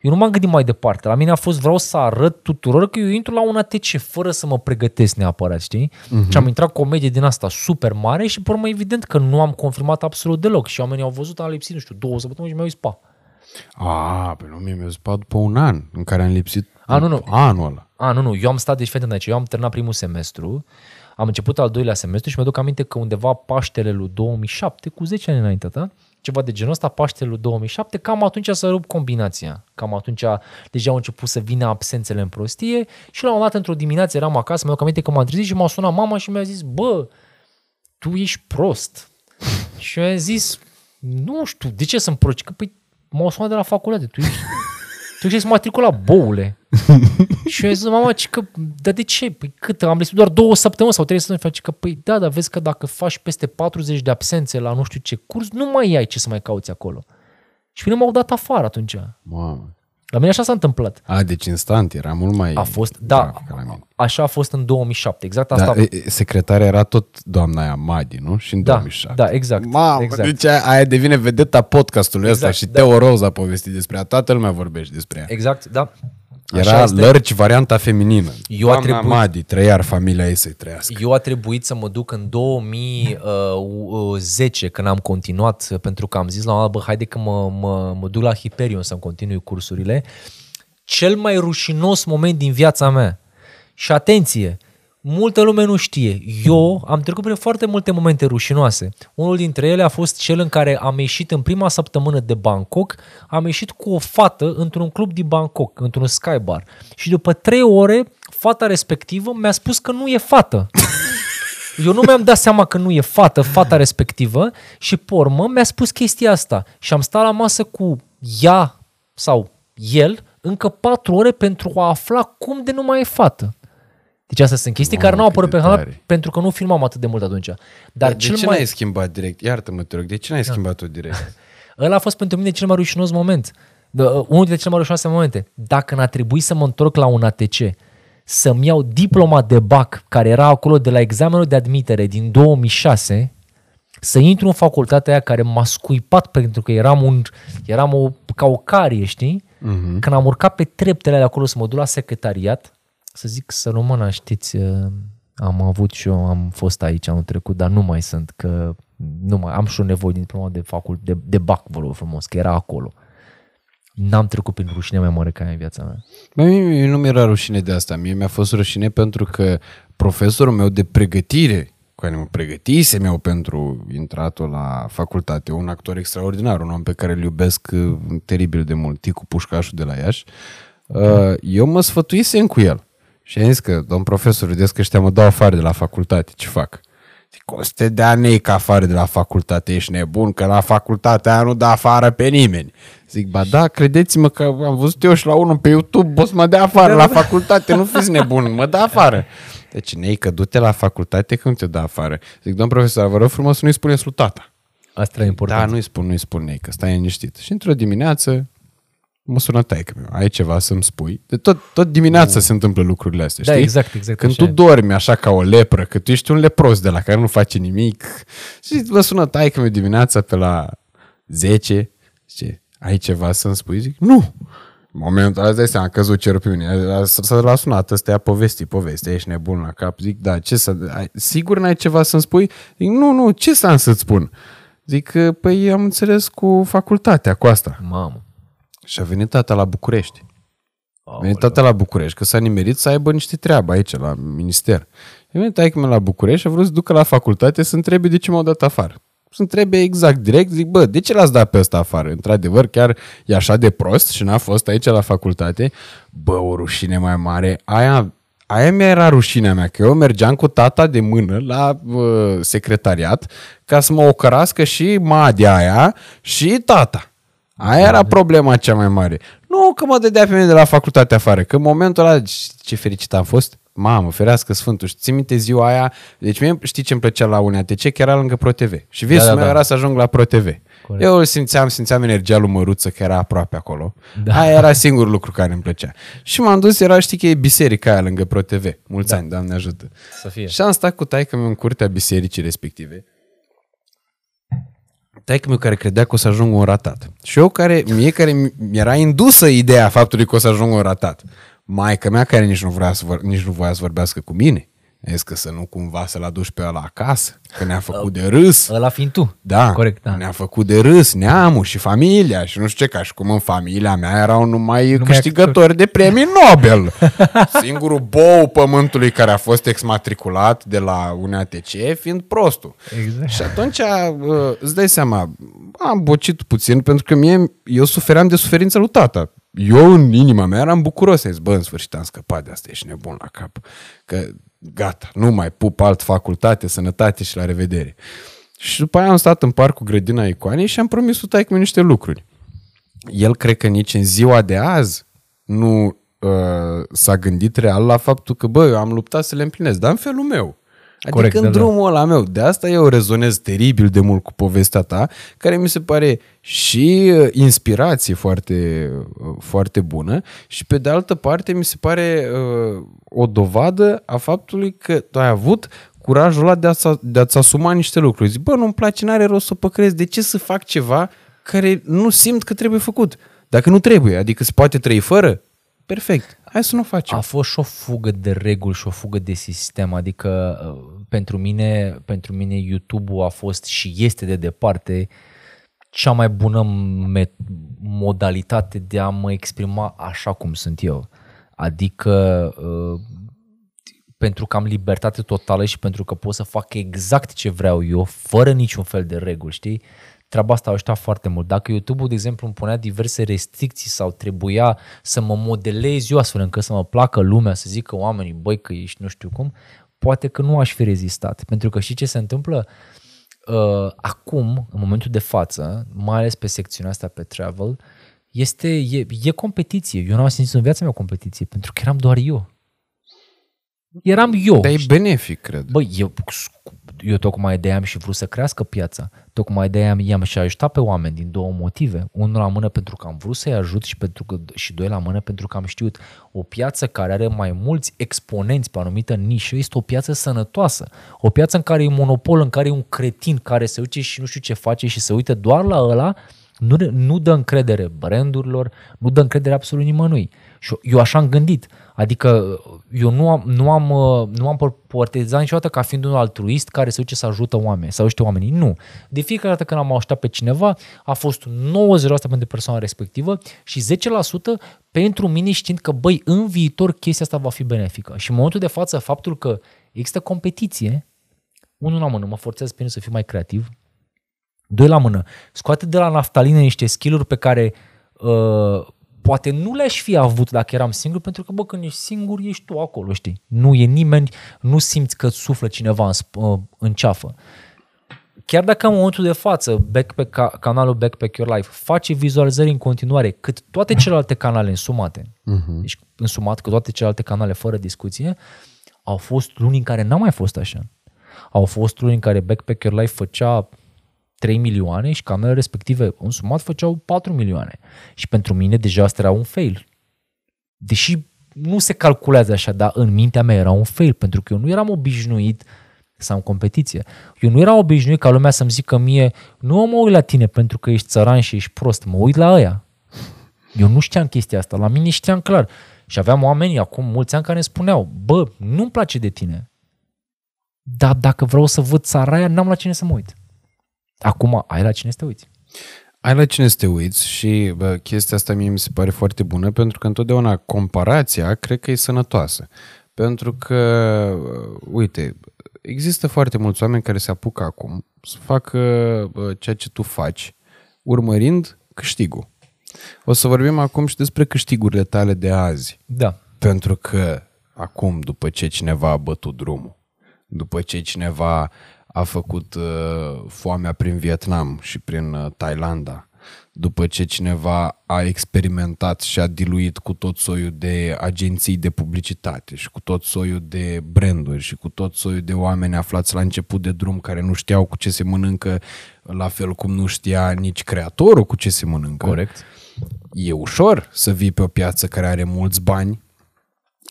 Eu nu m-am gândit mai departe, la mine a fost, vreau să arăt tuturor că eu intru la un A T C fără să mă pregătesc neapărat, știi? Uh-huh. Și am intrat cu o medie din asta super mare și pe urmă evident că nu am confirmat absolut deloc și oamenii au văzut, am lipsit, nu știu, două săptămâni și mi-au zis pa. A, pe lume mi-au zis pa după un an în care am lipsit a, nu, nu. anul ăla. A, nu, nu, eu am stat de fete, deci eu am terminat primul semestru. Am început al doilea semestru și mi-aduc aminte că undeva Paștele lui două mii șapte, cu zece ani înainte, da? Ceva de genul ăsta, Paștele lui două mii șapte, cam atunci s-a rupt combinația. Cam atunci deja au început să vină absențele în prostie și la un moment dat, într-o dimineață, eram acasă, mi-aduc aminte că m-am trezit și m-a sunat mama și mi-a zis, bă, tu ești prost. Și mi-a zis, nu știu, de ce sunt prost? Că păi m-au sunat de la facultate, tu ești... Tu știi să mă matricula, boule. Și eu zis, mama, că, dar de ce? Păi cât? Am lipsit doar două săptămâni sau trei săptămâni. Face că, păi da, dar vezi că dacă faci peste patruzeci de absențe la nu știu ce curs, nu mai ai ce să mai cauți acolo. Și mine m-au dat afară atunci. Mamă. La mine așa s-a întâmplat. A, deci instant, era mult mai... A fost, da, așa a fost în două mii șapte, exact asta. Da, secretarea era tot doamna aia Madi, nu? Și în da, două mii șapte. Da, exact. Mamă, exact. Deci aia devine vedeta podcastului exact, ăsta și da. Teo Rose a povestit despre ea, toată lumea vorbește despre ea. Exact, da. Era lărgi varianta feminină. Eu a trebuit, Madi, trăiar familia ei să-i trăiască. Eu a trebuit să mă duc în două mii zece când am continuat, pentru că am zis la un moment dat, bă, haide că mă, mă, mă duc la Hyperion să-mi continui cursurile. Cel mai rușinos moment din viața mea. Și atenție, multă lume nu știe. Eu am trecut prin foarte multe momente rușinoase. Unul dintre ele a fost cel în care am ieșit în prima săptămână de Bangkok, am ieșit cu o fată într-un club din Bangkok, într-un skybar. Și după trei ore, fata respectivă mi-a spus că nu e fată. Eu nu mi-am dat seama că nu e fată, fata respectivă, și pe urmă mi-a spus chestia asta. Și am stat la masă cu ea sau el încă patru ore pentru a afla cum de nu mai e fată. Deci astea sunt chestii, mă, care nu au apărut pe hard pentru că nu filmam atât de mult atunci. Dar, Dar cel de ce mai... n-ai schimbat direct? Iartă-mă, te rog, de ce n-ai da. schimbat-o direct? Ăla a fost pentru mine cel mai rușinos moment. Unul dintre cele mai rușinoase momente. Dacă n-a trebuit să mă întorc la un A T C, să-mi iau diploma de bac, care era acolo de la examenul de admitere din două mii șase, să intru în facultatea aia care m-a scuipat pentru că eram, un, eram o, ca o carie, știi? Uh-huh. Când am urcat pe treptele alea acolo să mă duc la secretariat, să zic, să rămână, știți, am avut și eu, am fost aici anul trecut, dar nu mai sunt, că nu mai, am și o nevoie din prima de facultate, de, de bac, vă rog frumos, că era acolo. N-am trecut prin rușine mai mare ca în viața mea. Bă, mie nu mi-era rușine de asta, mie mi-a fost rușine pentru că profesorul meu de pregătire, care mă pregătisem eu pentru intratul la facultate, un actor extraordinar, un om pe care îl iubesc teribil de mult, Ticu Pușcașul de la Iași, okay. Eu mă sfătuisem cu el. Și am zis că, domn profesor, vedeți că ăștia mă dau afară de la facultate, ce fac? Costă de anei ca afară de la facultate, ești nebun, că la facultatea nu dă afară pe nimeni. Zic, ba da, credeți-mă că am văzut eu și la unul pe YouTube, o să mă dea afară la facultate, nu fiți nebun, mă dă afară. Deci, nei că du-te la facultate când te dă afară. Zic, domn profesor, vă rog frumos, nu-i spuneți lui tata. Asta e important. Da, nu-i spun, nu-i spun, nei că stai liniștit. Și într-o dimineață, mă sună taică-miu, ai ceva să-mi spui? De tot, tot dimineața uh. se întâmplă lucrurile astea, știi? Da, exact, exact. Când tu dormi așa ca o lepră, că tu ești un lepros de la care nu faci nimic, și mă sună taică-miu dimineața pe la zece, zice, ai ceva să-mi spui? Zic, nu! În momentul ăla, îți dai seama, am căzut cerul pe mine, s-a sunat, ăsta e a povestii, povestea, ești nebun la cap, zic, da, ce să... Ai, sigur n-ai ceva să-mi spui? Zic, nu, nu, ce să am să-ți spun? Zic, păi am înțeles cu facultatea, cu asta. Mamă. Și a venit tata la București. Venit tata la București, că s-a nimerit să aibă niște treabă aici, la minister. E venit taică-mea la București și a vrut să ducă la facultate să întrebe de ce m-au dat afară. Să întrebe exact, direct, zic, bă, de ce l-ați dat pe ăsta afară? Într-adevăr, chiar e așa de prost și n-a fost aici la facultate. Bă, o rușine mai mare, aia... Aia mi era rușinea mea, că eu mergeam cu tata de mână la uh, secretariat ca să mă ocărască și Madia aia și tata. Aia era problema cea mai mare. Nu că mă dădea pe mine de la facultate afară, că în momentul ăla, ce fericit am fost, mamă, ferească Sfântul, și ții minte ziua aia, deci mie, știi ce îmi plăcea la U N A T C, că era lângă Pro T V și visul da, da, meu da. era să ajung la Pro T V. Corect. Eu îl simțeam, simțeam energia lui Măruță că era aproape acolo. Da. Aia era singurul lucru care îmi plăcea. Și m-am dus, era, știi că e biserica aia lângă Pro T V. Mulți da. ani, Doamne ajută. Să fie. Și am stat cu taică-miu în curtea bisericii respective. Taică-miu care credea că o să ajung un ratat. Și eu care, mie care mi-era indusă ideea faptului că o să ajung un ratat. Maica mea care nici nu voia să, vor, nici nu voia să vorbească cu mine. Zic că să nu cumva să-l aduci pe ăla acasă, că ne-a făcut de râs. Ăla fiind tu. Da, corect, da. Ne-a făcut de râs neamul și familia și nu știu ce, ca și cum în familia mea erau numai, numai câștigători de premii Nobel. Singurul bou pământului care a fost exmatriculat de la U N A T C fiind prostul. Exact. Și atunci îți dai seama, am bocit puțin pentru că mie, eu sufeream de suferința lui tata. Eu în inima mea eram bucuros, ai zis, bă, în sfârșit am scăpat de asta, ești nebun la cap. Că gata, nu mai pup alt facultate, sănătate și la revedere. Și după aia am stat în parc cu grădina Icoanei și am promis lui taică-miu niște lucruri. El cred că nici în ziua de azi nu uh, s-a gândit real la faptul că, bă, eu am luptat să le împlinesc, dar în felul meu. Adică Corect, în da, drumul ăla meu. De asta eu rezonez teribil de mult cu povestea ta, care mi se pare și inspirație foarte, foarte bună și pe de altă parte mi se pare uh, o dovadă a faptului că tu ai avut curajul ăla de, a, de a-ți asuma niște lucruri. Zic, bă, nu-mi place, n-are rost să păcrez. De ce să fac ceva care nu simt că trebuie făcut? Dacă nu trebuie, adică se poate trăi fără? Perfect. Hai să nu facem. A fost și o fugă de reguli și o fugă de sistem, adică pentru mine, pentru mine YouTube-ul a fost și este de departe cea mai bună modalitate de a mă exprima așa cum sunt eu. Adică pentru că am libertate totală și pentru că pot să fac exact ce vreau eu, fără niciun fel de reguli, știi? Treaba asta a ajutat foarte mult. Dacă YouTube-ul, de exemplu, îmi punea diverse restricții sau trebuia să mă modelez eu astfel încât să mă placă lumea, să zică oamenii, băi, că ești nu știu cum, poate că nu aș fi rezistat. Pentru că știi ce se întâmplă? Uh, acum, în momentul de față, mai ales pe secțiunea asta pe travel, este, e, e competiție. Eu nu am simțit în viața mea competiție, pentru că eram doar eu. Eram eu. Dar e benefic, cred. Bă, eu... Eu tocmai de-aia am și vrut să crească piața, tocmai de-aia i-am și ajutat pe oameni din două motive. Unul la mână pentru că am vrut să-i ajut și, pentru că, și doi la mână pentru că am știut o piață care are mai mulți exponenți pe anumită nișă, este o piață sănătoasă, o piață în care e monopol, în care e un cretin care se uite și nu știu ce face și se uită doar la ăla, nu, nu dă încredere brandurilor, nu dă încredere absolut nimănui. Și eu așa am gândit. Adică eu nu am, nu am, nu am portezat niciodată ca fiind un altruist care se duce să ajută oameni, să ajute oamenii. Nu. De fiecare dată când am ajutat pe cineva, a fost nouăzeci la sută pentru persoana respectivă și zece la sută pentru mine știind că, băi, în viitor chestia asta va fi benefică. Și în momentul de față, faptul că există competiție, unul la mână mă forțează pe mine să fiu mai creativ, doi la mână scoate de la naftaline niște skill-uri pe care... Uh, poate nu le-aș fi avut dacă eram singur, pentru că, bă, când ești singur, ești tu acolo, știi? Nu e nimeni, nu simți că îți suflă cineva în, în ceafă. Chiar dacă în momentul de față, Backpack, canalul Backpack Your Life face vizualizări în continuare, cât toate celelalte canale însumate, uh-huh. deci însumat că toate celelalte canale fără discuție, au fost luni în care n-a mai fost așa. Au fost luni în care Backpack Your Life făcea trei milioane și canalele respective în sumat făceau patru milioane. Și pentru mine deja asta era un fail. Deși nu se calculează așa, dar în mintea mea era un fail, pentru că eu nu eram obișnuit să am competiție. Eu nu eram obișnuit ca lumea să-mi zică mie, nu mă uit la tine pentru că ești țăran și ești prost, mă uit la ăia. Eu nu știam chestia asta, la mine știam clar. Și aveam oameni acum mulți ani care îmi spuneau, bă, nu-mi place de tine, dar dacă vreau să văd țara aia, n-am la cine să mă uit. Acum ai la cine să te uiți. Ai la cine să te uiți și bă, chestia asta mie mi se pare foarte bună, pentru că întotdeauna comparația cred că e sănătoasă. Pentru că, uite, există foarte mulți oameni care se apucă acum să facă bă, ceea ce tu faci, urmărind câștigul. O să vorbim acum și despre câștigurile tale de azi. Da. Pentru că acum, după ce cineva a bătut drumul, după ce cineva a făcut uh, foamea prin Vietnam și prin uh, Thailanda, după ce cineva a experimentat și a diluit cu tot soiul de agenții de publicitate și cu tot soiul de branduri și cu tot soiul de oameni aflați la început de drum care nu știau cu ce se mănâncă, la fel cum nu știa nici creatorul cu ce se mănâncă. Corect. E ușor să vii pe o piață care are mulți bani,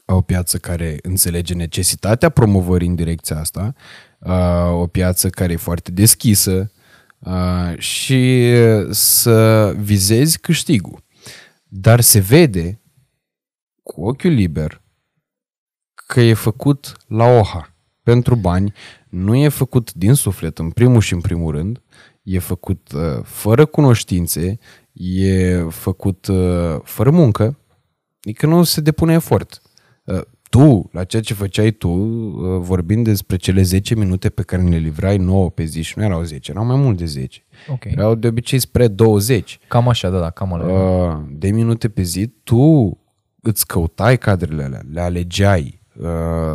o piață care înțelege necesitatea promovării în direcția asta, o piață care e foarte deschisă, și să vizezi câștigul. Dar se vede cu ochiul liber că e făcut la oha, pentru bani, nu e făcut din suflet în primul și în primul rând, e făcut fără cunoștințe, e făcut fără muncă, adică nu se depune efort. Tu, la ceea ce făceai tu, vorbind despre cele zece minute pe care le livrai nouă pe zi, și nu erau zece, erau mai mult de zece. Okay. Erau de obicei spre douăzeci. Cam așa, da, da, cam alea. De minute pe zi, tu îți căutai cadrele alea, le alegeai,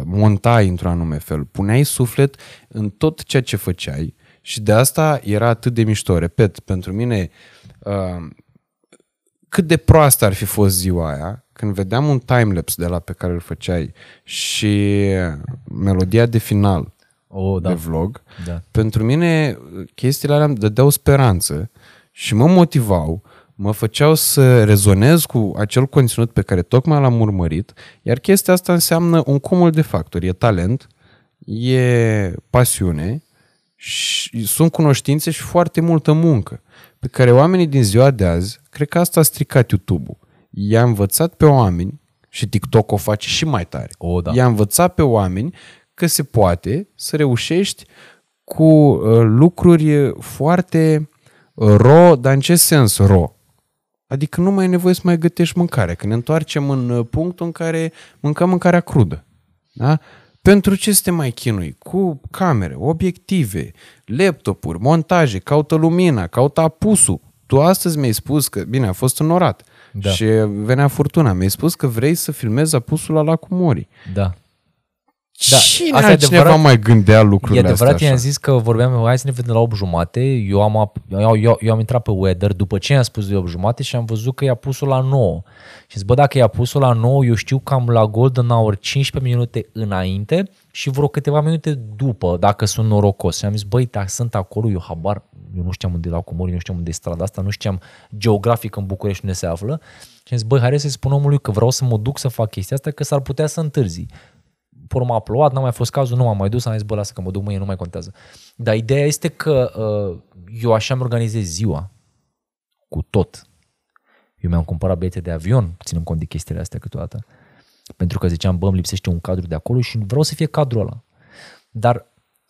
montai într-un anume fel, puneai suflet în tot ceea ce făceai și de asta era atât de mișto. Repet, pentru mine, cât de proastă ar fi fost ziua aia, când vedeam un timelapse de la pe care îl făceai și melodia de final oh, da. de vlog, da. pentru mine chestiile alea îmi dădeau speranță și mă motivau, mă făceau să rezonez cu acel conținut pe care tocmai l-am urmărit, iar chestia asta înseamnă un cumul de factori. E talent, e pasiune și sunt cunoștințe și foarte multă muncă pe care oamenii din ziua de azi, cred că asta a stricat YouTube-ul. I-a învățat pe oameni, și TikTok o face și mai tare, o, da. i-a învățat pe oameni că se poate să reușești cu uh, lucruri foarte ro, dar în ce sens ro? Adică nu mai e nevoie să mai gătești mâncare, că ne întoarcem în punctul în care mâncăm mâncarea crudă. Da? Pentru ce să te mai chinui? Cu camere, obiective, laptopuri, montaje, caută lumina, caută apusul. Tu astăzi mi-ai spus că, bine, a fost înorat, da. Și venea furtuna. Mi-ai spus că vrei să filmezi apusul la lacul Morii. Da. Da. Cine asta altcineva adevărat, mai gândea lucrurile astea? E adevărat, i-am zis că vorbeam, hai să ne vedem la opt jumate. Eu am, eu, eu, eu am intrat pe weather după ce i-am spus de opt jumate și am văzut că i-a pus-o la nouă. Și zic, bă, dacă i-a pus-o la nouă, eu știu că am la golden hour cincisprezece minute înainte și vreo câteva minute după, dacă sunt norocos. Și am zis, băi, sunt acolo, eu habar, eu nu știam unde e lacul Morii, nu știam unde e strada asta, nu știam geografic în București unde se află. Și am zis, băi, hai să-i spun omului că vreau să mă duc să fac chestia asta, că s-ar putea să întârzi. Pur m-a plouat, n-a mai fost cazul, nu m-am mai dus, am zis, bă, lasă că mă duc mâine, nu mai contează. Dar ideea este că uh, eu așa îmi organizez ziua, cu tot. Eu mi-am cumpărat bilete de avion, ținând cont de chestiile astea câteodată, pentru că ziceam, bă, îmi lipsește un cadru de acolo și vreau să fie cadrul ăla. Dar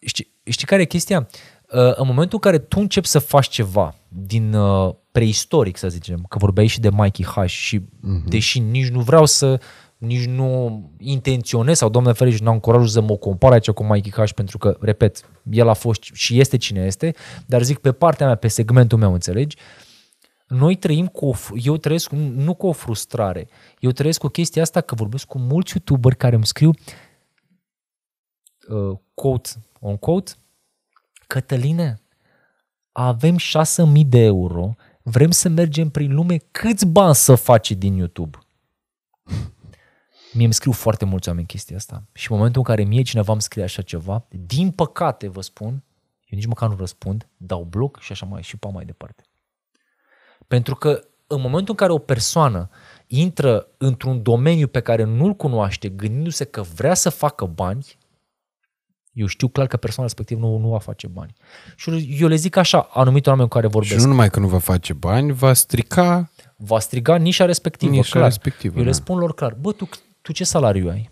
știi, știi care e chestia? Uh, în momentul în care tu începi să faci ceva din uh, preistoric, să zicem, că vorbeai și de Mikey Hash și uh-huh. deși nici nu vreau să... nici nu intenționez sau, Doamne ferește, nu am curajul să mă compar aici cu Mikey Hash, pentru că, repet, el a fost și este cine este, dar zic pe partea mea, pe segmentul meu, înțelegi? Noi trăim cu, o, eu trăiesc nu cu o frustrare, eu trăiesc cu chestia asta că vorbesc cu mulți youtuberi care îmi scriu uh, quote on quote, Cătăline, avem șase mii de euro, vrem să mergem prin lume, câți bani să faci din YouTube? Mie îmi scriu foarte mulți oameni chestia asta și în momentul în care mie cineva îmi scrie așa ceva, din păcate vă spun, eu nici măcar nu răspund, dau bloc și așa mai și pa mai departe. Pentru că în momentul în care o persoană intră într-un domeniu pe care nu-l cunoaște, gândindu-se că vrea să facă bani, eu știu clar că persoana respectiv nu, nu va face bani. Și eu le zic așa anumitor oameni cu care vorbesc. Și nu numai că nu va face bani, va strica... Va striga nișa respectivă, nișa clar. Respectivă, eu da. le spun lor clar, bă, tu... Tu ce salariu ai?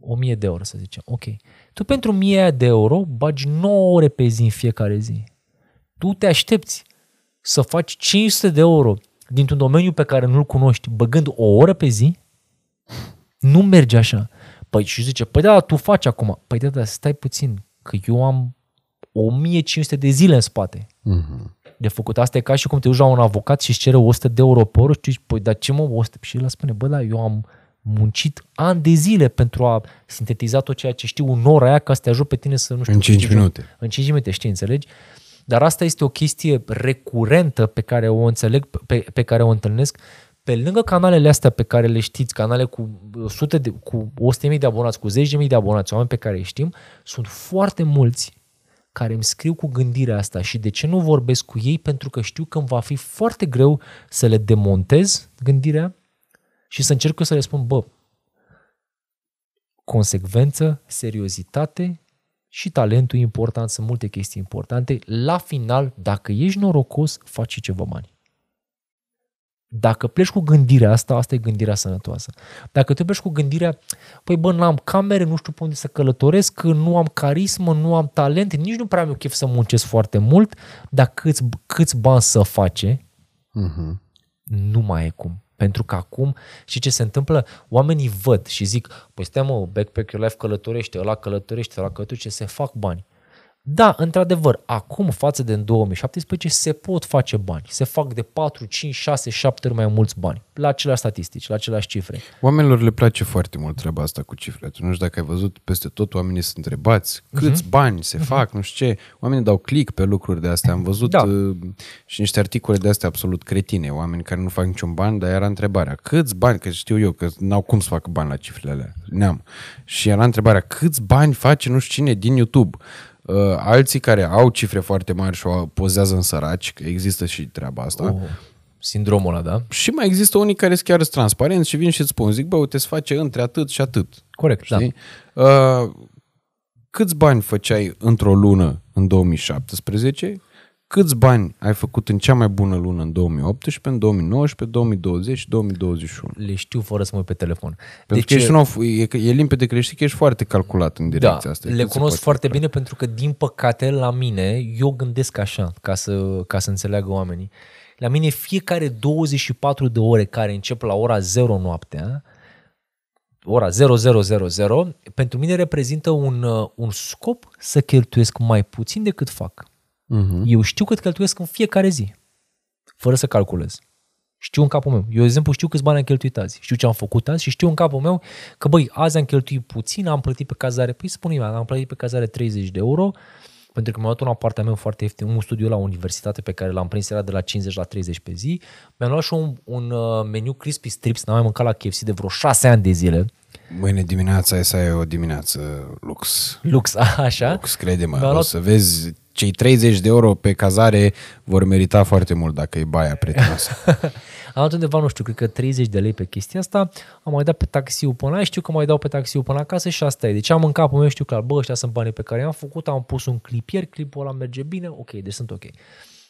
o mie de euro, să zicem. Ok. Tu pentru o mie de euro bagi nouă ore pe zi în fiecare zi. Tu te aștepți să faci cinci sute de euro dintr-un domeniu pe care nu-l cunoști, băgând o oră pe zi, nu merge așa. Păi și zice, păi da, tu faci acum. Păi da, dar stai puțin, că eu am o mie cinci sute de zile în spate. Uh-huh. De făcut. Asta e ca și cum te duci la un avocat și îți cere o sută de euro pe oră și tu zici, păi dar ce mă, o sută? Și el spune, bă, da, eu am muncit ani de zile pentru a sintetiza tot ceea ce știu în ora aia ca să te ajut pe tine să nu știu. În cinci minute. În cinci minute, știi, înțelegi? Dar asta este o chestie recurentă pe care o înțeleg, pe, pe care o întâlnesc. Pe lângă canalele astea pe care le știți, canale cu sute de, cu o sută de mii de abonați, cu zece mii de abonați, oameni pe care îi știm, sunt foarte mulți care îmi scriu cu gândirea asta și de ce nu vorbesc cu ei? Pentru că știu că îmi va fi foarte greu să le demontez gândirea și să încerc eu să le spun, bă, consecvență, seriozitate și talentul e important, sunt multe chestii importante. La final, dacă ești norocos, faci și ceva bani. Dacă pleci cu gândirea asta, asta e gândirea sănătoasă. Dacă te pleci cu gândirea, păi bă, n-am camere, nu știu pe unde să călătoresc, nu am carismă, nu am talent, nici nu prea am eu chef să muncesc foarte mult, dar câți, câți bani să face, uh-huh. nu mai e cum. Pentru că acum, știi ce se întâmplă? Oamenii văd și zic, păi stai mă, Backpack Your Life călătorește, ăla călătorește, ăla călătorește, se fac bani. Da, într-adevăr, acum față de în două mii șaptesprezece se pot face bani. Se fac de patru, cinci, șase, șapte ori mai mulți bani. La aceleași statistici, la aceleași cifre. Oamenilor le place foarte mult treaba asta cu cifrele. Tu nu știu dacă ai văzut, peste tot oamenii sunt întrebați câți uh-huh. bani se uh-huh. fac, nu știu ce. Oamenii dau click pe lucruri de astea. Am văzut da. și niște articole de astea absolut cretine. Oameni care nu fac niciun bani, dar era întrebarea câți bani, că știu eu că n-au cum să fac bani la cifrele alea. Neam. Și era întrebarea câți bani face nu știu cine din YouTube. Alții care au cifre foarte mari și o pozează în săraci, că există și treaba asta. Oh, sindromul ăla, da? Și mai există unii care sunt chiar transparenți și vin și îți spun, zic, bă, uite, se face între atât și atât. Corect, știi? Da. Uh, câți bani făceai într-o lună în două mii șaptesprezece? Câți bani ai făcut în cea mai bună lună în două mii optsprezece, în două mii nouăsprezece, două mii douăzeci, două mii douăzeci și unu? Le știu fără să mă uit pe telefon. Pentru deci, că ești, e, e limpede că ești, că ești foarte calculat în direcția da, asta. Le cunosc foarte bine pentru că, din păcate, la mine, eu gândesc așa, ca să, ca să înțeleagă oamenii. La mine fiecare douăzeci și patru de ore care încep la ora zero noaptea, ora zero zero zero zero, pentru mine reprezintă un, un scop să cheltuiesc mai puțin decât fac. Uhum. Eu știu cât cheltuiesc în fiecare zi, fără să calculez. Știu în capul meu. Eu, de exemplu, știu câți bani am cheltuit azi. Știu ce am făcut azi și știu în capul meu că, băi, azi am cheltuit puțin, am plătit pe cazare, păi spune-mi, am plătit pe cazare treizeci de euro, pentru că mi-am luat un apartament foarte ieftin, un studiu la universitate pe care l-am prins, era de la cincizeci la treizeci pe zi. Mi-am luat și un, un meniu crispy strips, n-am mai mâncat la K F C de vreo șase ani de zile. Mâine dimineața e să ai o dimineață lux. Lux, așa? Lux, crede-mă, luat... o să vezi... Cei treizeci de euro pe cazare vor merita foarte mult dacă e baia prietenoasă. Am dat undeva, nu știu, cred că treizeci de lei pe chestia asta, am mai dat pe taxiul până la, știu că mai dau pe taxiul până acasă și asta e. Deci am în capul meu, știu clar, bă, ăștia sunt banii pe care i-am făcut, am pus un clipier, clipul ăla merge bine, ok, deci sunt ok.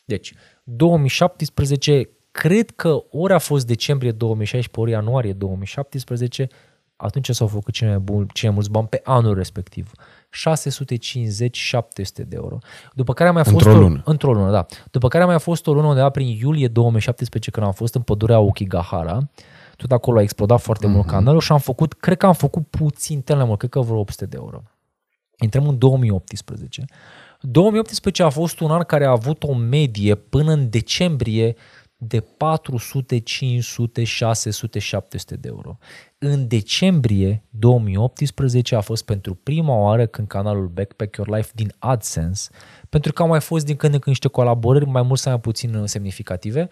Deci, două mii șaptesprezece, cred că ori a fost decembrie două mii șaisprezece, ori ianuarie două mii șaptesprezece, atunci s-au făcut cei mai, bun, cei mai mulți bani pe anul respectiv. șase sute cincizeci - șapte sute de euro. După care a mai fost într-o lună. O, într-o lună, da. După care a mai fost o lună undeva prin iulie două mii șaptesprezece, când am fost în pădurea Okigahara. Tot acolo a explodat foarte uh-huh. mult canalul și am făcut, cred că am făcut puțin, tăi mai mult, cred că vreo opt sute de euro. Intrăm în două mii optsprezece. două mii optsprezece a fost un an care a avut o medie până în decembrie de patru sute, cinci sute, șase sute, șapte sute de euro. În decembrie două mii optsprezece a fost pentru prima oară când canalul Backpack Your Life din AdSense, pentru că au mai fost din când în când niște colaborări mai mult sau mai puțin semnificative,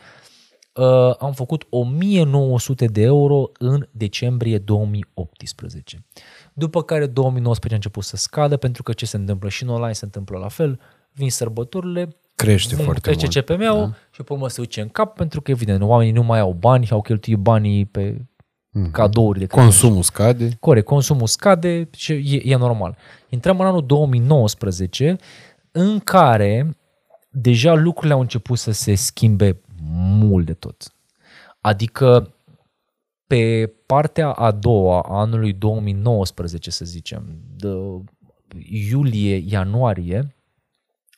uh, am făcut o mie nouă sute de euro în decembrie două mii optsprezece. După care două mii nouăsprezece a început să scadă, pentru că ce se întâmplă și în online se întâmplă la fel, vin sărbătorile, crește Bun, foarte crește mult. Crește C P M-ul da. și pe urmă se duce în cap, pentru că, evident, oamenii nu mai au bani și au cheltuit banii pe mm-hmm. cadourile. Consumul scade. Corect, consumul scade și e, e normal. Intrăm în anul două mii nouăsprezece, în care deja lucrurile au început să se schimbe mult de tot. Adică pe partea a doua a anului două mii nouăsprezece, să zicem, de iulie-ianuarie,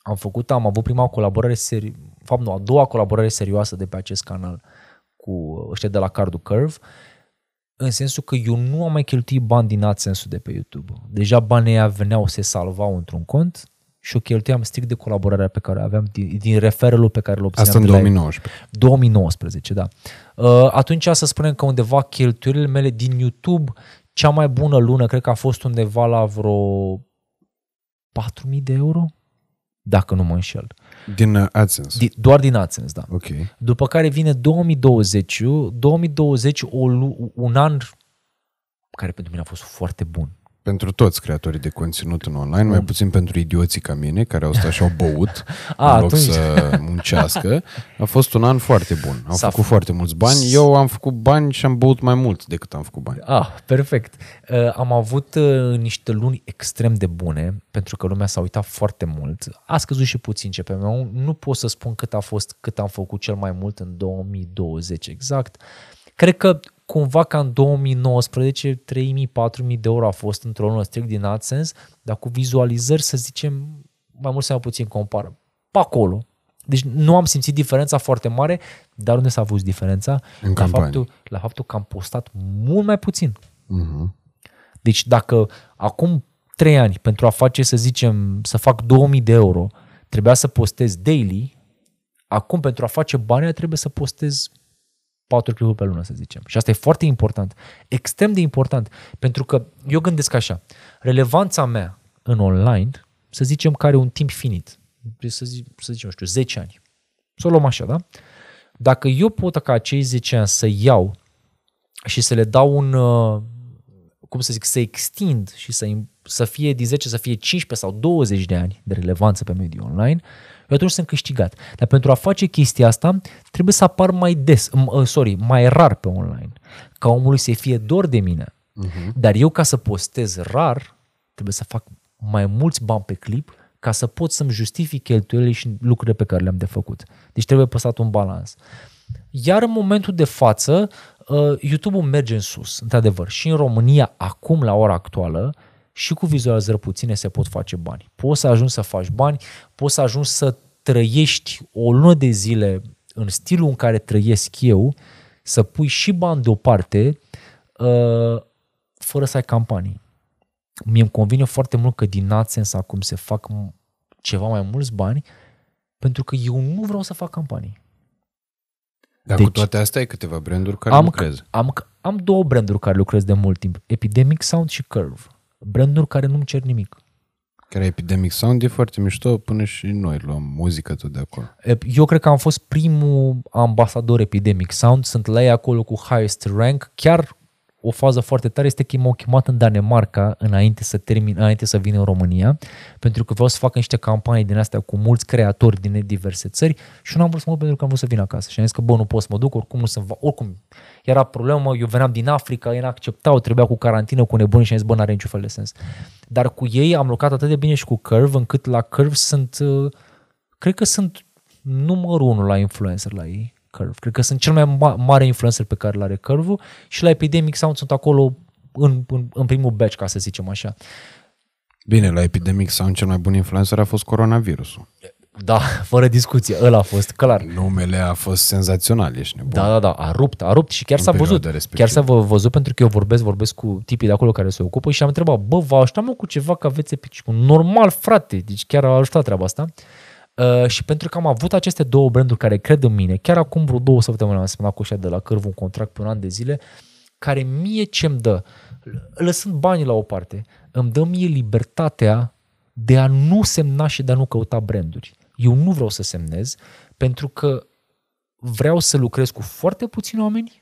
am făcut, am avut prima colaborare seri, fapt nu, a doua colaborare serioasă de pe acest canal cu ăștia de la Cardul Curve, în sensul că eu nu am mai cheltuit bani din AdSense-ul de pe YouTube. Deja banii aia veneau, se salvau într-un cont și o cheltuiam strict de colaborarea pe care aveam, din, din referul pe care îl obțineam. Asta în două mii nouăsprezece. două mii nouăsprezece, da. Atunci să spunem că undeva cheltuielile mele din YouTube, cea mai bună lună, cred că a fost undeva la vreo patru mii de euro, dacă nu mă înșel. Din AdSense? Din, doar din AdSense, da. Okay. După care vine două mii douăzeci, două mii douăzeci o, un an care pentru mine a fost foarte bun. Pentru toți creatorii de conținut în online, mai puțin pentru idioții ca mine, care au stat și au băut a, în loc atunci. Să muncească. A fost un an foarte bun. Am S-a făcut f- foarte mulți bani. Eu am făcut bani și am băut mai mult decât am făcut bani. Ah, perfect. Am avut niște luni extrem de bune, pentru că lumea s-a uitat foarte mult. A scăzut și puțin C P M-ul. Nu pot să spun cât a fost, cât am făcut cel mai mult în două mii douăzeci exact. Cred că cumva ca în două mii nouăsprezece trei mii, patru mii de euro a fost într-o lună strict din AdSense, dar cu vizualizări, să zicem, mai mult sau mai puțin compară. Pe acolo. Deci nu am simțit diferența foarte mare, dar unde s-a văzut diferența? În la, faptul, la faptul că am postat mult mai puțin. Uh-huh. Deci dacă acum trei ani, pentru a face, să zicem, să fac două mii de euro, trebuia să postez daily, acum pentru a face banii trebuie să postez patru clipuri pe lună, să zicem. Și asta e foarte important. Extrem de important. Pentru că eu gândesc așa. Relevanța mea în online, să zicem că are un timp finit. Să, zic, să zicem, nu știu, zece ani. Să o luăm așa, da? Dacă eu pot ca acei zece ani să iau și să le dau un, cum să zic, să extind și să, să fie din zece, să fie cincisprezece sau douăzeci de ani de relevanță pe mediul online, eu atunci sunt câștigat. Dar pentru a face chestia asta, trebuie să apar mai des, m- sorry, mai rar pe online. Ca omului să-i fie dor de mine. Uh-huh. Dar eu, ca să postez rar, trebuie să fac mai mulți bani pe clip ca să pot să-mi justific cheltuielile și lucrurile pe care le-am de făcut. Deci trebuie păsat un balans. Iar în momentul de față, YouTube-ul merge în sus, într-adevăr. Și în România, acum, la ora actuală, și cu vizualizări puține se pot face bani. Poți să ajungi să faci bani, poți să ajungi să trăiești o lună de zile în stilul în care trăiesc eu, să pui și bani deoparte fără să ai campanii. Mie îmi convine foarte mult că din AdSense acum se fac ceva mai mulți bani, pentru că eu nu vreau să fac campanii. Dar deci, cu toate astea ai câteva branduri care am, lucrez. Am, am două branduri care lucrez de mult timp. Epidemic Sound și Curve. Branduri care nu-mi cer nimic. Care Epidemic Sound e foarte mișto, până și noi luăm muzică tot de acolo. Eu cred că am fost primul ambasador Epidemic Sound, sunt la ei acolo cu highest rank. Chiar o fază foarte tare este că m-au chemat în Danemarca înainte să termin, înainte să vin în România, pentru că vreau să fac niște campanii din astea cu mulți creatori din diverse țări și nu am vrut să mă duc pentru că am vrut să vin acasă. Și am zis că bă, nu pot să mă duc, oricum nu sunt, va... oricum era problemă, eu veneam din Africa, ei n-acceptau, trebuia cu carantină, cu nebuni și am zis bă, n-are niciun fel de sens. Dar cu ei am lucrat atât de bine și cu Curve, încât la Curve sunt, cred că sunt numărul unu la influencer la ei. Curve. Cred că sunt cel mai ma- mare influencer pe care l-are Curve-ul și la Epidemic Sound sunt acolo în, în, în primul batch, ca să zicem așa. Bine, la Epidemic Sound cel mai bun influencer a fost coronavirusul. Da, fără discuție, ăla a fost, clar. Numele a fost senzațional, ești nebun. Da, da, da, a rupt, a rupt și chiar în s-a văzut. Chiar s-a văzut pentru că eu vorbesc, vorbesc cu tipii de acolo care se ocupă și am întrebat, bă, vă ajutam cu ceva că aveți epic. Normal, frate, deci chiar a ajutat treaba asta. Uh, și pentru că am avut aceste două branduri care cred în mine, chiar acum vreo două săptămâni am semnat cu ăștia de la Curve un contract pe un an de zile, care mie ce-mi dă, lăsând banii la o parte, îmi dă mie libertatea de a nu semna și de a nu căuta branduri. Eu nu vreau să semnez, pentru că vreau să lucrez cu foarte puțini oameni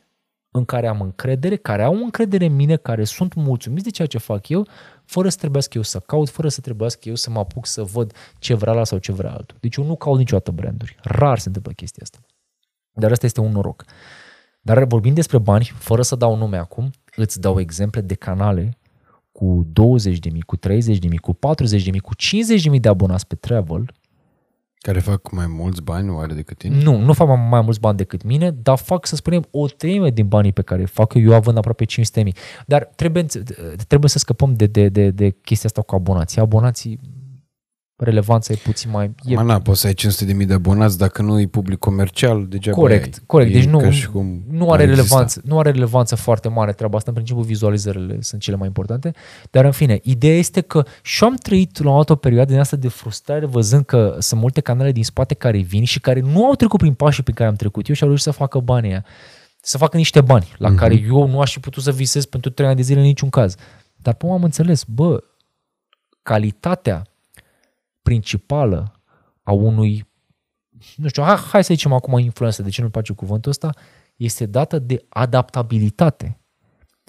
în care am încredere, care au încredere în mine, care sunt mulțumiți de ceea ce fac eu, fără să trebuiască eu să caut, fără să trebuiască eu să mă apuc să văd ce vrea la sau ce vrea altul. Deci eu nu caut niciodată branduri. Rar se întâmplă chestia asta. Dar asta este un noroc. Dar vorbind despre bani, fără să dau nume acum, îți dau exemple de canale cu douăzeci de mii, cu treizeci de mii, cu patruzeci de mii, cu cincizeci de mii de abonați pe Travel. Care fac mai mulți bani oare decât tine? Nu, nu fac mai mulți bani decât mine, dar fac, să spunem, o treime din banii pe care fac eu, eu având aproape cinci sute de mii. Dar trebuie, trebuie să scăpăm de, de, de, de chestia asta cu abonații. Abonații relevanța e puțin mai... E... Ma na, poți să ai cinci sute de mii de abonați dacă nu e public comercial, degeaba. Corect, corect. Deci nu, nu, are relevanță, nu are relevanță foarte mare treaba asta. În principiu vizualizările sunt cele mai importante. Dar în fine, ideea este că și am trăit la o perioadă din asta de frustrare văzând că sunt multe canale din spate care vin și care nu au trecut prin pașii prin care am trecut eu și au reușit să facă banii aia. Să facă niște bani la uh-huh. care eu nu aș fi putut să visez pentru trei ani de zile în niciun caz. Dar până am înțeles, bă, calitatea principală a unui, nu știu, hai, hai să zicem acum influencer, de ce nu-mi place cuvântul ăsta, este dată de adaptabilitate.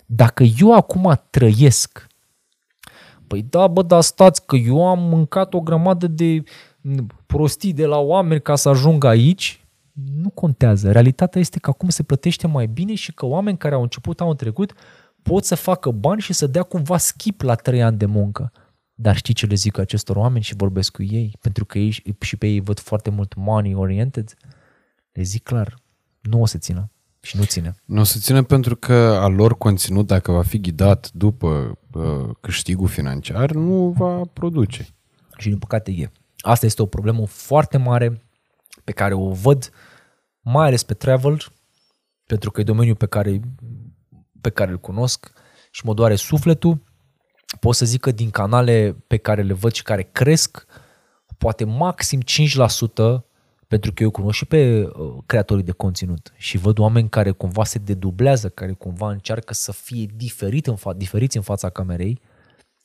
Dacă eu acum trăiesc, păi da, bă, dar stați că eu am mâncat o grămadă de prostii de la oameni ca să ajung aici, nu contează. Realitatea este că acum se plătește mai bine și că oameni care au început anul trecut pot să facă bani și să dea cumva schip la trei ani de muncă. Dar știi ce le zic acestor oameni și vorbesc cu ei? Pentru că ei și pe ei văd foarte mult money oriented. Le zic clar, nu o să țină și nu ține. Nu o să țină pentru că a lor conținut, dacă va fi ghidat după uh, câștigul financiar, nu va produce. Și din păcate e. Asta este o problemă foarte mare pe care o văd, mai ales pe travel, pentru că e domeniul pe care, pe care îl cunosc și mă doare sufletul. Pot să zic că din canale pe care le văd și care cresc, poate maxim cinci la sută, pentru că eu cunosc și pe creatorii de conținut și văd oameni care cumva se dedublează, care cumva încearcă să fie diferit în fa- diferiți în fața camerei,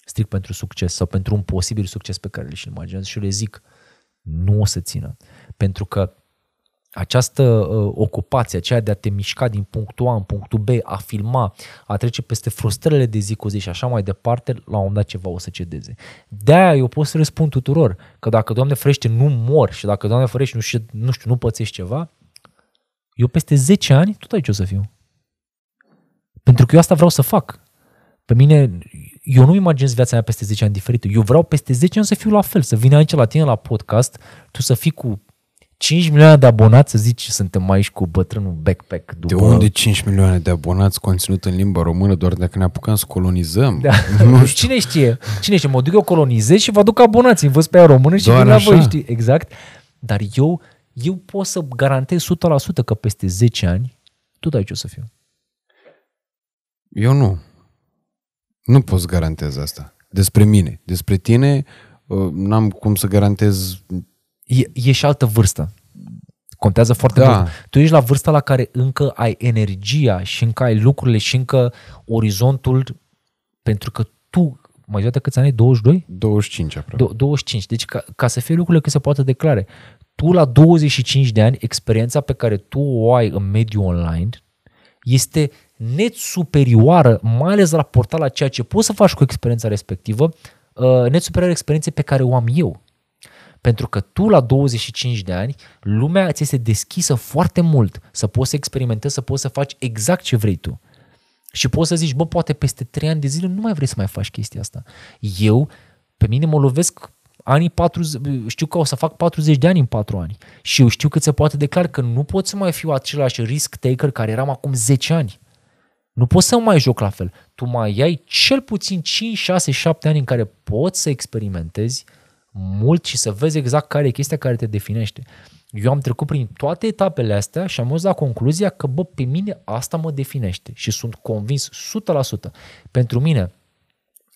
strict pentru succes sau pentru un posibil succes pe care le-și imaginează și eu le zic, nu o să țină. Pentru că această uh, ocupație, aceea de a te mișca din punctul A în punctul B, a filma, a trece peste frustrările de zi cu zi și așa mai departe, la un moment dat ceva o să cedeze. De-aia eu pot să răspund tuturor că dacă, Doamne ferește, nu mor și dacă, Doamne ferește, nu, nu știu, nu pățești ceva, eu peste zece ani tot aici o să fiu. Pentru că eu asta vreau să fac. Pe mine, eu nu imaginez viața mea peste zece ani diferită. Eu vreau peste zece ani să fiu la fel, să vin aici la tine la podcast, tu să fii cu cinci milioane de abonați, să zici, suntem aici cu bătrânul Backpack. După... De unde cinci milioane de abonați conținut în limba română? Doar dacă ne apucăm să colonizăm. Da. Nu știu. Cine știe? Cine știe? Mă duc eu, colonizez și vă aduc abonații. Vă spui română și vin la voi, știi? Exact. Dar eu, eu pot să garantez o sută la sută că peste zece ani tot aici o să fiu. Eu nu. Nu pot să garantez asta. Despre mine. Despre tine n-am cum să garantez... E, e și altă vârstă. Contează foarte da. mult. Tu ești la vârsta la care încă ai energia și încă ai lucrurile și încă orizontul, pentru că tu, mai toate câți ani ai? douăzeci și doi? douăzeci și cinci aproape. douăzeci și cinci. Deci ca, ca să fie lucrurile cât se poate declare. Tu la douăzeci și cinci de ani, experiența pe care tu o ai în mediul online este net superioară, mai ales raportat la ceea ce poți să faci cu experiența respectivă, net superioară experienței pe care o am eu. Pentru că tu la douăzeci și cinci de ani, lumea ți este deschisă foarte mult să poți să experimentezi, să poți să faci exact ce vrei tu. Și poți să zici, bă, poate peste trei ani de zile nu mai vrei să mai faci chestia asta. Eu, pe mine mă lovesc anii patruzeci, știu că o să fac patruzeci de ani în patru ani. Și eu știu cât se poate declar că nu pot să mai fiu același risk taker care eram acum zece ani. Nu poți să mai joc la fel. Tu mai ai cel puțin cinci, șase, șapte ani în care poți să experimentezi mult și să vezi exact care e chestia care te definește. Eu am trecut prin toate etapele astea și am ajuns la concluzia că, bă, pe mine asta mă definește și sunt convins o sută la sută. Pentru mine,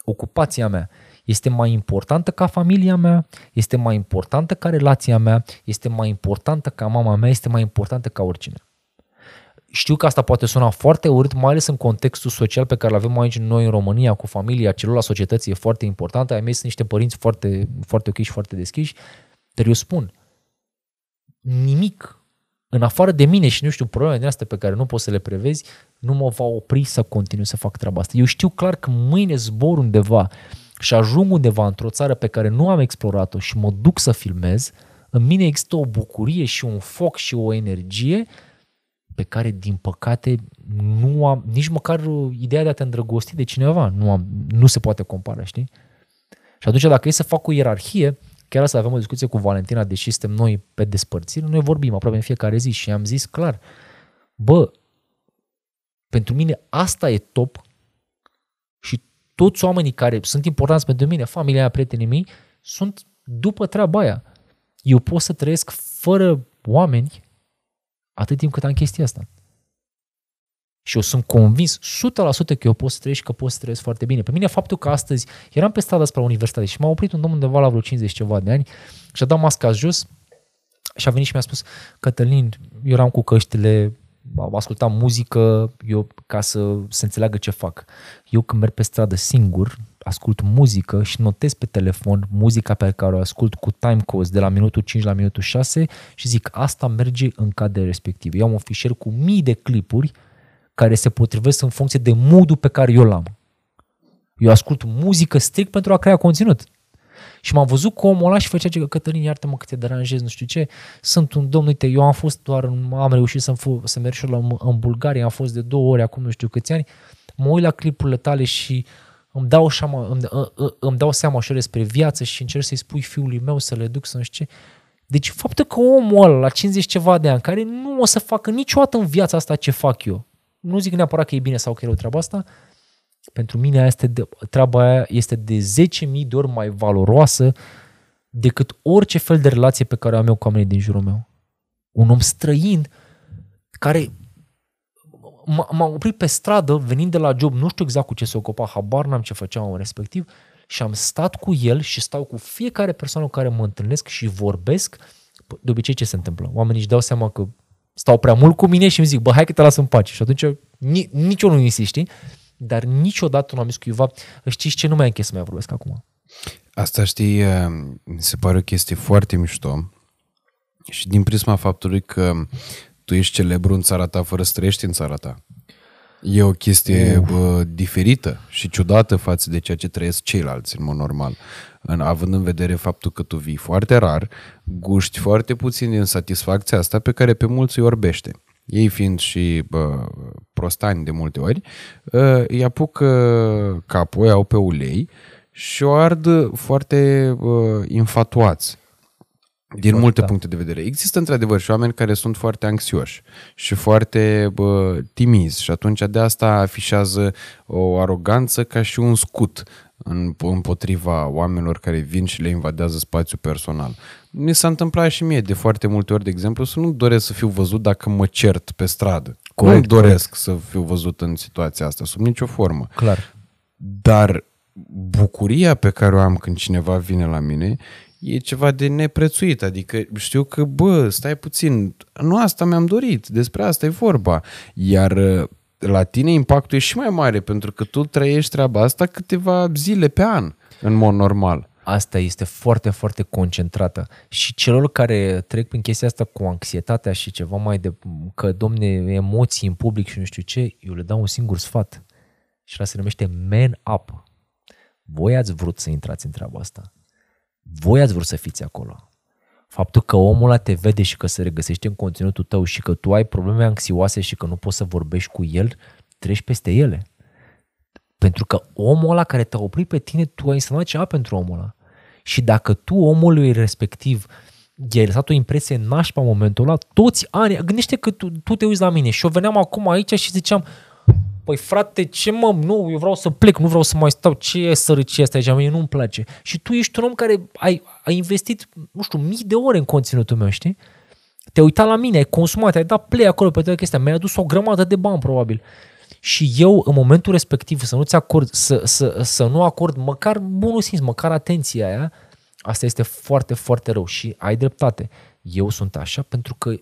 ocupația mea este mai importantă ca familia mea, este mai importantă ca relația mea, este mai importantă ca mama mea, este mai importantă ca oricine. Știu că asta poate suna foarte urât, mai ales în contextul social pe care îl avem aici noi în România, cu familia, celula societății e foarte importantă, ai mei sunt niște părinți foarte, foarte ok și foarte deschiși, dar eu spun, nimic în afară de mine și nu știu, problemele astea pe care nu poți să le prevezi, nu mă va opri să continui să fac treaba asta. Eu știu clar că mâine zbor undeva și ajung undeva într-o țară pe care nu am explorat-o și mă duc să filmez, în mine există o bucurie și un foc și o energie pe care, din păcate, nu am, nici măcar ideea de a te îndrăgosti de cineva nu, am, nu se poate compara, știi? Și atunci, dacă e să fac o ierarhie, chiar să avem o discuție cu Valentina, deși suntem noi pe despărțire, noi vorbim aproape în fiecare zi și am zis clar, bă, pentru mine asta e top și toți oamenii care sunt importanți pentru mine, familia mea, prietenii mei, sunt după treaba aia. Eu pot să trăiesc fără oameni atât timp cât am chestia asta. Și eu sunt convins o sută la sută că eu pot să trăiesc, că pot să trăiesc foarte bine. Pe mine faptul că astăzi eram pe strada spre universitate și m-a oprit un domn undeva la vreo cincizeci ceva de ani și a dat masca jos și a venit și mi-a spus: Cătălin, eu eram cu căștile, ascultam muzică, eu ca să se înțeleagă ce fac. Eu când merg pe stradă singur, ascult muzică și notez pe telefon muzica pe care o ascult cu timecode de la minutul cinci la minutul șase și zic asta merge în cadrele respective. Eu am un fișier cu mii de clipuri care se potrivesc în funcție de mood-ul pe care eu l-am. Eu ascult muzică strict pentru a crea conținut. Și m-am văzut cu omul ăla și făcea ce: Cătălin, iartă-mă că te deranjez, nu știu ce, sunt un domn, uite, eu am fost doar, am reușit să, să merg și eu la, în Bulgaria, am fost de două ori acum nu știu câți ani, mă uit la clipurile tale și îmi dau, șama, îmi, îmi dau seama și eu despre viață și încerc să-i spui fiului meu să le duc să nu știu ce. Deci faptul că omul ăla la cincizeci ceva de ani, care nu o să facă niciodată în viața asta ce fac eu, nu zic neapărat că e bine sau că e rău treaba asta, pentru mine este de, treaba aia este de zece mii de ori mai valoroasă decât orice fel de relație pe care o am eu cu oamenii din jurul meu. Un om străin care m-a oprit pe stradă venind de la job, nu știu exact cu ce se ocupa, habar n-am ce făcea omul respectiv și am stat cu el și stau cu fiecare persoană cu care mă întâlnesc și vorbesc. De obicei ce se întâmplă? Oamenii își dau seama că stau prea mult cu mine și îmi zic, bă, hai că te las în pace. Și atunci nici, nici eu nu insist, știi? Dar niciodată nu am zis cuiva, știți ce, nu mai închei să mai vorbesc acum. Asta, știi, mi se pare o chestie foarte mișto și din prisma faptului că tu ești celebru în țara ta fără să trăiești în țara ta. E o chestie uh. bă, diferită și ciudată față de ceea ce trăiesc ceilalți în mod normal. În, având în vedere faptul că tu vii foarte rar, guști foarte puțin din satisfacția asta pe care pe mulți îi orbește. Ei fiind și bă, prostani de multe ori, îi apucă capul, îi au pe ulei și o ard foarte bă, infatuați. Din Bă, multe da. puncte de vedere. Există într-adevăr și oameni care sunt foarte anxioși și foarte bă, timizi și atunci de asta afișează o aroganță ca și un scut în, împotriva oamenilor care vin și le invadează spațiul personal. Mi s-a întâmplat și mie de foarte multe ori, de exemplu, să nu doresc să fiu văzut dacă mă cert pe stradă. Corect, nu doresc corect. să fiu văzut în situația asta, sub nicio formă. Clar. Dar bucuria pe care o am când cineva vine la mine e ceva de neprețuit, adică știu că, bă, stai puțin, nu asta mi-am dorit, despre asta e vorba, iar la tine impactul e și mai mare, pentru că tu trăiești treaba asta câteva zile pe an, în mod normal. Asta este foarte, foarte concentrată și celor care trec prin chestia asta cu anxietatea și ceva mai de, că, domne, emoții în public și nu știu ce, eu le dau un singur sfat și ăla se numește man up. Voi ați vrut să intrați în treaba asta. Voi ați vrut să fiți acolo. Faptul că omul ăla te vede și că se regăsește în conținutul tău și că tu ai probleme anxioase și că nu poți să vorbești cu el, treci peste ele. Pentru că omul ăla care te-a oprit pe tine, tu ai însemnat ceva pentru omul ăla. Și dacă tu omului respectiv i-ai lăsat o impresie nașpa în momentul ăla, toți ani, gândește că tu, tu te uiți la mine și eu veneam acum aici și ziceam: păi frate, ce mă, nu, eu vreau să plec, nu vreau să mai stau, ce e sărăcia asta aici, mie nu-mi place. Și tu ești un om care ai, ai investit, nu știu, mii de ore în conținutul meu, știi? Te-ai uitat la mine, ai consumat, ai dat play acolo pe toate chestia, mi-ai adus o grămadă de bani probabil. Și eu, în momentul respectiv, să nu-ți acord, să, să, să nu acord măcar bunul simț, măcar atenția aia, asta este foarte, foarte rău și ai dreptate. Eu sunt așa pentru că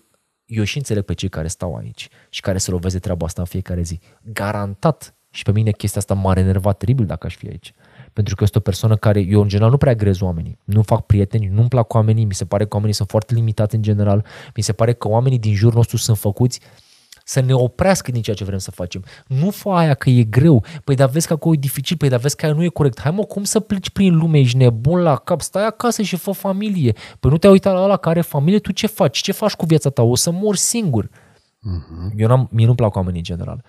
eu și înțeleg pe cei care stau aici și care se lovesc de treaba asta în fiecare zi. Garantat. Și pe mine chestia asta m-ar enerva teribil dacă aș fi aici. Pentru că este o persoană care, eu în general nu prea agrez oamenii. Nu fac prieteni, nu-mi plac oamenii, mi se pare că oamenii sunt foarte limitați în general. Mi se pare că oamenii din jurul nostru sunt făcuți să ne oprească din ceea ce vrem să facem. Nu fă aia că e greu. Păi dar vezi că acolo e dificil, păi dar vezi că aia nu e corect. Hai mă, cum să pleci prin lume, ești nebun la cap, stai acasă și fă familie. Păi nu te-ai uitat la ăla care are familie, tu ce faci? Ce faci cu viața ta? O să mori singur. Uh-huh. Eu n-am, mie nu-mi plac oamenii în general.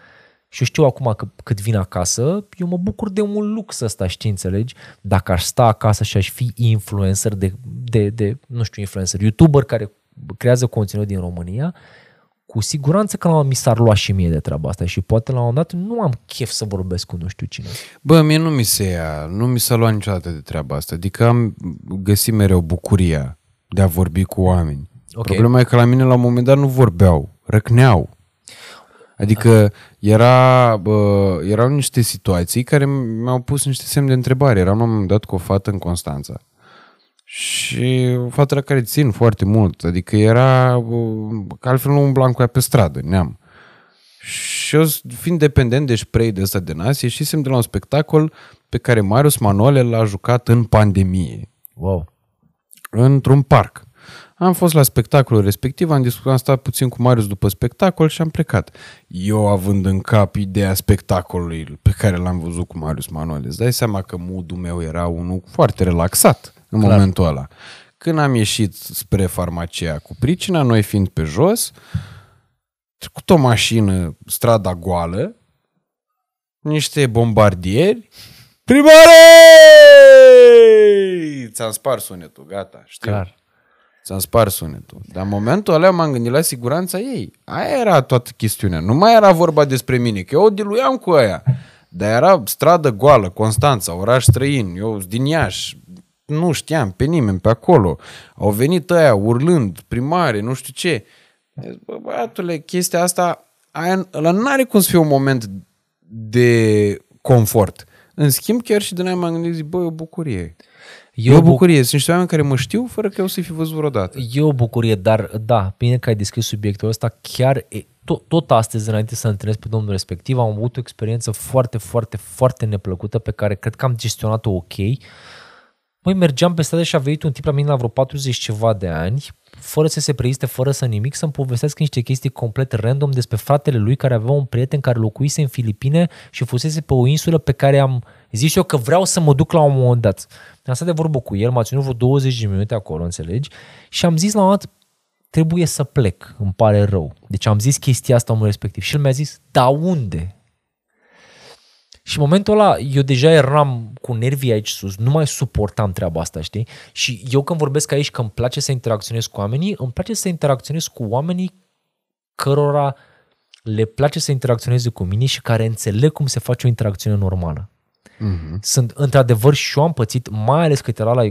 Și eu știu acum că cât vin acasă, eu mă bucur de un lux ăsta, știi, înțelegi? Dacă aș sta acasă și aș fi influencer de, de, de nu știu, influencer, YouTuber care creează conținut din România, cu siguranță că la mi s-ar lua și mie de treaba asta și poate la un moment dat nu am chef să vorbesc cu nu știu cine. Bă, mie nu mi se ia, nu mi s-a luat niciodată de treaba asta. Adică am găsit mereu bucuria de a vorbi cu oameni. Okay. Problema e că la mine la un moment dat nu vorbeau, răcneau. Adică era, bă, erau niște situații care mi-au pus niște semne de întrebare. Eram la un moment dat cu o fată în Constanța. Și o fată la care țin foarte mult, adică era că altfel nu umblam cu ea pe stradă, neam. Și eu, fiind dependent de spray de ăsta de nas, ieșisem de la un spectacol pe care Marius Manole l-a jucat în pandemie. Wow. Într-un parc. Am fost la spectacolul respectiv, am discutat, am stat puțin cu Marius după spectacol și am plecat. Eu având în cap ideea spectacolului pe care l-am văzut cu Marius Manole, îți dai seama că mood-ul meu era unul foarte relaxat. În Clar. Momentul ăla. Când am ieșit spre farmacia cu pricina, noi fiind pe jos, trecut o mașină, strada goală, niște bombardieri, primare! Ți-am spart sunetul, gata, știu. Clar. Ți-am spart sunetul. Dar în momentul ăla m-am gândit la siguranța ei. Aia era toată chestiunea. Nu mai era vorba despre mine, că eu o diluiam cu aia. Dar era stradă goală, Constanța, oraș străin, eu din Iași. Nu știam pe nimeni pe acolo. Au venit ăia urlând, primare, nu știu ce. Zic, bă, băiatule, chestia asta, aia, ăla n-are cum să fie un moment de confort. În schimb, chiar și de noi m-am gândit, zic, bă, e o bucurie. E o bucurie. Sunt niște oameni care mă știu fără că eu să-i fi văzut vreodată. E o bucurie, dar da, bine că ai deschis subiectul ăsta. Chiar e, tot, tot astăzi, înainte să întâlnesc pe domnul respectiv, am avut o experiență foarte, foarte, foarte neplăcută pe care cred că am gestionat-o ok. Măi, mergeam pe stradă și a venit un tip la mine la vreo patruzeci ceva de ani, fără să se prezinte, fără să nimic, să-mi povestească niște chestii complet random despre fratele lui care avea un prieten care locuise în Filipine și fusese pe o insulă pe care am zis eu că vreau să mă duc la un moment dat. Am stat de vorbă cu el, m-a ținut vreo douăzeci de minute acolo, înțelegi? Și am zis la un moment dat, trebuie să plec, îmi pare rău. Deci am zis chestia asta omul respectiv și el mi-a zis, da unde? Și în momentul ăla, eu deja eram cu nervii aici sus, nu mai suportam treaba asta, știi? Și eu când vorbesc aici că îmi place să interacționez cu oamenii, îmi place să interacționez cu oamenii cărora le place să interacționeze cu mine și care înțeleg cum se face o interacțiune normală. Mm-hmm. Sunt, într-adevăr, și eu am pățit, mai ales cât era, la,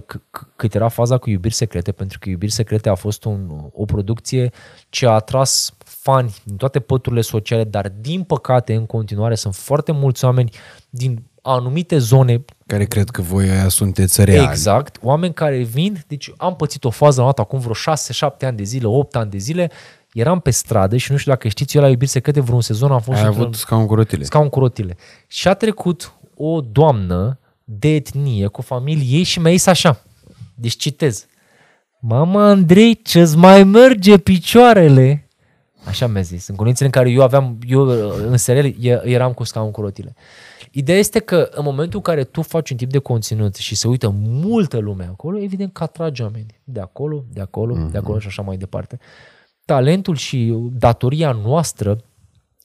cât era faza cu Iubiri Secrete, pentru că Iubiri Secrete a fost un, o producție ce a atras fani din toate păturile sociale, dar din păcate, în continuare, sunt foarte mulți oameni din anumite zone care cred că voi aia sunteți reali. Exact, oameni care vin, deci am pățit o fază la acum vreo șase șapte ani de zile, opt ani de zile, eram pe stradă și nu știu dacă știți, eu la Iubiri Secrete vreun sezon am fost... Ai avut scaun cu rotile. Scaun cu rotile. Și a trecut o doamnă de etnie cu familie ei și mi-a zis așa, deci citez, mama Andrei, ce-ți mai merge picioarele? Așa mi-a zis, în condițiile în care eu aveam, eu în serial eram cu scaun cu rotile. Ideea este că în momentul în care tu faci un tip de conținut și se uită multă lume acolo, evident că atrage oameni de acolo, de acolo, mm-hmm. de acolo și așa mai departe. Talentul și datoria noastră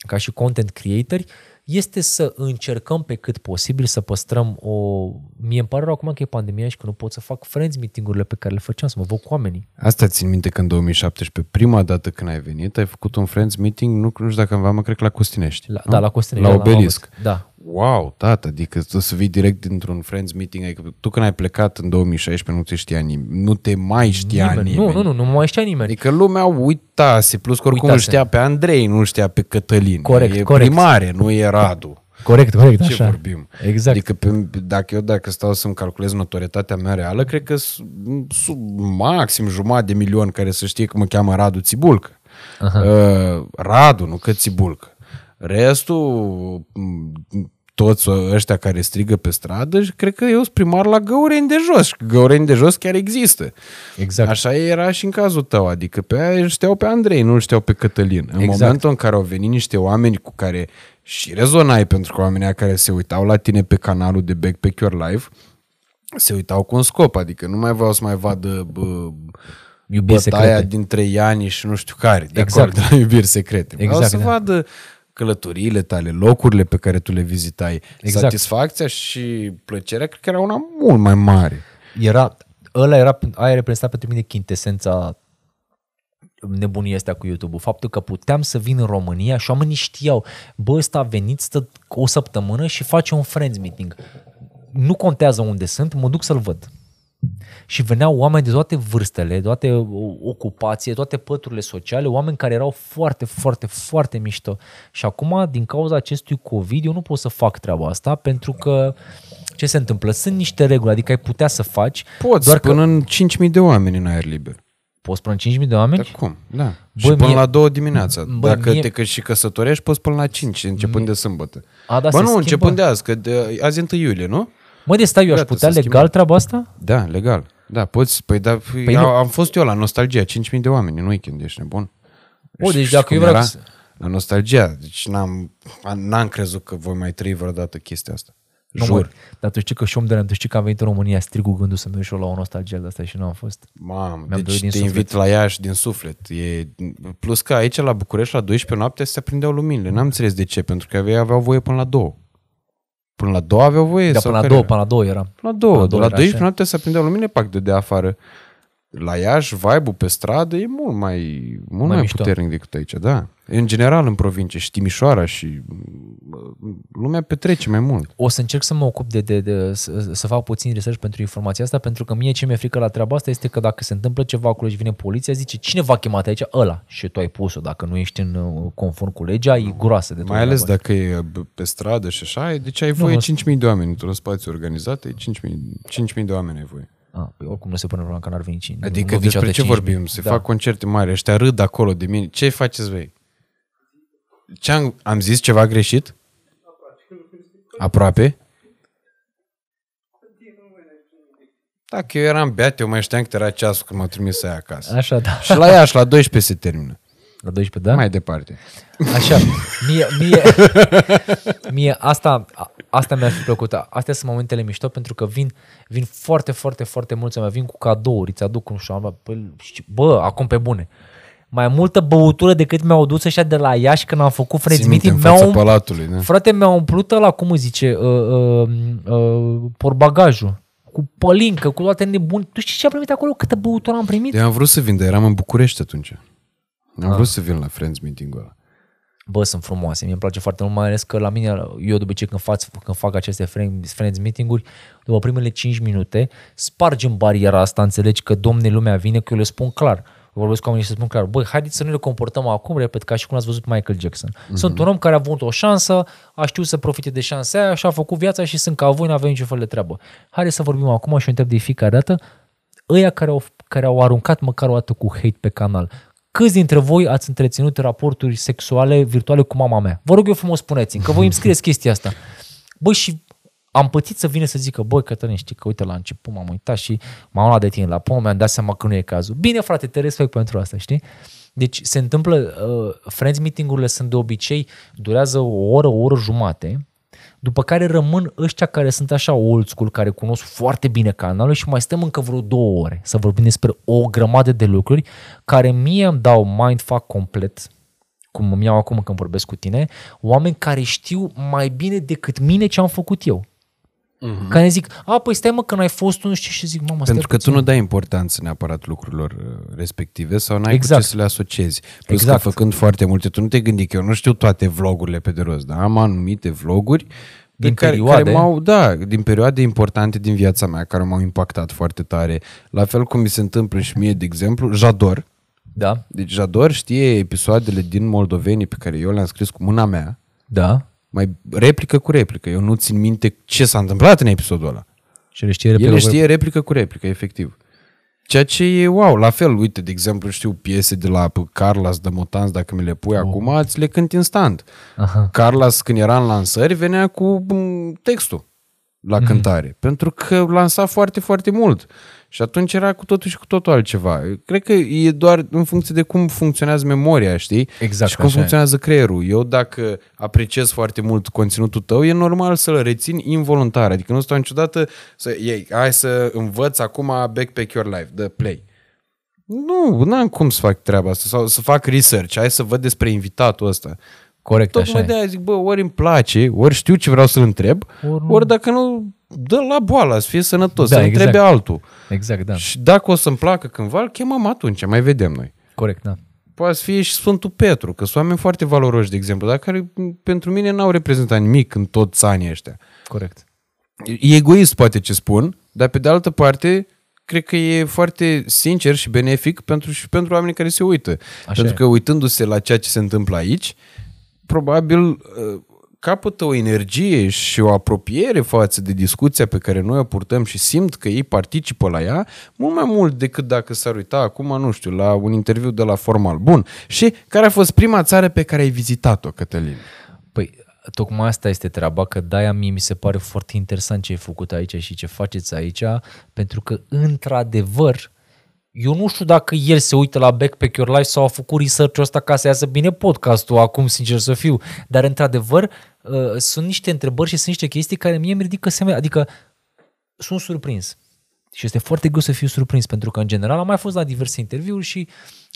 ca și content creatori este să încercăm pe cât posibil să păstrăm o... Mie îmi pare rău acum că e pandemia și că nu pot să fac friends meeting-urile pe care le făceam, să mă văd cu oamenii. Asta țin minte că în două mii șaptesprezece, prima dată când ai venit, ai făcut un friends meeting, nu, nu știu dacă îmi va, mă cred că la Costinești. La, da, la Costinești. La Obelisc. La da. Wow, tata, adică să vii direct dintr-un friends meeting, adică tu când ai plecat în două mii șaisprezece nu te știa nimeni, nu te mai știa nimeni. nimeni. Nu, nu, nu, nu mai știa nimeni. Adică lumea uitase, plus că oricum nu știa pe Andrei, nu știa pe Cătălin. Corect, e corect. Primare, nu e Radu. Corect, corect, ce așa. vorbim? Exact. Adică pe, dacă eu dacă stau să-mi calculez notorietatea mea reală, cred că sub maxim jumătate de milion care să știe că mă cheamă Radu Țibulcă. Uh, Radu, nu că Țibulcă. Restul, toți ăștia care strigă pe stradă, și cred că eu sunt primar la Găureni de Jos. Găureni de Jos chiar există. Exact. Așa era și în cazul tău. Adică pe aia știau pe Andrei, nu știau pe Cătălin. În exact. Momentul în care au venit niște oameni cu care și rezonai, pentru că oamenii care se uitau la tine pe canalul de Backpack Your Life, se uitau cu un scop. Adică nu mai vreau să mai vadă... Bă, Iubiri Secrete. Bătaia dintre Iani și nu știu care. De exact. Acolo, de la Iubiri Secrete. Vreau exact, să da. vadă călătoriile tale, locurile pe care tu le vizitai, exact. Satisfacția și plăcerea cred că era una mult mai mare. Era, ăla era, aia reprezenta pentru mine chintesența nebunia asta cu YouTube-ul, faptul că puteam să vin în România și oamenii știau, bă, ăsta a venit, stă o săptămână și face un friends meeting. Nu contează unde sunt, mă duc să-l văd. Și veneau oameni de toate vârstele, toate ocupații, toate păturile sociale, oameni care erau foarte, foarte, foarte mișto. Și acum, din cauza acestui COVID, eu nu pot să fac treaba asta, pentru că ce se întâmplă? Sunt niște reguli, adică ai putea să faci. Poți doar până că... în cinci mii de oameni în aer liber. Poți până în cinci mii de oameni? Dar cum? Da. Bă, și până mie... la două dimineața. Bă, dacă mie... te și căsătorești, poți până la cinci, începând de sâmbătă. A, da, bă, nu, schimbă? Începând de azi, că de, azi e întâi iulie, nu? Mă, de stai, eu aș putea legal schimba treaba asta? Da, legal. Da, poți. Păi, da, păi eu, am fost eu la Nostalgia, cinci mii de oameni în weekend, ești nebun? O, deci și, dacă eu vreau să... La Nostalgia, deci n-am, n-am crezut că voi mai trăi vreodată chestia asta. Nu, jur. Mă, dar tu știi că și om de la, tu știi că am venit în România, strig cu gândul să mă duc și eu la o Nostalgia de asta și nu am fost. Mamă, deci te suflet. Invit la Iași din suflet. E, plus că aici la București la douăsprezece noaptea se aprindeau luminile. N-am înțeles de ce, pentru că aveau voie până la două. Până la două aveau voie? Da, până la două, până la două era. Până la două, până la, la douăsprezece noaptea se aprindeau luminile, pac de, de afară. La Iași, vibe-ul pe stradă e mult mai, mult mai, mai puternic decât aici, da. În general, în provincie și Timișoara și lumea petrece mai mult. O să încerc să mă ocup de, de, de să, să fac puțin research pentru informația asta, pentru că mie ce mi-e frică la treaba asta este că dacă se întâmplă ceva acolo și vine poliția, zice cine v-a chemat aici? Ăla. Și tu ai pus-o. Dacă nu ești în conform cu legea, e groasă de tot. Mai ales dacă e pe stradă și așa, deci ai voie cinci mii de oameni într-un spațiu organizat, cinci mii de oameni ai voie. Ah, păi oricum nu se pune problema că n-ar veni cinci. Adică despre ce vorbim? Se da. fac concerte mari, ăștia râd acolo de mine. Ce faceți voi? Ce-am, am zis ceva greșit? Aproape? Dacă eu eram beat, eu mai știam că era ceasul când m-a trimis să ia acasă. Așa, da. Și la Iași, la douăsprezece se termină. La doisprezece, da? Mai departe. Așa, mie, mie, mie asta, asta mi-ar fi plăcut. Astea sunt momentele mișto, pentru că vin, vin foarte, foarte, foarte mulți oameni, vin cu cadouri, îți aduc, nu știu, bă, acum pe bune. Mai multă băutură decât mi-au dus ăștia de la Iași când am făcut friends meeting. Frate, mi-au umplut ăla, cum îi zice, uh, uh, uh, porbagajul. Cu pălincă, cu toate nebuni. Tu știi ce am primit acolo? Câtă băutură am primit? Eu am vrut să vin, dar eram în București atunci. Am ah. vrut să vin la friends meeting-ul ăla. Bă, sunt frumoase, mi-e place foarte mult, mai ales că la mine, eu de obicei când fac, când fac aceste friends meeting-uri, după primele cinci minute, spargem bariera asta, înțelegi că, domne, lumea vine, că eu le spun clar. Vorbesc cu oamenii și spun clar, băi, haideți să nu le comportăm acum, repet, ca și cum ați văzut Michael Jackson. Mm-hmm. Sunt un om care a avut o șansă, a știut să profite de șansa aia și a făcut viața și sunt ca voi, n-avem nicio fel de treabă. Haideți să vorbim acum și o întreb de fiecare dată, ăia care au, care au aruncat măcar o dată cu hate pe canal, câți dintre voi ați întreținut raporturi sexuale virtuale cu mama mea? Vă rog eu frumos, spuneți-mi, că voi îmi scrieți chestia asta. Bă, și am pățit să vină să zică, bă, Cătălin, știi că uite la început m-am uitat și m-am luat de tine la pom, mi-am dat seama că nu e cazul. Bine, frate, te respect pentru asta, știi? Deci se întâmplă, uh, friends meeting-urile sunt de obicei, durează o oră, o oră jumate, după care rămân ăștia care sunt așa old school, care cunosc foarte bine canalul și mai stăm încă vreo două ore să vorbim despre o grămadă de lucruri care mie îmi dau mindfuck complet, cum îmi iau acum când vorbesc cu tine, oameni care știu mai bine decât mine ce am făcut eu. Uh-huh. Care zic, a, păi stai mă că n-ai fost, nu știu, și zic, mamă, stai. Pentru că puțin. Tu nu dai importanță neapărat lucrurilor respective sau n-ai exact. Cu ce să le asociezi. Plus exact. Că făcând foarte multe, tu nu te gândi că eu nu știu toate vlogurile pe de rost, dar am anumite vloguri din care, perioade. Care m-au, da, din perioade importante din viața mea, care m-au impactat foarte tare. La fel cum mi se întâmplă și mie, de exemplu, Jador. Da. Deci Jador știe episoadele din Moldovenii pe care eu le-am scris cu mâna mea. Da. Mai replică cu replică. Eu nu țin minte ce s-a întâmplat în episodul ăla. Și le știe replică, ele știe replică cu replică, efectiv. Ceea ce e wow. La fel, uite, de exemplu, știu piese de la Carlos de Motans, dacă mi le pui oh. acum, îți le cânt instant. Aha. Carlos, când era în lansări, venea cu textul la mm-hmm. cântare. Pentru că lansa foarte, foarte mult. Și atunci era cu totul și cu totul altceva. Cred că e doar în funcție de cum funcționează memoria, știi? Exact. Și cum funcționează creierul. Eu dacă apreciez foarte mult conținutul tău, e normal să-l rețin involuntar. Adică nu stau niciodată să iei, hai să învăț acum Backpack Your Life, de play. Nu, n-am cum să fac treaba asta. Sau să fac research, hai să văd despre invitatul ăsta. Corect, tocmai așa e. De-aia zic, bă, ori îmi place, ori știu ce vreau să-l întreb, ori, ori dacă nu, dă la boala, să fie sănătos, da, să exact. Întrebe altul. Exact, da. Și dacă o să-mi placă cândva, îl chemăm atunci, mai vedem noi. Corect, da. poate să fie și Sfântul Petru, că sunt oameni foarte valoroși, de exemplu, dar care pentru mine n-au reprezentat nimic în toți anii ăștia. Corect. E egoist poate ce spun, dar pe de altă parte cred că e foarte sincer și benefic pentru, și pentru oamenii care se uită. Așa pentru e. Că uitându-se la ceea ce se întâmplă aici, probabil capătă o energie și o apropiere față de discuția pe care noi o purtăm și simt că ei participă la ea mult mai mult decât dacă s-ar uita acum, nu știu, la un interviu de la Formal. Bun. Și care a fost prima țară pe care ai vizitat-o, Cătălin? Păi, tocmai asta este treaba, că de-aia mie mi se pare foarte interesant ce ai făcut aici și ce faceți aici, pentru că, într-adevăr, eu nu știu dacă el se uită la Backpack Your Life sau a făcut research-ul ăsta ca să iasă bine podcastul acum, sincer să fiu, dar, într-adevăr, sunt niște întrebări și sunt niște chestii care mie îmi ridică semne, adică sunt surprins. Și este foarte greu să fiu surprins, pentru că, în general, am mai fost la diverse interviuri și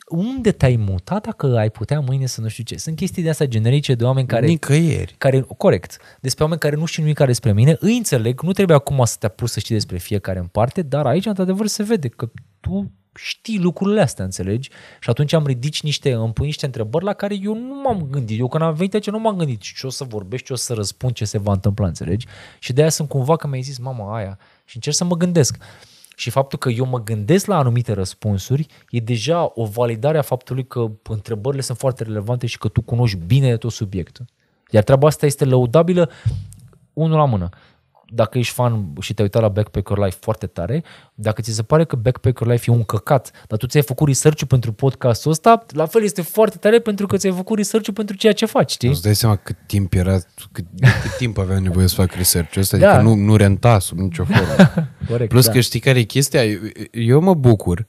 unde te-ai mutat dacă ai putea mâine să nu știu ce. Sunt chestii de astea generice de oameni care... Nicăieri. Care, corect. Despre oameni care nu știu nimic despre mine. Îi înțeleg, nu trebuie acum să te apuci să știi despre fiecare în parte, dar aici, într-adevăr, se vede că tu știi lucrurile astea, înțelegi? Și atunci am ridici niște, îmi pui niște întrebări la care eu nu m-am gândit. Eu când am venit aici nu m-am gândit ce o să vorbesc, ce o să răspund, ce se va întâmpla, înțelegi? Și de aia sunt cumva că mi-ai zis mama aia și încerc să mă gândesc. Și faptul că eu mă gândesc la anumite răspunsuri e deja o validare a faptului că întrebările sunt foarte relevante și că tu cunoști bine tot subiectul. Iar treaba asta este lăudabilă unul la mână. Dacă ești fan și te-ai uitat la Backpack Your Life foarte tare, dacă ți se pare că Backpack Your Life e un căcat, dar tu ți-ai făcut research-ul pentru podcastul ăsta, la fel este foarte tare pentru că ți-ai făcut research-ul pentru ceea ce faci, știi? Îți dai seama cât timp era, cât, cât timp aveam nevoie să fac research-ul ăsta, da. Adică nu, nu renta sub nicio formă. Corect, plus da. Că știi care e chestia? Eu, eu mă bucur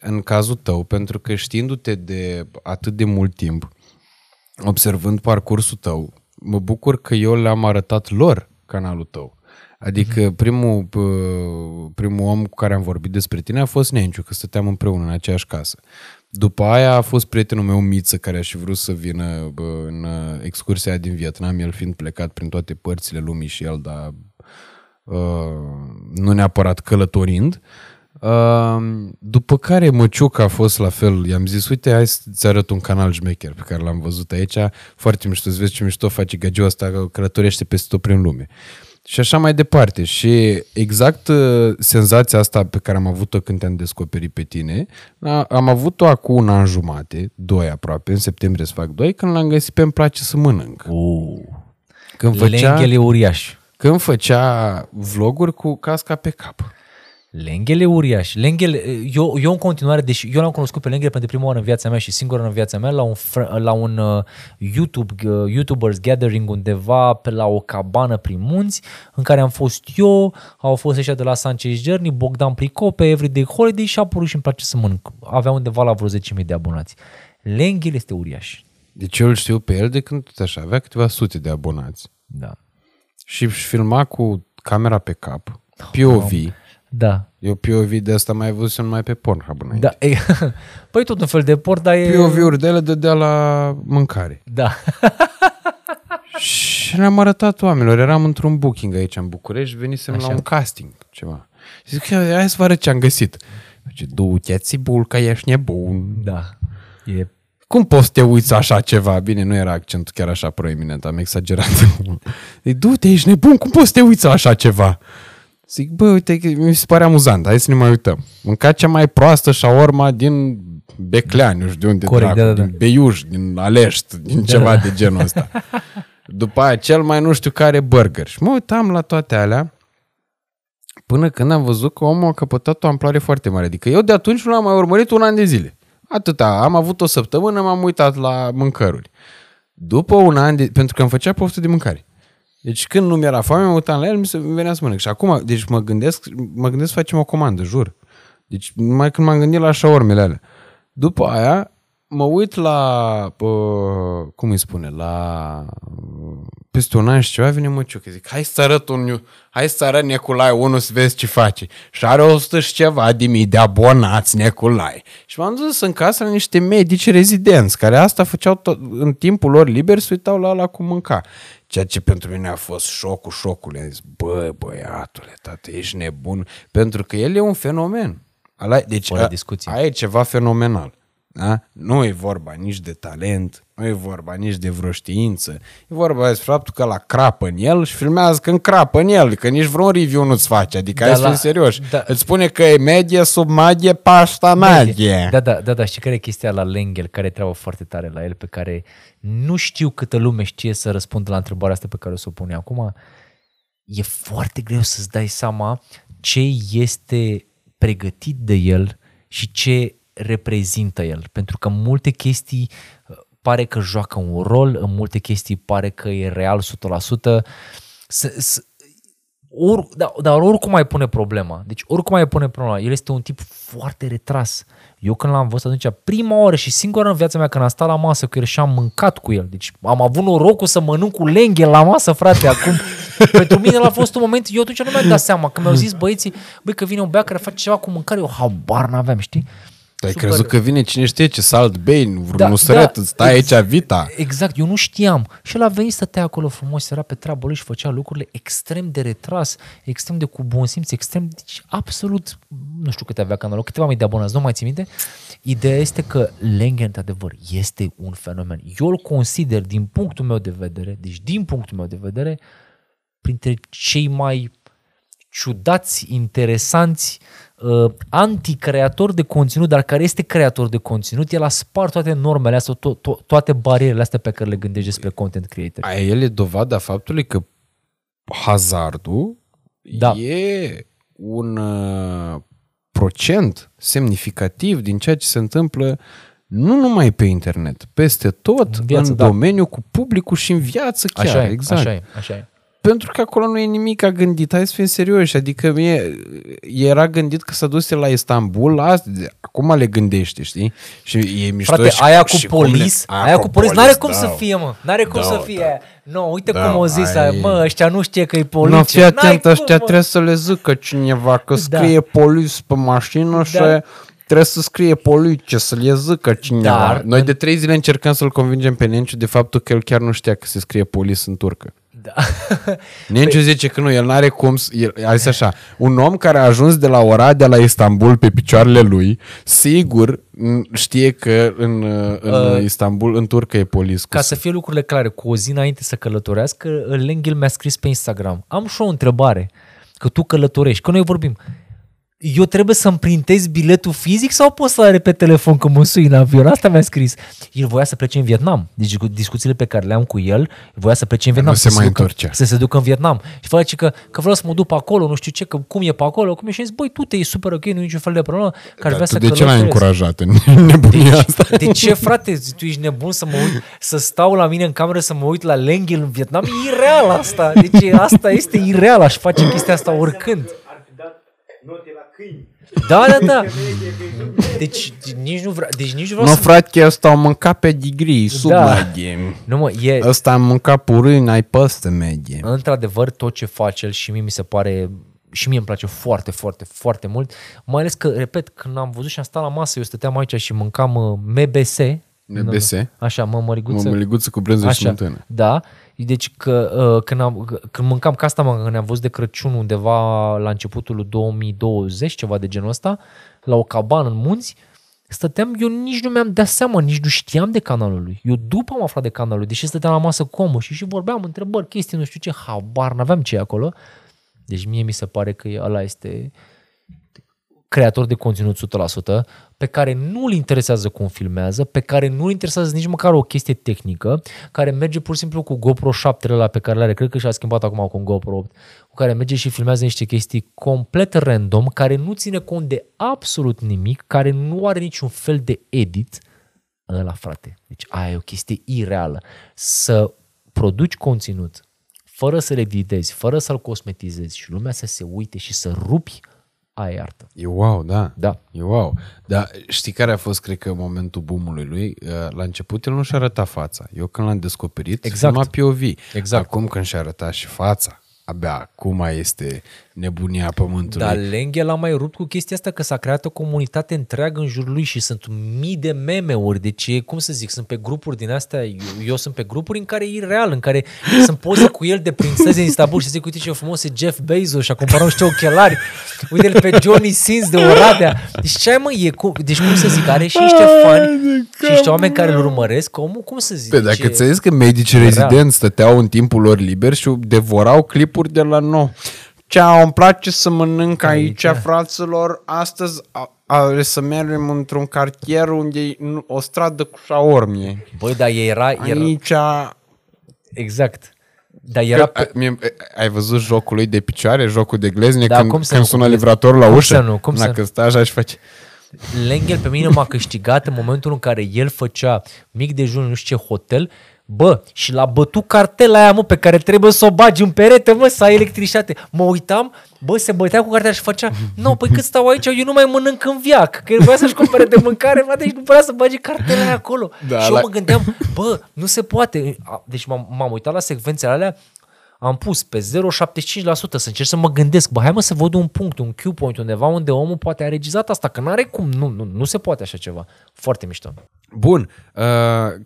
în cazul tău pentru că știindu-te de atât de mult timp, observând parcursul tău, mă bucur că eu le-am arătat lor canalul tău. Adică primul, primul om cu care am vorbit despre tine a fost Nenciu, că stăteam împreună în aceeași casă. După aia a fost prietenul meu Miță, care a și vrut să vină în excursia din Vietnam, el fiind plecat prin toate părțile lumii și el, dar nu neapărat călătorind. După care Măciucă a fost la fel, i-am zis, uite, hai să-ți arăt un canal șmecher pe care l-am văzut aici, foarte mișto, să vezi ce mișto face gagiul ăsta, că călătorește peste tot prin lume. Și așa mai departe. Și exact senzația asta pe care am avut-o când te-am descoperit pe tine, am avut-o acum un an jumate, doi aproape, în septembrie să fac doi, când l-am găsit pe Îmi place să mănânc. Oh. Când făcea, Lenghele uriaș. Când făcea vloguri cu casca pe cap. Lenghele uriaș. Lenghele, eu, eu în continuare, deși eu l-am cunoscut pe Lenghele pentru prima oară în viața mea și singură în viața mea la un, la un uh, YouTube, uh, YouTubers Gathering undeva pe la o cabană prin munți în care am fost eu, au fost ăștia de la Sanchez Journey, Bogdan Pricope, Everyday Holiday și a apărut și Îmi place să mănânc. Avea undeva la vreo zece mii de abonați. Lenghele este uriaș. Deci eu îl știu pe el de când tot așa, avea câteva sute de abonați. Da. Și își filma cu camera pe cap, P O V. Wow. Da. Eu P O V de asta mai văzut numai pe Pornhub înainte. Da. E, păi tot un fel de porn, dar e... P O V-uri de ele dădea la mâncare. Da. Și ne-am arătat oamenilor. Eram într-un booking aici în București, venisem așa. La un casting, ceva. Și zic, hai să vă arăt ce am găsit. Zice, du-te-ți bulca, ești nebun. Da. E... Cum poți să te uiți așa ceva? Bine, nu era accentul chiar așa proeminent, am exagerat. Zic, du-te, ești nebun, cum poți să te uiți așa ceva? Zic, bă, uite, mi se pare amuzant, hai să ne mai uităm. Mânca cea mai proastă shawarma din Beclean, nu știu de unde, corect, dracu, da, da, din Beiuș, din Alești, din da, ceva da. De genul ăsta. După aia, cel mai nu știu care burger. Și mă uitam la toate alea, până când am văzut că omul a căpătat o amploare foarte mare. Adică eu de atunci nu l-am mai urmărit un an de zile. Atâta, am avut o săptămână, m-am uitat la mâncăruri. După un an, de... pentru că îmi făcea poftă de mâncare. Deci când nu mi-era foame, mă uitam la el, mi se venea să mănânc. Și acum, deci mă gândesc, mă gândesc să facem o comandă, jur. Deci numai când m-am gândit la shawarmele alea. După aia, mă uit la, uh, cum îi spune, la, uh, peste un an și ceva, vine Măciucă. Zic, hai să arăt un, hai să arăt Neculai unul să vezi ce face. Și are o sută și ceva de mii de abonați Neculai. Și m-am dus în casă la niște medici rezidenți, care asta făceau tot, în timpul lor liber, se uitau la ala cum mânca. Ceea ce pentru mine a fost șocul șocului. Am zis, bă, băiatule, tată, ești nebun. Pentru că el e un fenomen. Deci, a, aia e ceva fenomenal. Da? Nu e vorba nici de talent, nu e vorba nici de vreo știință, e vorba despre faptul că la crapă în el și filmează când crapă în el, că nici vreun review nu-ți face, adică hai să fim serioși. Da. Îți spune că e medie, sub madie, pașta madie. Da, da, da, da, știi care e chestia la Lenghele, care e treabă foarte tare la el, pe care nu știu câtă lume știe să răspundă la întrebarea asta pe care o să o pune acum. E foarte greu să-ți dai seama ce este pregătit de el și ce reprezintă el, pentru că multe chestii pare că joacă un rol, în multe chestii pare că e real o sută la sută, or, dar, dar oricum ai pune problema, deci oricum ai pune problema, el este un tip foarte retras. Eu când l-am văzut atunci, prima oară și singura în viața mea când am stat la masă cu el și am mâncat cu el, deci am avut norocul să mănânc cu Lenghele la masă, frate, acum. Pentru mine a fost un moment, eu atunci nu mi-am dat seama, când mi-au zis băieții, băi că vine un băiat care face ceva cu mâncare, eu habar n-aveam, știi? Ai super. Crezut că vine cine știe ce salt bane, vreun da, musăret, da, stai exact, aici vita. Exact, eu nu știam. Și el a venit, stătea acolo frumos, era pe treabă lui și făcea lucrurile extrem de retras, extrem de cu bun simț, extrem, deci absolut, nu știu câte avea canalul, câteva mii de abonați, nu mai țin minte. Ideea este că Lenghele, într-adevăr, este un fenomen. Eu îl consider, din punctul meu de vedere, deci din punctul meu de vedere, printre cei mai ciudați, interesanți, anti-creator de conținut, dar care este creator de conținut, el a spart toate normele astea, to to toate barierele astea pe care le gândești despre content creator. Aia el e dovada faptului că hazardul da. e un uh, procent semnificativ din ceea ce se întâmplă nu numai pe internet, peste tot, în, viață, în da. domeniu, cu publicul și în viață chiar. Așa e, exact. Așa e, așa e. Pentru că acolo nu e nimic a gândit, hai să fim serioși, adică mie era gândit că s-a dus la Istanbul, azi, acum le gândește, știi? Și e mișto. Frate, și, aia cu și polis, le, aia, aia cu polis, n-are cum da, să fie, mă, n-are cum da, să fie da. aia. Nu, uite da, cum o zis aia, mă, ăștia nu știe că e poliție. Nu, fii atent, ăștia trebuie să le zică cineva că scrie da. polis pe mașină da. și... Trebuie să scrie poliție, să le zică cineva. Dar, Noi de trei zile încercăm să-l convingem pe Nenciu de faptul că el chiar nu știa că se scrie polis în turcă. Da. Nenciu zice că nu, el n-are cum, el, așa, un om care a ajuns de la Oradea la Istanbul pe picioarele lui, sigur știe că în, în uh, Istanbul, în turcă e polis. Ca să fie lucrurile clare, cu o zi înainte să călătorească, Lenghele mi-a scris pe Instagram: am și o întrebare, că tu călătorești, că noi vorbim, eu trebuie să-mi printez biletul fizic sau pot să are pe telefon când mă sui în avion? Asta mi-a scris. El voia să plece în Vietnam. Deci discuțiile pe care le-am cu el, voia să plece în Vietnam. Nu se mai întorcea. Să se ducă în Vietnam. Și face că, că vreau să mă duc pe acolo, nu știu ce, că cum e pe acolo. Cum e? Și zis, băi, tu te ești super ok, nu e niciun fel de problemă. Că da, tu să de ce l-ai încurajat în nebunia deci, asta? De ce, frate? Tu ești nebun să mă uit, să stau la mine în cameră, să mă uit la Lenghele în Vietnam? E ireal asta. Deci asta este ireal. Aș face chestia asta oricând. Da, da, da. Deci nici nu vreau, deci nici nu vreau no, să... frate, ăsta a mâncat pe degree, sub da. medie. Nu, mă, e... Ăsta a mâncat purâni, ai păstă medie. Într-adevăr, tot ce face el și mie mi se pare... Și mie îmi place foarte, foarte, foarte mult. Mai ales că, repet, când am văzut și am stat la masă, eu stăteam aici și mâncam M B S. M B S? Așa, mămăliguță. Mămăliguță cu brânză și smântână. Da. Deci că, uh, când, am, când mâncam ca asta, mă, când am văzut de Crăciun undeva la începutul două mii douăzeci, ceva de genul ăsta, la o cabană în munți, stăteam, eu nici nu mi-am dat seama, nici nu știam de canalul lui. Eu după am aflat de canalul lui, deși stăteam la masă cu omul și, și vorbeam întrebări, chestii, nu știu ce, habar n-aveam ce e acolo. Deci mie mi se pare că ăla este creator de conținut o sută la sută, pe care nu-l interesează cum filmează, pe care nu-l interesează nici măcar o chestie tehnică, care merge pur și simplu cu GoPro șapte ăla pe care l-are, cred că și-a schimbat acum cu un GoPro opt, cu care merge și filmează niște chestii complet random, care nu ține cont de absolut nimic, care nu are niciun fel de edit. Ăla, frate, deci aia e o chestie ireală. Să produci conținut fără să-l editezi, fără să-l cosmetizezi și lumea să se uite și să rupi. Aia e artă. E wow, da. Da. E wow. Dar știi care a fost, cred că, momentul boom-ului lui? La început el nu și-a arătat fața. Eu când l-am descoperit, exact. Filma P O V. Exact. Acum când și-a arătat și fața, abia acum este nebunia pământului. Dar Lenghele l-a mai rupt cu chestia asta, că s-a creat o comunitate întreagă în jurul lui și sunt mii de meme-uri. Deci, cum să zic, sunt pe grupuri din astea, eu, eu sunt pe grupuri în care e real, în care sunt poze cu el de prințeze din Istanbul și zic, uite ce frumos e Jeff Bezos și a cumpărat niște ochelari, uite-l pe Johnny Sins de Oradea. Deci ce ai, mă, e cu... deci cum să zic, are și niște fani și niște oameni care îl urmăresc, omul, cum să zic? Păi dacă ce... ți-ai zis că medicii rezidenți stăteau în timpul lor liber și devorau clipuri de la nou. Cea, îmi place să mănânc aici, aici fraților, astăzi a, a, să mergem într-un cartier unde e o stradă cu șaormie. Băi, dar era... era... Aici... Exact. Dar era... Că, mie, ai văzut jocul lui de picioare, jocul de glezne, da, când, cum când nu, sună cum livratorul la cum ușă? Să nu, cum dacă să stă așa și face... Lenghele pe mine m-a câștigat în momentul în care el făcea mic dejun, nu știu ce, hotel. Bă, și l-a bătut cartela aia, mă, pe care trebuie să o bagi în perete, mă, să ai electricitate. Mă uitam, bă, se bătea cu cartela și făcea, nu, păi cât stau aici, eu nu mai mănânc în viac, că el voia să-și cumpere de mâncare, frate, și nu vrea să bagi cartela aia acolo. Da, și eu la... mă gândeam, bă, nu se poate. Deci m-am, m-am uitat la secvențele alea, am pus pe zero virgulă șaptezeci și cinci la sută să încerc să mă gândesc, bă, hai mă să văd un punct, un cue point undeva unde omul poate a regizat asta, că n-are cum, nu, nu, nu se poate așa ceva. Foarte mișto. Bun,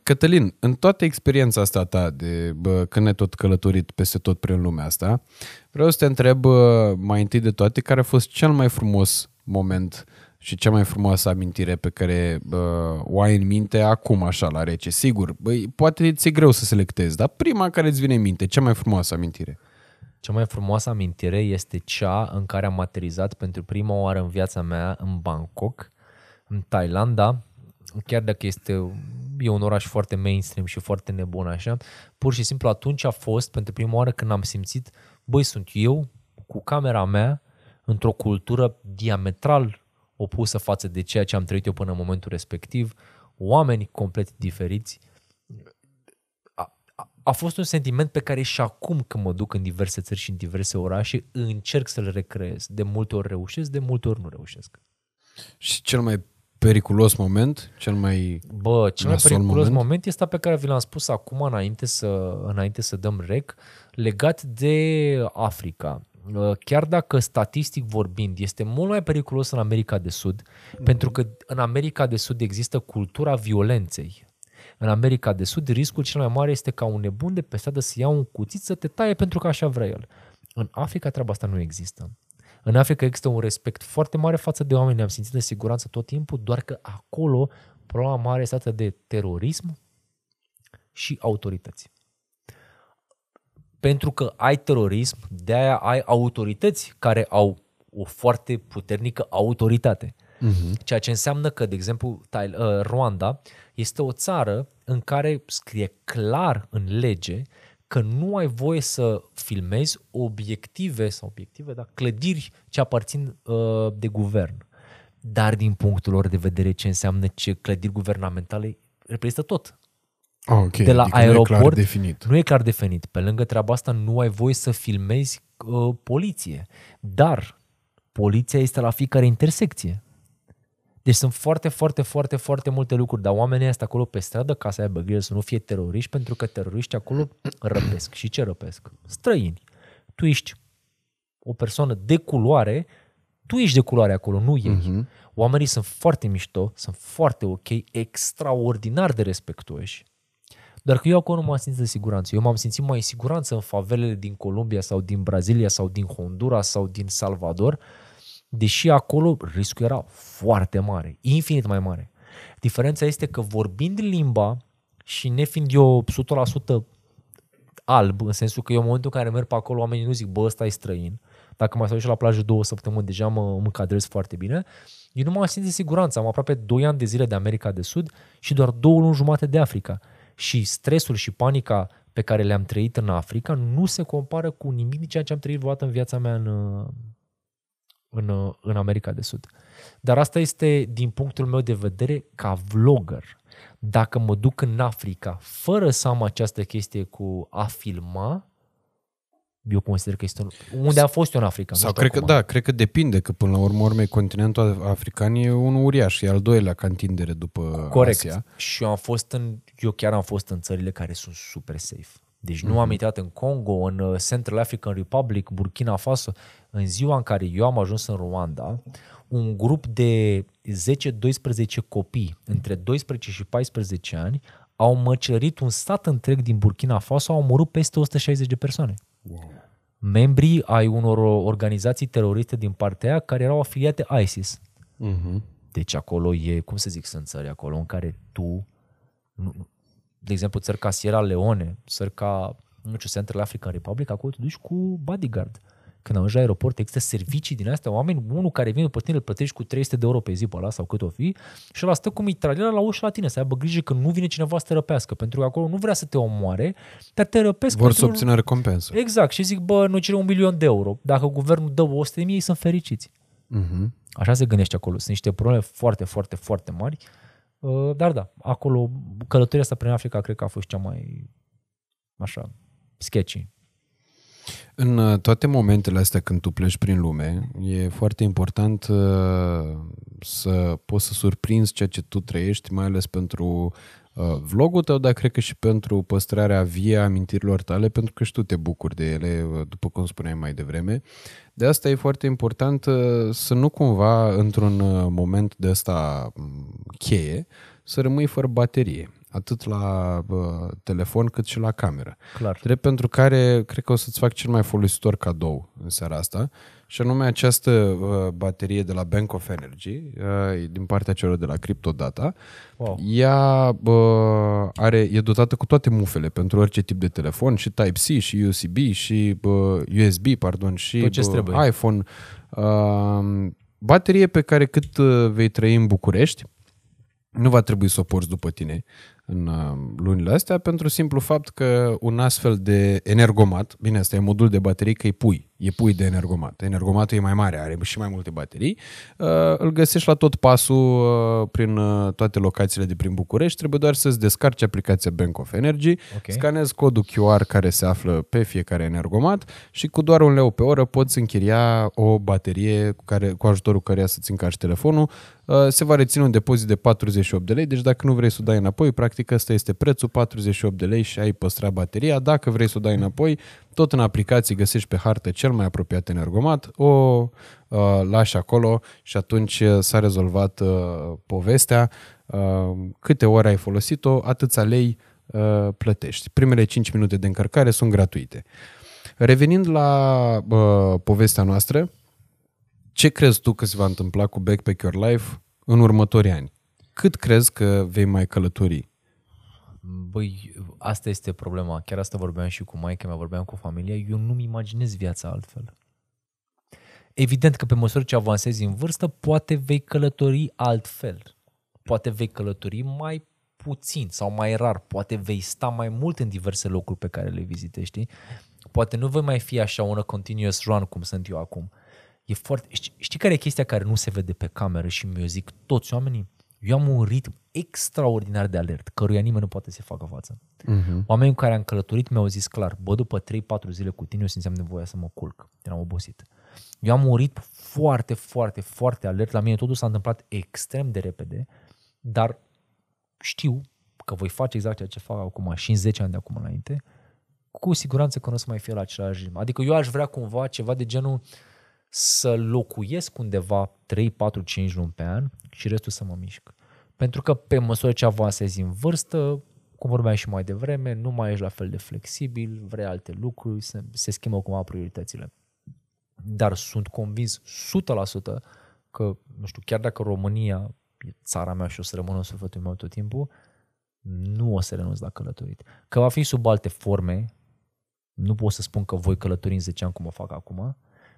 Cătălin, în toată experiența asta ta, de, bă, când ne tot călătorit peste tot prin lumea asta, vreau să te întreb mai întâi de toate care a fost cel mai frumos moment și cea mai frumoasă amintire pe care bă, o ai în minte acum, așa, la rece. Sigur, bă, poate ți-e greu să selectezi, dar prima care îți vine în minte, cea mai frumoasă amintire. Cea mai frumoasă amintire este cea în care am aterizat pentru prima oară în viața mea în Bangkok, în Thailanda, chiar dacă este e un oraș foarte mainstream și foarte nebun așa, pur și simplu atunci a fost pentru prima oară când am simțit, băi, sunt eu cu camera mea într-o cultură diametral opusă față de ceea ce am trăit eu până în momentul respectiv, oameni complet diferiți. A, a, a fost un sentiment pe care și acum când mă duc în diverse țări și în diverse orașe, încerc să-l recreez. De multe ori reușesc, de multe ori nu reușesc. Și cel mai periculos moment, cel mai Bă, cel mai periculos moment? moment este pe care vi l-am spus acum înainte să, înainte să dăm rec, legat de Africa. Chiar dacă statistic vorbind este mult mai periculos în America de Sud, pentru că în America de Sud există cultura violenței. În America de Sud riscul cel mai mare este ca un nebun de pe stradă să ia un cuțit să te taie pentru că așa vrea el. În Africa treaba asta nu există. În Africa există un respect foarte mare față de oameni, ne-am simțit de siguranță tot timpul, doar că acolo problema mare este atât de terorism și autorități. Pentru că ai terorism, de-aia ai autorități care au o foarte puternică autoritate. Uh-huh. Ceea ce înseamnă că, de exemplu, Rwanda este o țară în care scrie clar în lege că nu ai voie să filmezi obiective sau obiective, dar clădiri ce aparțin uh, de guvern. Dar din punctul lor de vedere ce înseamnă ce clădiri guvernamentale reprezintă tot. Ah, okay. De la adică aeroport nu e, nu e clar definit. Pe lângă treaba asta nu ai voie să filmezi uh, poliție. Dar poliția este la fiecare intersecție. Deci sunt foarte, foarte, foarte, foarte multe lucruri, dar oamenii ăsta acolo pe stradă ca să aibă grijă să nu fie teroriști, pentru că teroriști acolo răpesc. Și ce răpesc? Străini. Tu ești o persoană de culoare, tu ești de culoare acolo, nu ei. Uh-huh. Oamenii sunt foarte mișto, sunt foarte ok, extraordinar de respectuoși. Dar că eu acolo nu m-am simțit de siguranță. Eu m-am simțit mai în siguranță în favelele din Columbia sau din Brazilia sau din Honduras sau din Salvador, deși acolo riscul era foarte mare, infinit mai mare. Diferența este că vorbind limba și nefiind eu o sută la sută alb, în sensul că eu în momentul în care merg pe acolo oamenii nu zic, bă, ăsta e străin. Dacă mai stau și la plajă două săptămâni, deja mă, mă încadrez foarte bine. Eu nu m-am simțit de siguranță. Am aproape doi ani de zile de America de Sud și doar două luni jumate de Africa. Și stresul și panica pe care le-am trăit în Africa nu se compară cu nimic nici ceea ce am trăit vreodată în viața mea în, în, în America de Sud. Dar asta este, din punctul meu de vedere, ca vlogger. Dacă mă duc în Africa fără să am această chestie cu a filma, eu consider că este unde a fost eu în Africa. Sau cred că, da, cred că depinde, că până la urmă, urme, continentul african e un uriaș, e al doilea ca întindere după Corect. Asia. Corect. Și eu am fost în, eu chiar am fost în țările care sunt super safe. Deci nu am intrat în Congo, în Central African Republic, Burkina Faso. În ziua în care eu am ajuns în Rwanda, un grup de zece doisprezece copii între doisprezece și paisprezece ani au măcărit un stat întreg din Burkina Faso, au omorât peste o sută șaizeci de persoane. Wow. Membrii ai unor organizații teroriste din partea aia care erau afiliate ISIS. Uh-huh. Deci acolo e, cum să zic, sunt țări acolo în care tu, de exemplu, țări ca Sierra Leone, țări ca, nu știu, Central African Republic, acolo te duci cu bodyguard. Când ajungi la aeroport, există servicii din astea, oameni, unul care vine după tine îl plătești cu trei sute de euro pe zi pe ăla sau cât o fi și ăla stă cu mitraliera la ușa la tine, să aibă grijă că nu vine cineva să te răpească, pentru că acolo nu vrea să te omoare, dar te răpesc. Vor să obțină recompensă. Exact, și zic, bă, noi cerem un milion de euro, dacă guvernul dă o sută de mii, ei sunt fericiți. Uh-huh. Așa se gândește acolo, sunt niște probleme foarte, foarte, foarte mari, dar da, acolo, călătoria asta prin Africa cred că a fost cea mai, așa, sketchy. În toate momentele astea când tu pleci prin lume, e foarte important să poți să surprinzi ceea ce tu trăiești, mai ales pentru vlogul tău, dar cred că și pentru păstrarea vie a amintirilor tale, pentru că și tu te bucuri de ele, după cum spuneai mai devreme. De asta e foarte important să nu cumva, într-un moment de ăsta cheie, să rămâi fără baterie. Atât la bă, telefon cât și la cameră. Clar. Drept pentru care cred că o să-ți fac cel mai folositor cadou în seara asta și anume această bă, baterie de la Bank of Energy bă, din partea celor de la CryptoData. Wow. Ea bă, are, e dotată cu toate mufele pentru orice tip de telefon, și Type-C, și U S B, și bă, U S B, pardon, și bă, iPhone. Uh, baterie pe care cât vei trăi în București, nu va trebui să o porți după tine în lunile astea, pentru simplu fapt că un astfel de energomat, bine, asta e modul de baterii, că e pui, e pui de energomat. Energomatul e mai mare, are și mai multe baterii. Îl găsești la tot pasul prin toate locațiile de prin București, trebuie doar să-ți descarci aplicația Bank of Energy, okay, scanezi codul Q R care se află pe fiecare energomat și cu doar un leu pe oră poți închiria o baterie cu, care, cu ajutorul căreia să-ți încarci telefonul. Se va reține un depozit de patruzeci și opt de lei, deci dacă nu vrei să o dai înapoi, practic că ăsta este prețul, patruzeci și opt de lei și ai păstrat bateria. Dacă vrei să o dai înapoi, tot în aplicație găsești pe hartă cel mai apropiat energomat, o uh, lași acolo și atunci s-a rezolvat uh, povestea. Uh, câte ore ai folosit-o, atâția lei uh, plătești. Primele cinci minute de încărcare sunt gratuite. Revenind la uh, povestea noastră, ce crezi tu că se va întâmpla cu Backpack Your Life în următorii ani? Cât crezi că vei mai călători? Băi, asta este problema. Chiar asta vorbeam și cu maică mea, vorbeam cu familia. Eu nu-mi imaginez viața altfel. Evident că pe măsură ce avansezi în vârstă, poate vei călători altfel. Poate vei călători mai puțin sau mai rar. Poate vei sta mai mult în diverse locuri pe care le vizitezi, știi? Poate nu vei mai fi așa un continuous run cum sunt eu acum. E foarte... Știi care e chestia care nu se vede pe cameră și mi-o zic toți oamenii? Eu am un ritm extraordinar de alert, căruia nimeni nu poate să facă față. Uh-huh. Oamenii cu care am călătorit mi-au zis clar, bă, după trei patru zile cu tine eu simțeam nevoia să mă culc, eram obosit. Eu am un ritm foarte, foarte, foarte alert, la mine totul s-a întâmplat extrem de repede, dar știu că voi face exact ceea ce fac acum, și în zece ani de acum înainte, cu siguranță că nu o să mai fie la același ritm. Adică eu aș vrea cumva ceva de genul să locuiesc undeva trei, patru, cinci luni pe an și restul să mă mișc. Pentru că pe măsură ce avansezi în vârstă, cum vorbeam și mai devreme, nu mai ești la fel de flexibil, vrei alte lucruri, se, se schimbă cumva prioritățile. Dar sunt convins o sută la sută că, nu știu, chiar dacă România e țara mea și o să rămână în sufletul meu tot timpul, nu o să renunț la călătorit. Că va fi sub alte forme, nu pot să spun că voi călători în zece ani cum o fac acum,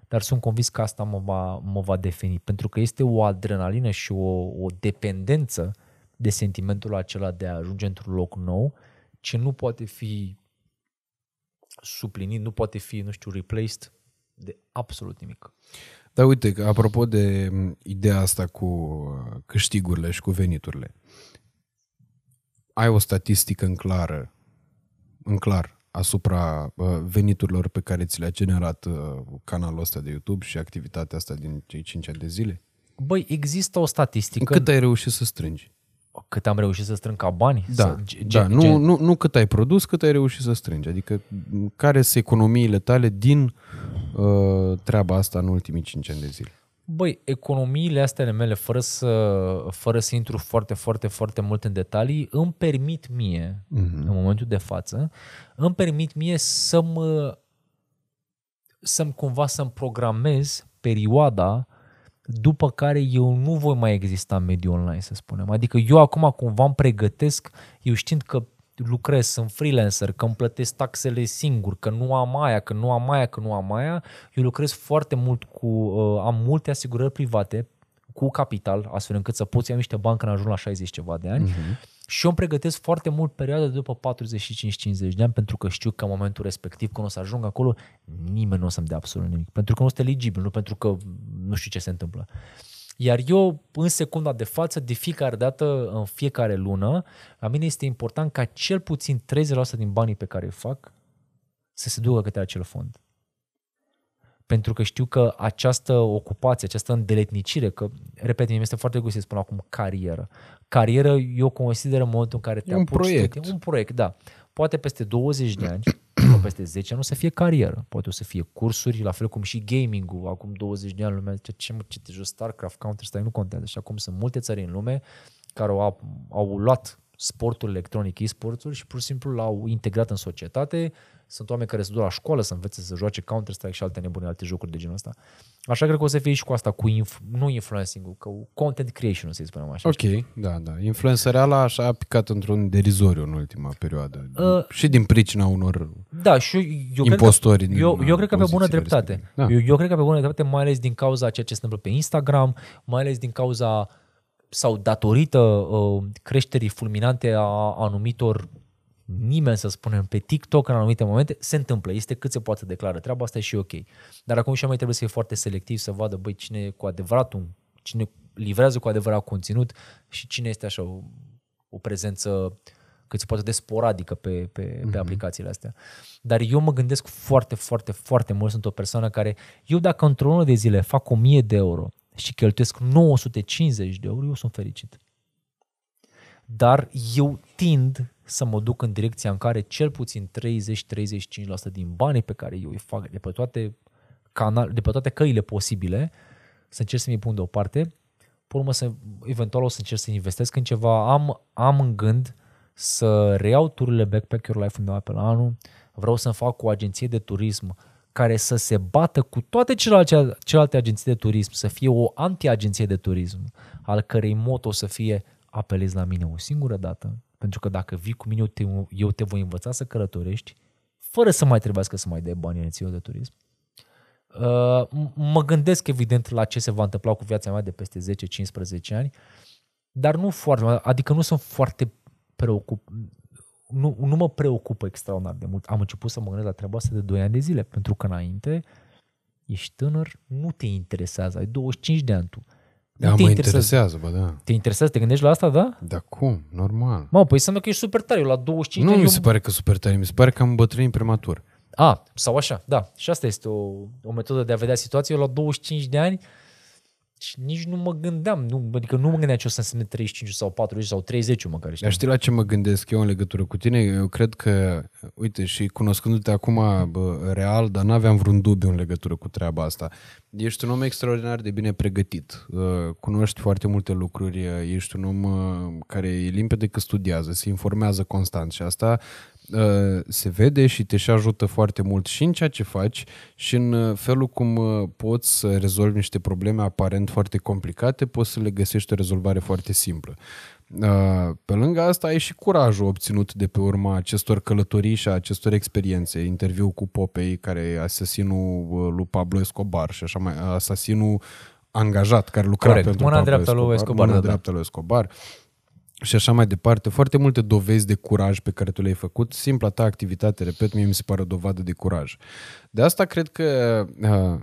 dar sunt convins că asta mă va, mă va defini, pentru că este o adrenalină și o, o dependență de sentimentul acela de a ajunge într-un loc nou, ce nu poate fi suplinit, nu poate fi, nu știu, replaced de absolut nimic. Dar uite, apropo de ideea asta cu câștigurile și cu veniturile, ai o statistică în clară, în clar, asupra veniturilor pe care ți le-a generat canalul ăsta de YouTube și activitatea asta din cei cinci ani de zile? Băi, există o statistică. Cât ai reușit să strângi? Cât am reușit să strâng ca bani? Da, sau, ge, da. Ge, nu, nu, nu cât ai produs, cât ai reușit să strângi. Adică care sunt economiile tale din uh, treaba asta în ultimii cinci ani de zile? Băi, economiile astea ale mele, fără să, fără să intru foarte, foarte, foarte mult în detalii, îmi permit mie, uh-huh. în momentul de față, îmi permit mie să mă, să-mi cumva să-mi programez perioada după care eu nu voi mai exista în mediul online, să spunem. Adică eu acum cumva îmi pregătesc, eu știind că lucrez, sunt freelancer, că îmi plătesc taxele singur, că nu am aia, că nu am aia, că nu am aia, eu lucrez foarte mult cu, uh, am multe asigurări private cu capital, astfel încât să poți ia niște bani când ajung la șaizeci ceva de ani uh-huh. și eu îmi pregătesc foarte mult perioada după patruzeci și cinci cincizeci de ani pentru că știu că în momentul respectiv, când o să ajung acolo, nimeni nu o să-mi dea absolut nimic, pentru că nu sunt eligibil, nu pentru că nu știu ce se întâmplă. Iar eu, în secunda de față, de fiecare dată, în fiecare lună, la mine este important ca cel puțin treizeci la sută din banii pe care îi fac să se ducă către acel fond. Pentru că știu că această ocupație, această îndeletnicire, că, repet, mi este foarte greu să spun acum carieră. Carieră, eu consider în momentul în care te apuci. Un proiect. Un proiect, da. Poate peste douăzeci de ani, peste zece ani, o să fie carieră. Poate o să fie cursuri, la fel cum și gaming-ul. Acum douăzeci de ani lumea zice, ce mă, ce te joci StarCraft, Counter-Strike, nu contează. Și acum sunt multe țări în lume care au, au luat sportul electronic, e-sportul și pur și simplu l-au integrat în societate. Sunt oameni care se duc la școală să învețe să joace Counter-Strike și alte nebune, alte jocuri de genul ăsta. Așa cred că o să fie și cu asta, cu inf- nu influencing-ul, cu content creation, să-i spunem așa. Ok, știu? Da, da. Influencereala așa a picat într-un derizoriu în ultima perioadă. Uh, și din pricina unor da, și eu impostori. Cred că, eu, eu cred că pe bună dreptate. Da. Eu, eu cred că pe bună dreptate, mai ales din cauza ceea ce se întâmplă pe Instagram, mai ales din cauza sau datorită uh, creșterii fulminante a anumitor nimeni, să spunem, pe TikTok în anumite momente, se întâmplă, este cât se poate declară, treaba asta e și ok. Dar acum și mai trebuie să fie foarte selectiv, să vadă, băi, cine e cu adevărat, cine livrează cu adevărat conținut și cine este așa o, o prezență cât se poate de sporadică pe, pe, mm-hmm. pe aplicațiile astea. Dar eu mă gândesc foarte, foarte, foarte mult, sunt o persoană care, eu dacă într-o lună de zile fac o mie de euro și cheltuiesc nouă sute cincizeci de euro, eu sunt fericit. Dar eu tind să mă duc în direcția în care cel puțin treizeci la treizeci și cinci la sută din banii pe care eu îi fac de pe toate, canal, de pe toate căile posibile, să încerc să mi-i pun deoparte, pe urmă să, eventual o să încerc să investesc în ceva, am, am în gând să reiau tururile Backpack Your Life undeva pe la anul, vreau să-mi fac o agenție de turism care să se bată cu toate celelalte, celelalte agenții de turism, să fie o anti-agenție de turism, al cărei motto să fie apelezi la mine o singură dată, pentru că dacă vii cu mine, eu te, eu te voi învăța să călătorești, fără să mai trebuiască să mai dai bani în ținut de turism. Uh, mă gândesc evident la ce se va întâmpla cu viața mea de peste zece cincisprezece ani, dar nu foarte, adică nu sunt foarte preocup, nu, nu mă preocupă extraordinar de mult. Am început să mă gândesc la treaba asta de doi ani de zile, pentru că înainte ești tânăr, nu te interesează, ai douăzeci și cinci de ani tu. Da, te mă interesează, bă, da. Te interesează, te gândești la asta, da? Da, cum? Normal. Mă, păi înseamnă că ești super tare, eu la douăzeci și cinci nu de ani... Nu mi se eu... pare că super tare, mi se pare că am îmbătrânit prematur. A, sau așa, da. Și asta este o, o metodă de a vedea situația. Eu la douăzeci și cinci de ani și nici nu mă gândeam, nu, adică nu mă gândeam ce o să însemne treizeci și cinci sau patruzeci sau treizeci măcar. Dar știi la ce mă gândesc eu în legătură cu tine? Eu cred că, uite, și cunoscându-te acum bă, real, dar n-aveam vreun dubiu în legătură cu treaba asta. Ești un om extraordinar de bine pregătit, cunoști foarte multe lucruri, ești un om care e limpede că studiază, se informează constant și asta se vede și te și ajută foarte mult și în ceea ce faci și în felul cum poți să rezolvi niște probleme aparent foarte complicate, poți să le găsești o rezolvare foarte simplă. Pe lângă asta ai și curajul obținut de pe urma acestor călătorii și a acestor experiențe, interviu cu Popei, care e asasinul lui Pablo Escobar și așa mai, asasinul angajat care lucra Corect. pentru mâna Pablo dreapta Escobar, Escobar, mâna da, dreapta lui Escobar și așa mai departe, foarte multe dovezi de curaj pe care tu le-ai făcut, simpla ta activitate, repet, mie mi se pare o dovadă de curaj. De asta cred că uh,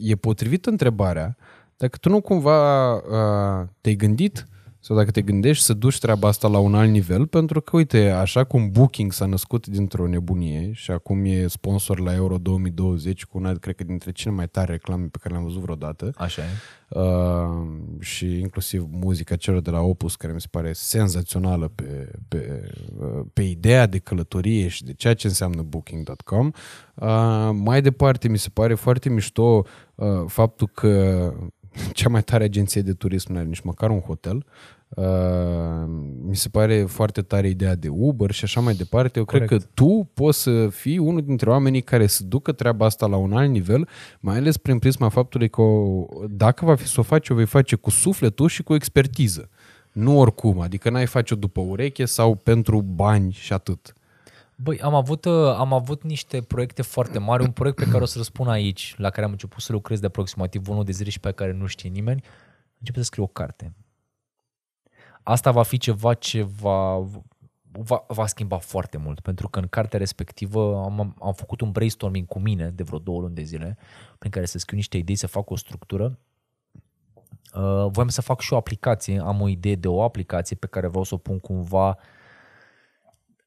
e potrivită întrebarea, dacă tu nu cumva uh, te-ai gândit sau dacă te gândești să duci treaba asta la un alt nivel, pentru că, uite, așa cum Booking s-a născut dintr-o nebunie și acum e sponsor la Euro două mii douăzeci cu una, cred că, dintre cele mai tari reclame pe care le-am văzut vreodată. Așa e. Uh, și inclusiv muzica celor de la Opus, care mi se pare senzațională pe, pe, pe ideea de călătorie și de ceea ce înseamnă Booking punct com. Uh, mai departe, mi se pare foarte mișto uh, faptul că cea mai tare agenție de turism nu are nici măcar un hotel. Uh, mi se pare foarte tare ideea de Uber și așa mai departe. Eu Corect. Cred că tu poți să fii unul dintre oamenii care să ducă treaba asta la un alt nivel, mai ales prin prisma faptului că o, dacă va fi să o faci, o vei face cu sufletul și cu expertiză. Nu oricum, adică n-ai face-o după ureche sau pentru bani și atât. Băi, am avut, am avut niște proiecte foarte mari, un proiect pe care o să răspund aici, la care am început să lucrez de aproximativ unul de zile și pe care nu știe nimeni. Încep să scriu o carte. Asta va fi ceva ce va, va, va schimba foarte mult, pentru că în cartea respectivă am, am făcut un brainstorming cu mine de vreo două luni de zile, prin care să scriu niște idei, să fac o structură. Uh, voiam să fac și o aplicație, am o idee de o aplicație pe care vreau să o pun cumva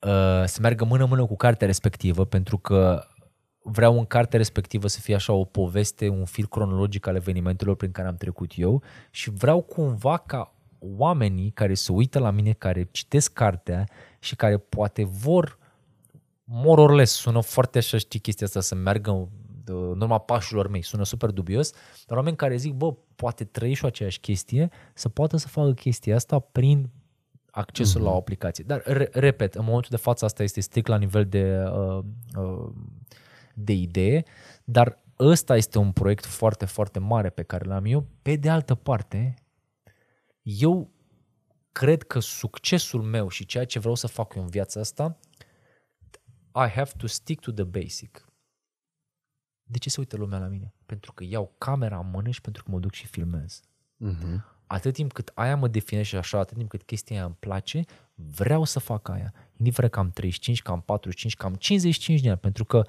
Uh, să meargă mână-mână cu cartea respectivă, pentru că vreau în cartea respectivă să fie așa o poveste, un fir cronologic al evenimentelor prin care am trecut eu și vreau cumva ca oamenii care se uită la mine, care citesc cartea și care poate vor, more or less, sună foarte așa, știi, chestia asta, să meargă în urma pașilor mei, sună super dubios, dar oameni care zic, bă, poate trăi și aceeași chestie, să poată să facă chestia asta prin accesul mm-hmm. la o aplicație. Dar, re- repet, în momentul de față asta este strict la nivel de, uh, uh, de idee, dar ăsta este un proiect foarte, foarte mare pe care l-am eu. Pe de altă parte, eu cred că succesul meu și ceea ce vreau să fac eu în viața asta, I have to stick to the basic. De ce se uită lumea la mine? Pentru că iau camera în mână și pentru că mă duc și filmez. Mhm. Atât timp cât aia mă definește așa, atât timp cât chestia aia îmi place, vreau să fac aia. Indiferent că am treizeci și cinci, că am patruzeci și cinci, că am cincizeci și cinci de ani, pentru că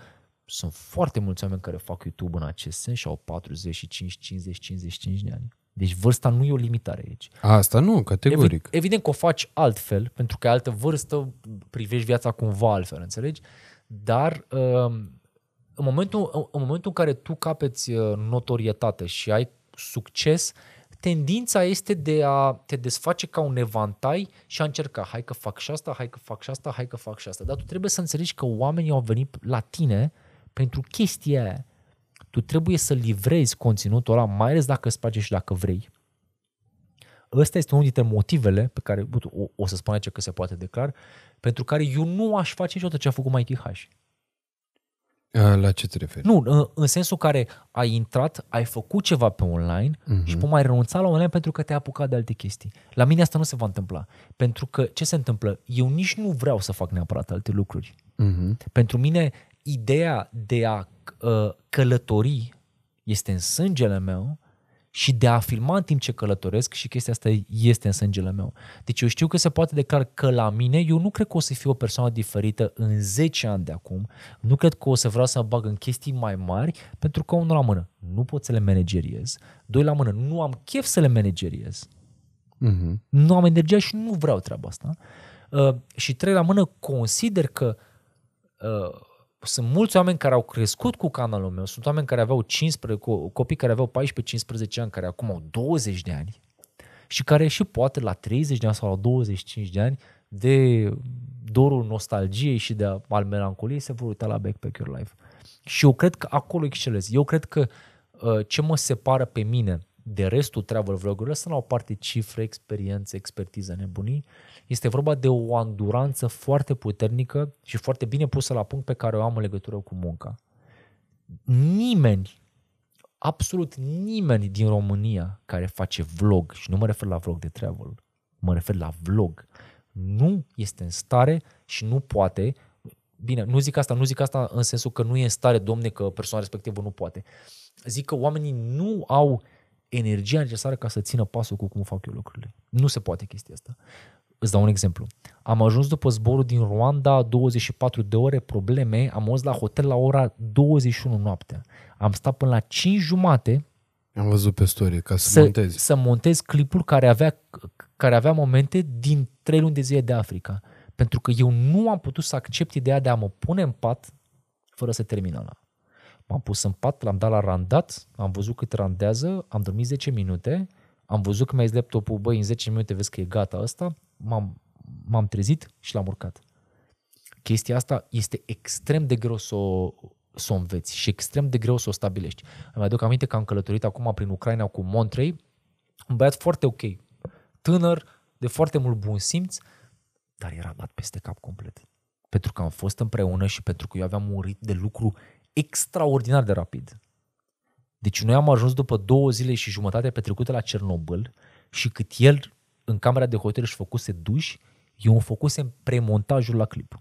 sunt foarte mulți oameni care fac YouTube în acest sens și au patruzeci și cinci, cincizeci, cincizeci și cinci de ani. Deci vârsta nu e o limitare aici. Asta nu, categoric. Evident, evident că o faci altfel, pentru că altă vârstă privești viața cumva altfel, înțelegi? Dar în momentul în, momentul în care tu capeți notorietate și ai succes, tendința este de a te desface ca un evantai și a încerca, hai că fac și asta, hai că fac și asta, hai că fac și asta. Dar tu trebuie să înțelegi că oamenii au venit la tine pentru chestia aia. Tu trebuie să livrezi conținutul ăla, mai ales dacă îți place și dacă vrei. Ăsta este unul dintre motivele pe care, o, o să spun aici că se poate declar, pentru care eu nu aș face niciodată ce a făcut Mikey Hash. La ce te referi? Nu, în, în sensul care ai intrat, ai făcut ceva pe online uh-huh. și poți mai renunța la online pentru că te-ai apucat de alte chestii. La mine asta nu se va întâmpla. Pentru că, ce se întâmplă? Eu nici nu vreau să fac neapărat alte lucruri. Uh-huh. Pentru mine, ideea de a uh, călători este în sângele meu și de a filma în timp ce călătoresc și chestia asta este în sângele meu. Deci eu știu că se poate declar că la mine, eu nu cred că o să fiu o persoană diferită în zece ani de acum, nu cred că o să vreau să mă bag în chestii mai mari, pentru că, unul, la mână, nu pot să le manageriez, doi, la mână, nu am chef să le manageriez, uh-huh. nu am energia și nu vreau treaba asta, uh, și trei, la mână, consider că uh, sunt mulți oameni care au crescut cu canalul meu, sunt oameni care aveau cincisprezece, copii care aveau paisprezece-cincisprezece ani, care acum au douăzeci de ani și care și poate la treizeci de ani sau la douăzeci și cinci de ani, de dorul nostalgiei și de al melancoliei, se vor uita la Backpack Your Life. Și eu cred că acolo excelez. Eu cred că ce mă separă pe mine de restul travel vlog-urilor, sunt la o parte cifre, experiențe, expertiză, nebunii. Este vorba de o anduranță foarte puternică și foarte bine pusă la punct pe care o am în legătură cu munca. Nimeni, absolut nimeni din România care face vlog, și nu mă refer la vlog de travel, mă refer la vlog, nu este în stare și nu poate. Bine, nu zic asta, nu zic asta în sensul că nu e în stare, domne, că persoana respectivă nu poate. Zic că oamenii nu au energia necesară ca să țină pasul cu cum fac eu lucrurile. Nu se poate chestia asta. Îți dau un exemplu. Am ajuns după zborul din Rwanda, douăzeci și patru de ore, probleme, am ajuns la hotel la ora douăzeci și unu noaptea. Am stat până la cinci jumate Am văzut pe story, ca să, să montezi. Să montez clipul care avea, care avea momente din trei luni de zile de Africa. Pentru că eu nu am putut să accept ideea de a mă pune în pat fără să termin ăla. M-am pus în pat, l-am dat la randat, am văzut cât randează, am dormit zece minute, am văzut că mi-a zis laptopul, băi, în zece minute vezi că e gata ăsta, m-am, m-am trezit și l-am urcat. Chestia asta este extrem de greu să o, să o înveți și extrem de greu să o stabilești. Îmi aduc aminte că am călătorit acum prin Ucraina cu Montrei, un băiat foarte ok, tânăr, de foarte mult bun simț, dar era dat peste cap complet. Pentru că am fost împreună și pentru că eu aveam un ritm de lucru extraordinar de rapid. Deci noi am ajuns după două zile și jumătate petrecute la Cernobâl și cât el în camera de hotel își făcuse duș, eu îmi făcusem premontajul la clip.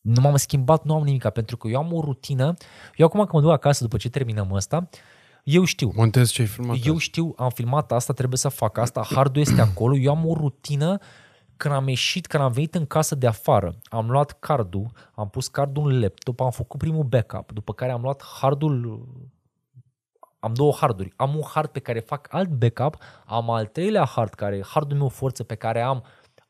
Nu m-am schimbat, nu am nimica, pentru că eu am o rutină. Eu acum când mă duc acasă după ce terminăm ăsta, eu știu. Montez ce ai filmat. Eu știu, am filmat asta, trebuie să fac asta, hardul este acolo, eu am o rutină. Când am ieșit, când am venit în casă de afară, am luat cardul, am pus cardul în laptop, am făcut primul backup, după care am luat hardul, am două harduri, am un hard pe care fac alt backup, am al treilea hard, care hardul meu forță pe care am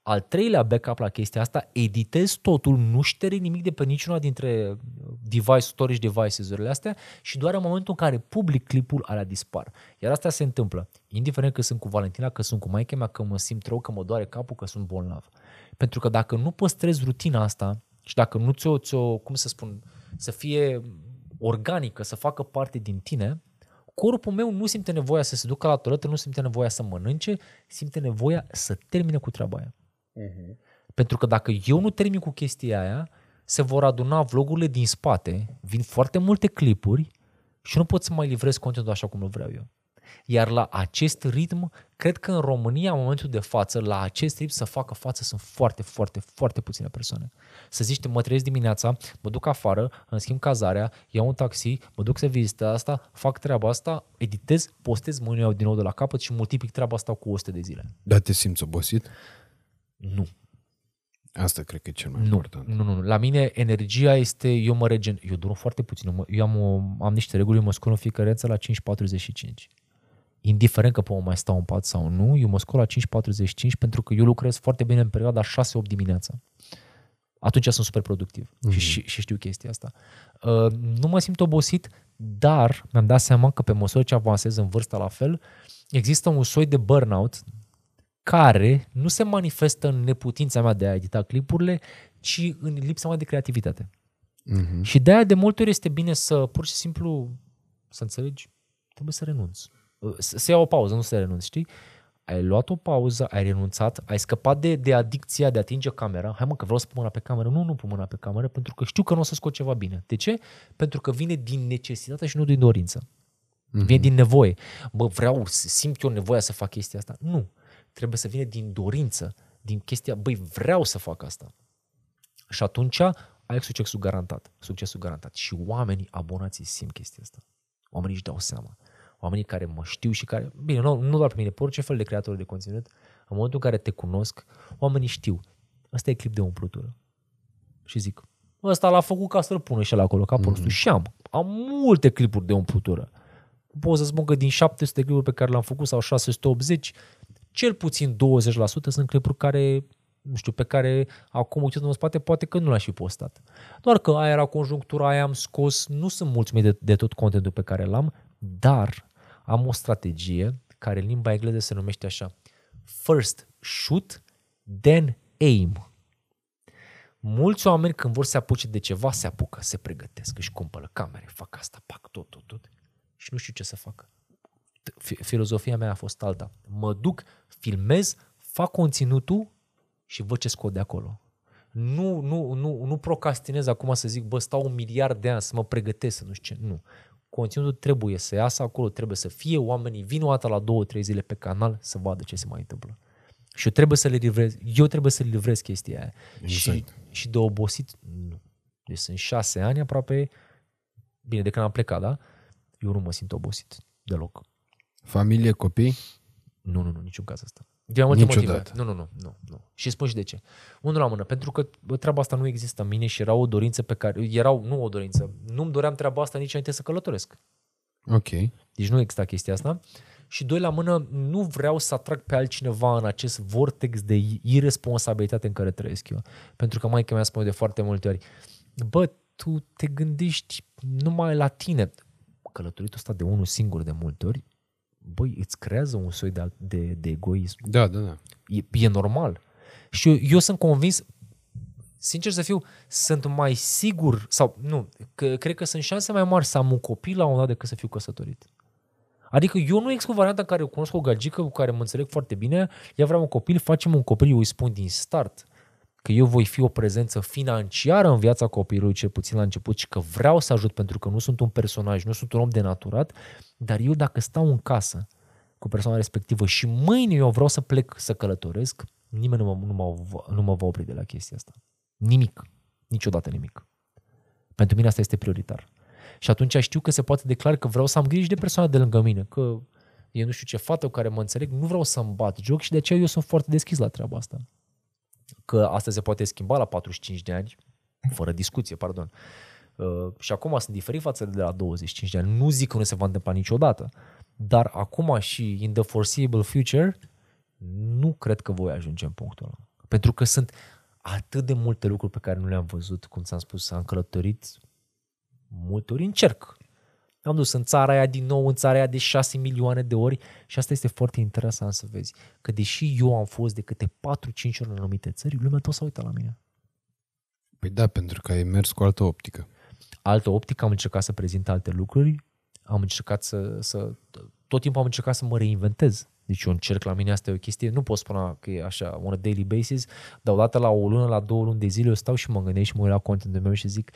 al treilea backup la chestia asta, editez totul, nu șterg nimic de pe niciuna dintre device, storage devices-urile astea și doar în momentul în care public clipul, alea dispar. Iar asta se întâmplă, indiferent că sunt cu Valentina, că sunt cu maică mea, că mă simt rău, că mă doare capul, că sunt bolnav. Pentru că dacă nu păstrezi rutina asta și dacă nu ți-o, ți-o cum să spun, să fie organică, să facă parte din tine, corpul meu nu simte nevoia să se ducă la toaletă, nu simte nevoia să mănânce, simte nevoia să termine cu treaba aia. Uhum. Pentru că dacă eu nu termin cu chestia aia, se vor aduna vlogurile din spate, vin foarte multe clipuri și nu pot să mai livrez conținutul așa cum îl vreau eu. Iar la acest ritm, cred că în România, în momentul de față, la acest ritm să facă față sunt foarte, foarte, foarte puține persoane. Să zici, mă trezesc dimineața, mă duc afară, îmi schimb cazarea, iau un taxi, mă duc să vizitez asta, fac treaba asta, editez, postez, mă iau din nou de la capăt și multiplic treaba asta cu o sută de zile. Dar te simți obosit? Nu. Asta cred că e cel mai nu, important. Nu, nu, nu. La mine energia este, eu mă regen, eu durm foarte puțin, eu am, o, am niște reguli, eu mă scol în fiecare zi la cinci patruzeci și cinci. Indiferent că pot mai stau în pat sau nu, eu mă scol la cinci patruzeci și cinci pentru că eu lucrez foarte bine în perioada șase opt dimineața. Atunci sunt super productiv mm-hmm. și, și știu chestia asta. Uh, nu mă simt obosit, dar mi-am dat seama că pe măsură ce avansez în vârstă la fel, există un soi de burnout care nu se manifestă în neputința mea de a edita clipurile, ci în lipsa mea de creativitate. Uh-huh. Și de-aia de multe ori este bine să pur și simplu, să înțelegi, trebuie să renunți. Să iau o pauză, nu să renunți, știi? Ai luat o pauză, ai renunțat, ai scăpat de, de adicția de a atinge camera. Hai mă că vreau să pun mâna pe cameră. Nu, nu pun mâna pe cameră pentru că știu că nu o să scot ceva bine. De ce? Pentru că vine din necesitate și nu din dorință. Uh-huh. Vine din nevoie. Bă, vreau, simt eu nevoia să fac chestia asta. Nu. Trebuie să vină din dorință, din chestia, băi, vreau să fac asta. Și atunci ai succesul garantat, succesul garantat. Și oamenii abonații simt chestia asta. Oamenii își dau seama. Oamenii care mă știu și care, bine, nu, nu doar pe mine, pe orice fel de creator de conținut, în momentul în care te cunosc, oamenii știu. Ăsta e clip de umplutură. Și zic, ăsta l-a făcut ca să-l pună și ăla acolo, ca prostul. Mm-hmm. Și am, am multe clipuri de umplutură. Pot să spun că din șapte sute de clipuri pe care le-am făcut sau șase sute optzeci, cel puțin douăzeci la sută sunt clipuri care, nu știu, pe care acum uitându-mă în spate, poate că nu l-aș fi postat. Doar că aia era conjunctura, aia am scos, nu sunt mulțumit de, de tot contentul pe care l-am, dar am o strategie care în limba engleză se numește așa. First shoot, then aim. Mulți oameni când vor să apuce de ceva, se apucă, se pregătesc, își cumpără camere, fac asta, pac, tot, tot, tot și nu știu ce să facă. Filozofia mea a fost alta. Mă duc, filmez, fac conținutul și văd ce scot de acolo. Nu, nu, nu, nu procrastinez acum să zic, bă, stau un miliard de ani să mă pregătesc, să nu știu ce. Nu. Conținutul trebuie să iasă acolo, trebuie să fie, oamenii vin o dată la două, trei zile pe canal să vadă ce se mai întâmplă. Și eu trebuie să le livrez, eu trebuie să le livrez chestia aia. Exact. Și, și de obosit, nu. Deci sunt șase ani aproape, bine, de când am plecat, da? Eu nu mă simt obosit deloc. Familie, copii? Nu, nu, nu, niciun caz asta. De multe motive. Nu, nu, nu, nu, nu. Și spun și de ce. Unul la mână, pentru că treaba asta nu există în mine și era o dorință pe care, erau, nu o dorință, nu-mi doream treaba asta nici înainte să călătoresc. Ok. Deci nu exista chestia asta. Și doi la mână, nu vreau să atrag pe altcineva în acest vortex de irresponsabilitate în care trăiesc eu. Pentru că maica mi-a spus de foarte multe ori, bă, tu te gândești numai la tine. Călătoritul ăsta de unul singur de multe ori, băi, îți creează un soi de, de, de egoism. Da, da, da. E, e normal. Și eu, eu sunt convins, sincer să fiu, sunt mai sigur, sau nu, că, cred că sunt șanse mai mari să am un copil la un dat decât să fiu căsătorit. Adică eu nu exclu varianta în care cunosc o gagică cu care mă înțeleg foarte bine, ea vrea un copil, facem un copil, eu îi spun din start că eu voi fi o prezență financiară în viața copilului, cel puțin la început, și că vreau să ajut pentru că nu sunt un personaj, nu sunt un om denaturat, dar eu dacă stau în casă cu persoana respectivă și mâine eu vreau să plec să călătoresc, nimeni nu mă, nu mă, nu mă va opri de la chestia asta. Nimic. Niciodată nimic. Pentru mine asta este prioritar. Și atunci știu că se poate declara că vreau să am grijă de persoana de lângă mine, că e nu știu ce fată cu care mă înțeleg, nu vreau să-mi bat joc și de aceea eu sunt foarte deschis la treaba asta. Că asta se poate schimba la patruzeci și cinci de ani, fără discuție, pardon. Uh, și acum sunt diferit față de la douăzeci și cinci de ani. Nu zic că nu se va întâmpla niciodată, dar acum și in the foreseeable future nu cred că voi ajunge în punctul ăla. Pentru că sunt atât de multe lucruri pe care nu le-am văzut, cum ți-am spus, am călătorit multe ori, încerc. Am dus în țara aia din nou, în țara aia de șase milioane de ori și asta este foarte interesant să vezi. Că deși eu am fost de câte patru-cinci ori în anumite țări, lumea tot s-a uitat la mine. Păi da, pentru că ai mers cu altă optică. Altă optică, am încercat să prezint alte lucruri, am încercat să, să... Tot timpul am încercat să mă reinventez. Deci eu încerc, la mine asta e o chestie, nu pot spune că e așa, on a daily basis, dar odată la o lună, la două luni de zile, eu stau și mă gândesc și mă uit la contentul meu și zic...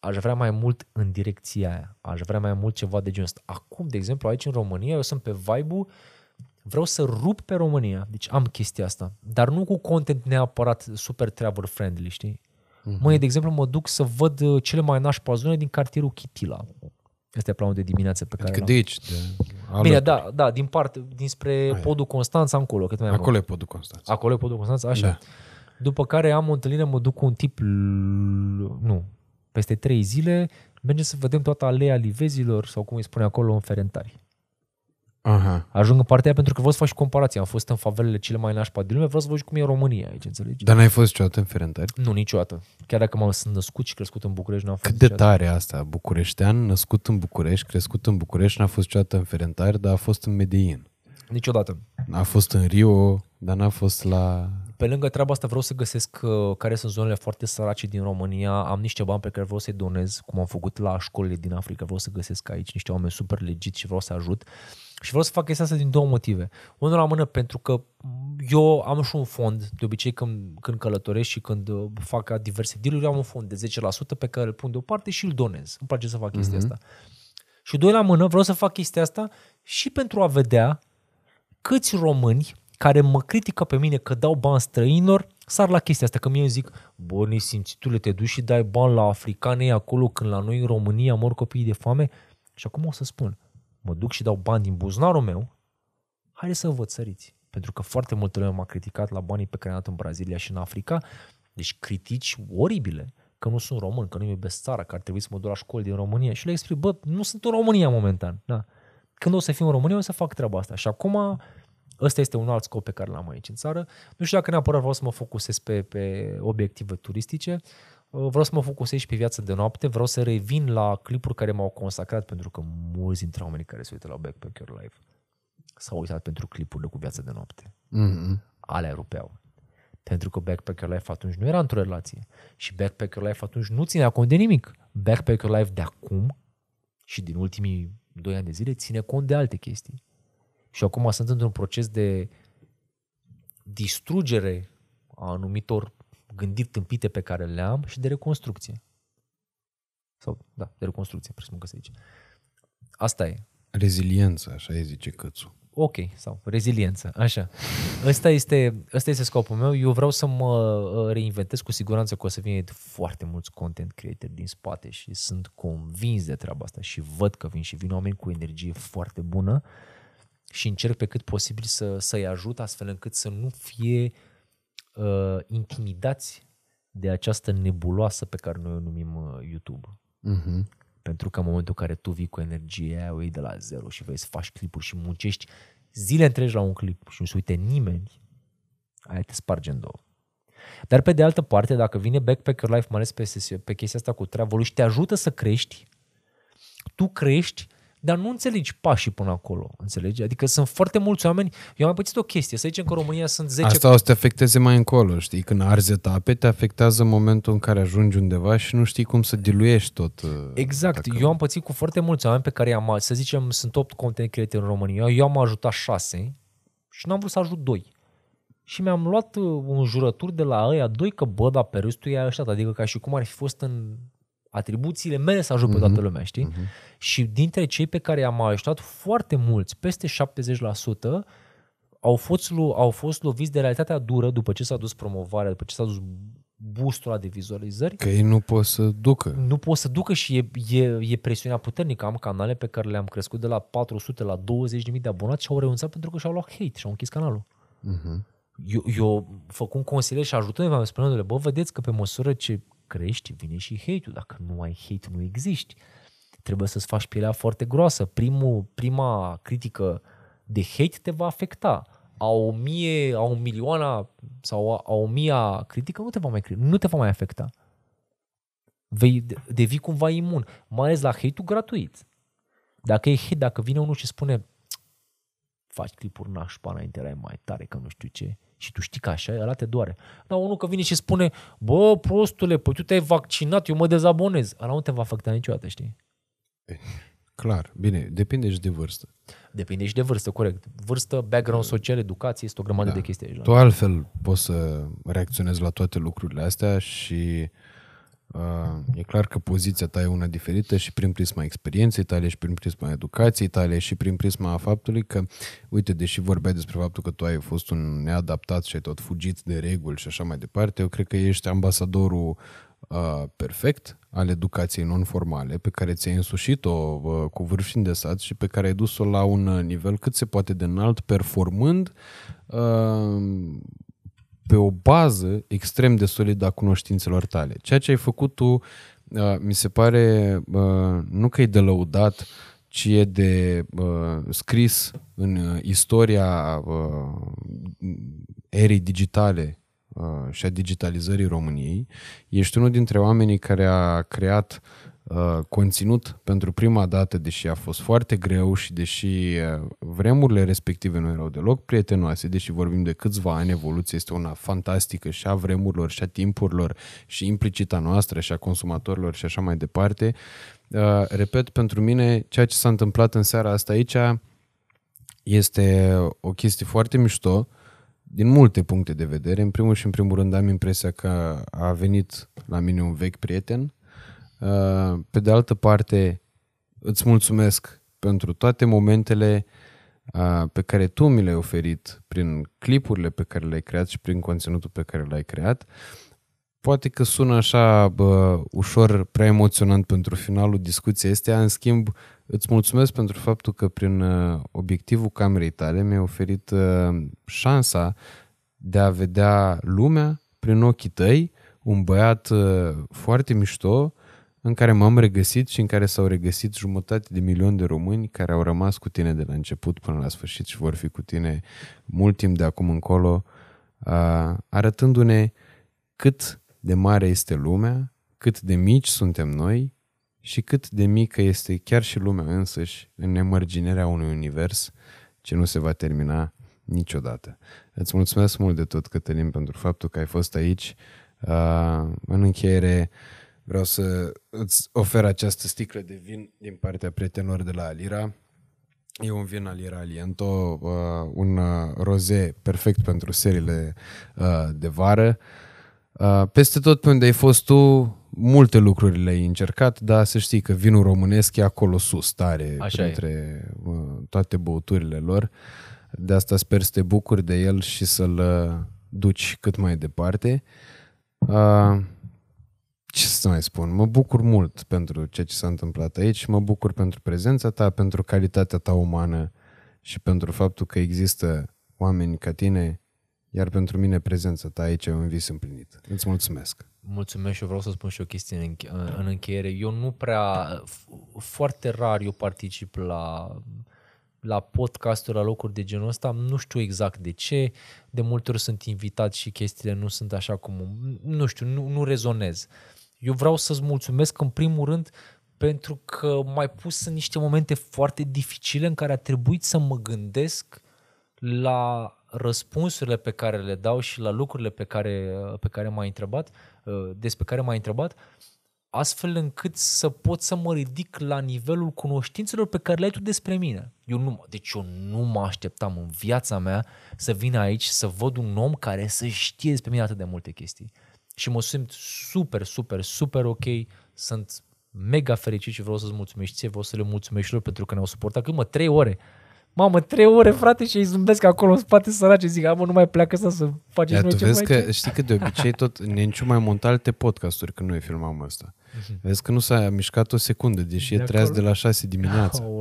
Aș vrea mai mult în direcția aia, aș vrea mai mult ceva de genul ăsta. Acum, de exemplu, aici în România, eu sunt pe vibe-ul, vreau să rup pe România, deci am chestia asta, dar nu cu content neapărat super travel friendly, știi? Uh-huh. Mâine, de exemplu, mă duc să văd cele mai nașpa zone din cartierul Chitila. Asta e planul de dimineață pe care adică l-am. Adică de aici? De... Bine, da, da, din parte, dinspre aia. Podul Constanța încolo. Cât mai acolo e Podul Constanța. Acolo e Podul Constanța, așa. Da. După care am o întâlnire, mă duc cu un tip, nu... Peste trei zile mergem să vedem toată alea livezilor sau cum îi spune acolo în Ferentari. Aha. Ajung în partea aia pentru că vreau să fac și comparație. Am fost în favelele cele mai nașpa din lume, vreau să văd cum e România aici, înțelegi? Dar n-ai fost niciodată în Ferentari? Nu, niciodată. Chiar dacă m-am născut și crescut în București, n-am fost. Cât de tare asta, bucureștean, născut în București, crescut în București, n-a fost niciodată în Ferentari, dar a fost în Medellin. Niciodată. A fost în Rio, dar n-a fost la... Pe lângă treaba asta vreau să găsesc care sunt zonele foarte sărace din România, am niște bani pe care vreau să-i donez, cum am făcut la școlile din Africa, vreau să găsesc aici niște oameni super legit și vreau să ajut. Și vreau să fac chestia asta din două motive. Unul la mână pentru că eu am și un fond, de obicei când, când călătoresc și când fac diverse deal-uri, am un fond de zece la sută pe care îl pun deoparte și îl donez. Îmi place să fac chestia mm-hmm. asta. Și doi la mână vreau să fac chestia asta și pentru a vedea câți români care mă critică pe mine că dau bani străinilor, sar la chestia asta, că mie îmi zic, bă, nesimțitule, te duci și dai bani la africane acolo când la noi în România mor copiii de foame. Și acum o să spun, mă duc și dau bani din buzunarul meu, haide să vă țăriți. Pentru că foarte multă lume m-a criticat la banii pe care am dat în Brazilia și în Africa, deci critici oribile, că nu sunt român, că nu-mi iubesc țara, că ar trebui să mă duc la școli din România. Și le explic, bă, nu sunt în România momentan. Da. Când o să fiu în România, o să fac treaba asta. Și acum... Ăsta este un alt scop pe care l-am aici în țară. Nu știu dacă neapărat vreau să mă focusez pe, pe obiective turistice, vreau să mă focusez și pe viața de noapte, vreau să revin la clipuri care m-au consacrat, pentru că mulți dintre oamenii care se uită la Backpack Your Life s-au uitat pentru clipurile cu viața de noapte. Mm-hmm. Alea rupeau. Pentru că Backpack Your Life atunci nu era într-o relație și Backpack Your Life atunci nu ținea cont de nimic. Backpack Your Life de acum și din ultimii doi ani de zile ține cont de alte chestii. Și acum sunt într-un proces de distrugere a anumitor gândiri tâmpite pe care le am și de reconstrucție. Sau, da, de reconstrucție, presupun că se zice. Asta e. Reziliență, așa îi zice Cățu. Ok, sau reziliență, așa. Asta este, asta este scopul meu. Eu vreau să mă reinventez, cu siguranță că o să vină foarte mulți content creatori din spate și sunt convins de treaba asta și văd că vin și vin oameni cu energie foarte bună și încerc pe cât posibil să, să-i ajut astfel încât să nu fie uh, intimidați de această nebuloasă pe care noi o numim uh, YouTube. Uh-huh. Pentru că în momentul în care tu vii cu energie aia, o iei de la zero și vei să faci clipuri și muncești zile întregi la un clip și nu se uite nimeni, aia te sparge în două. Dar pe de altă parte, dacă vine Backpack Your Life, mai ales pe, pe chestia asta cu travel-ul și te ajută să crești, tu crești, dar nu înțelegi pașii până acolo, înțelegi? Adică sunt foarte mulți oameni, eu am mai pățit o chestie, să zicem că în România sunt zece... Asta o să te afecteze mai încolo, știi? Când arzi etape, te afectează în momentul în care ajungi undeva și nu știi cum să diluiești tot. Exact, dacă... eu am pățit cu foarte mulți oameni pe care i-am, să zicem, sunt opt content creatori în România, eu am ajutat șase și n-am vrut să ajut doi. Și mi-am luat un jurături de la ăia doi că bă, dar pe restul i-a așteptat, adică ca și cum ar fi fost în atribuțiile mele să ajut pe toată lumea, știi? Uh-huh. Și dintre cei pe care i-am ajutat foarte mulți, peste șaptezeci la sută, au fost, au fost loviți de realitatea dură după ce s-a dus promovarea, după ce s-a dus boostul ăla de vizualizări. Că ei nu pot să ducă. Nu pot să ducă și e, e, e presiunea puternică. Am canale pe care le-am crescut de la patru sute la douăzeci de mii de abonați și au renunțat pentru că și-au luat hate și au închis canalul. Uh-huh. Eu, eu făcând consiliere și ajutându-i, mi-am spunându-le, bă, vedeți că pe măsură ce crești, vine și hate-ul. Dacă nu ai hate, nu existi. Trebuie să-ți faci pielea foarte groasă. Primul, prima critică de hate te va afecta. A o mie, a o milioana sau a, a o mia critică nu te va mai, nu te va mai afecta. Vei devii cumva imun. Mai ales la hate-ul gratuit. Dacă e hate, dacă vine unul și spune faci clipuri nașpa înainte, erai mai tare că nu știu ce. Și tu știi că așa e, ăla te doare. Dar unul că vine și spune, bă, prostule, păi tu te-ai vaccinat, eu mă dezabonez. Ăla nu te va afecta niciodată, știi? Clar, bine, depinde și de vârstă. Depinde și de vârstă, corect. Vârstă, background social, educație, este o grămadă da. de chestii aici. Tu altfel poți să reacționezi la toate lucrurile astea și uh, e clar că poziția ta e una diferită și prin prisma experienței tale și prin prisma educației tale și prin prisma faptului că, uite, deși vorbeai despre faptul că tu ai fost un neadaptat și ai tot fugit de reguli și așa mai departe, eu cred că ești ambasadorul uh, perfect al educației non-formale pe care ți-ai însușit-o uh, cu vârf și îndesat și pe care ai dus-o la un nivel cât se poate de înalt, performând uh, pe o bază extrem de solidă a cunoștințelor tale. Ceea ce ai făcut tu, uh, mi se pare, uh, nu că e de lăudat, ci e de uh, scris în uh, istoria uh, erei digitale uh, și a digitalizării României. Ești unul dintre oamenii care a creat uh, conținut pentru prima dată, deși a fost foarte greu și deși uh, vremurile respective nu erau deloc prietenoase, deși vorbim de câțiva ani, evoluția este una fantastică și a vremurilor și a timpurilor și implicit a noastră și a consumatorilor și așa mai departe. Uh, repet, pentru mine, ceea ce s-a întâmplat în seara asta aici este o chestie foarte mișto din multe puncte de vedere. În primul și în primul rând am impresia că a venit la mine un vechi prieten. Uh, pe de altă parte, îți mulțumesc pentru toate momentele uh, pe care tu mi le-ai oferit prin clipurile pe care le-ai creat și prin conținutul pe care l-ai creat. Poate că sună așa bă, ușor prea emoționant pentru finalul discuției astea, în schimb îți mulțumesc pentru faptul că prin obiectivul camerei tale mi-ai oferit șansa de a vedea lumea prin ochii tăi, un băiat foarte mișto în care m-am regăsit și în care s-au regăsit jumătate de milion de români care au rămas cu tine de la început până la sfârșit și vor fi cu tine mult timp de acum încolo, arătându-ne cât de mare este lumea, cât de mici suntem noi și cât de mică este chiar și lumea însăși în nemărginerea unui univers ce nu se va termina niciodată. Îți mulțumesc mult de tot, Cătălin, pentru faptul că ai fost aici. În încheiere vreau să îți ofer această sticlă de vin din partea prietenilor de la Alira. E un vin Alira Aliento, un rozé perfect pentru serile de vară. Peste tot pe unde ai fost tu, multe lucruri le-ai încercat, dar să știi că vinul românesc e acolo sus, tare, așa printre e. toate băuturile lor. De asta sper să te bucuri de el și să-l duci cât mai departe. Ce să mai spun? Mă bucur mult pentru ceea ce s-a întâmplat aici, mă bucur pentru prezența ta, pentru calitatea ta umană și pentru faptul că există oameni ca tine Iar pentru mine prezența ta aici e un vis împlinit. Îți mulțumesc. Mulțumesc și vreau să spun și o chestie în încheiere. Eu nu prea, foarte rar eu particip la, la podcasturi, la locuri de genul ăsta. Nu știu exact de ce. De multe ori sunt invitat și chestiile nu sunt așa cum, nu știu, nu, nu rezonez. Eu vreau să-ți mulțumesc în primul rând pentru că m-ai pus în niște momente foarte dificile în care a trebuit să mă gândesc la răspunsurile pe care le dau și la lucrurile pe care, pe care m-ai întrebat, despre care m-ai întrebat, astfel încât să pot să mă ridic la nivelul cunoștințelor pe care le ai tu despre mine. Eu nu, deci eu nu mă așteptam în viața mea să vin aici să văd un om care să știe despre mine atât de multe chestii. Și mă simt super, super, super ok, sunt mega fericit și vreau să-ți mulțumesc ție, vreau să le mulțumesc lor pentru că ne-au suportat cât mă, trei ore. Mamă, trei ore, frate, și îi zâmbesc acolo în spate sărace, zic, amă, nu mai pleacă asta să faceți noi ce mai că, ce. Știi că de obicei tot Nenciu mai monta alte podcasturi când noi filmam ăsta. Uh-huh. Vezi că nu s-a mișcat o secundă, deși de e treaz de la șase dimineața. Uh,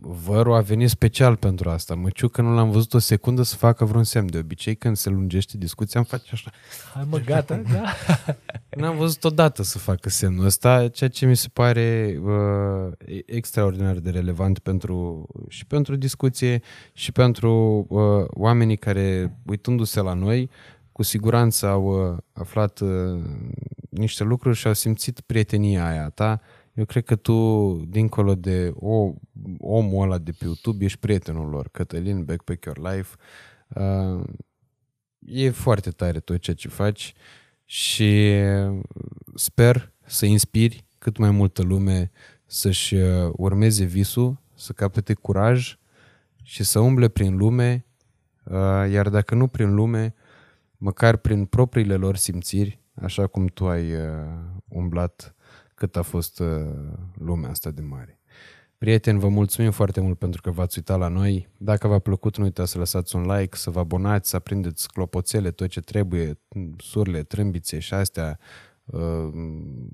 Văru a venit special pentru asta. Măciucă nu l-am văzut o secundă să facă vreun semn. De obicei, când se lungește discuția, îmi face așa. Hai mă, gata, da. N-am văzut odată să facă semnul ăsta, ceea ce mi se pare uh, extraordinar de relevant pentru și pentru discuție și pentru uh, oamenii care, uitându-se la noi, cu siguranță au uh, aflat uh, niște lucruri și au simțit prietenia aia ta. Eu cred că tu, dincolo de o, omul ăla de pe YouTube, ești prietenul lor. Cătălin, Backpack Your Life. Uh, e foarte tare tot ceea ce faci și sper să inspiri cât mai multă lume să-și urmeze visul, să capete curaj și să umble prin lume, iar dacă nu prin lume, măcar prin propriile lor simțiri, așa cum tu ai umblat cât a fost lumea asta de mare. Prieteni, vă mulțumim foarte mult pentru că v-ați uitat la noi. Dacă v-a plăcut, nu uitați să lăsați un like, să vă abonați, să aprindeți clopoțele, tot ce trebuie, surle, trâmbițe și astea.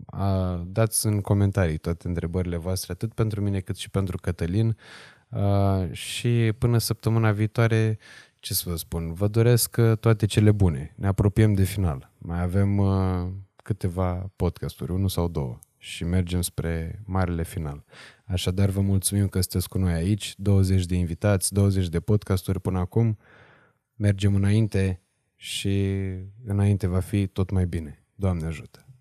A, dați în comentarii toate întrebările voastre, atât pentru mine cât și pentru Cătălin. A, și până săptămâna viitoare, ce să vă spun, vă doresc toate cele bune. Ne apropiem de final. Mai avem a, câteva podcasturi, unul sau două, și mergem spre marele final. Așadar, vă mulțumim că sunteți cu noi aici, douăzeci de invitați, douăzeci de podcasturi până acum. Mergem înainte și înainte va fi tot mai bine. Doamne ajută!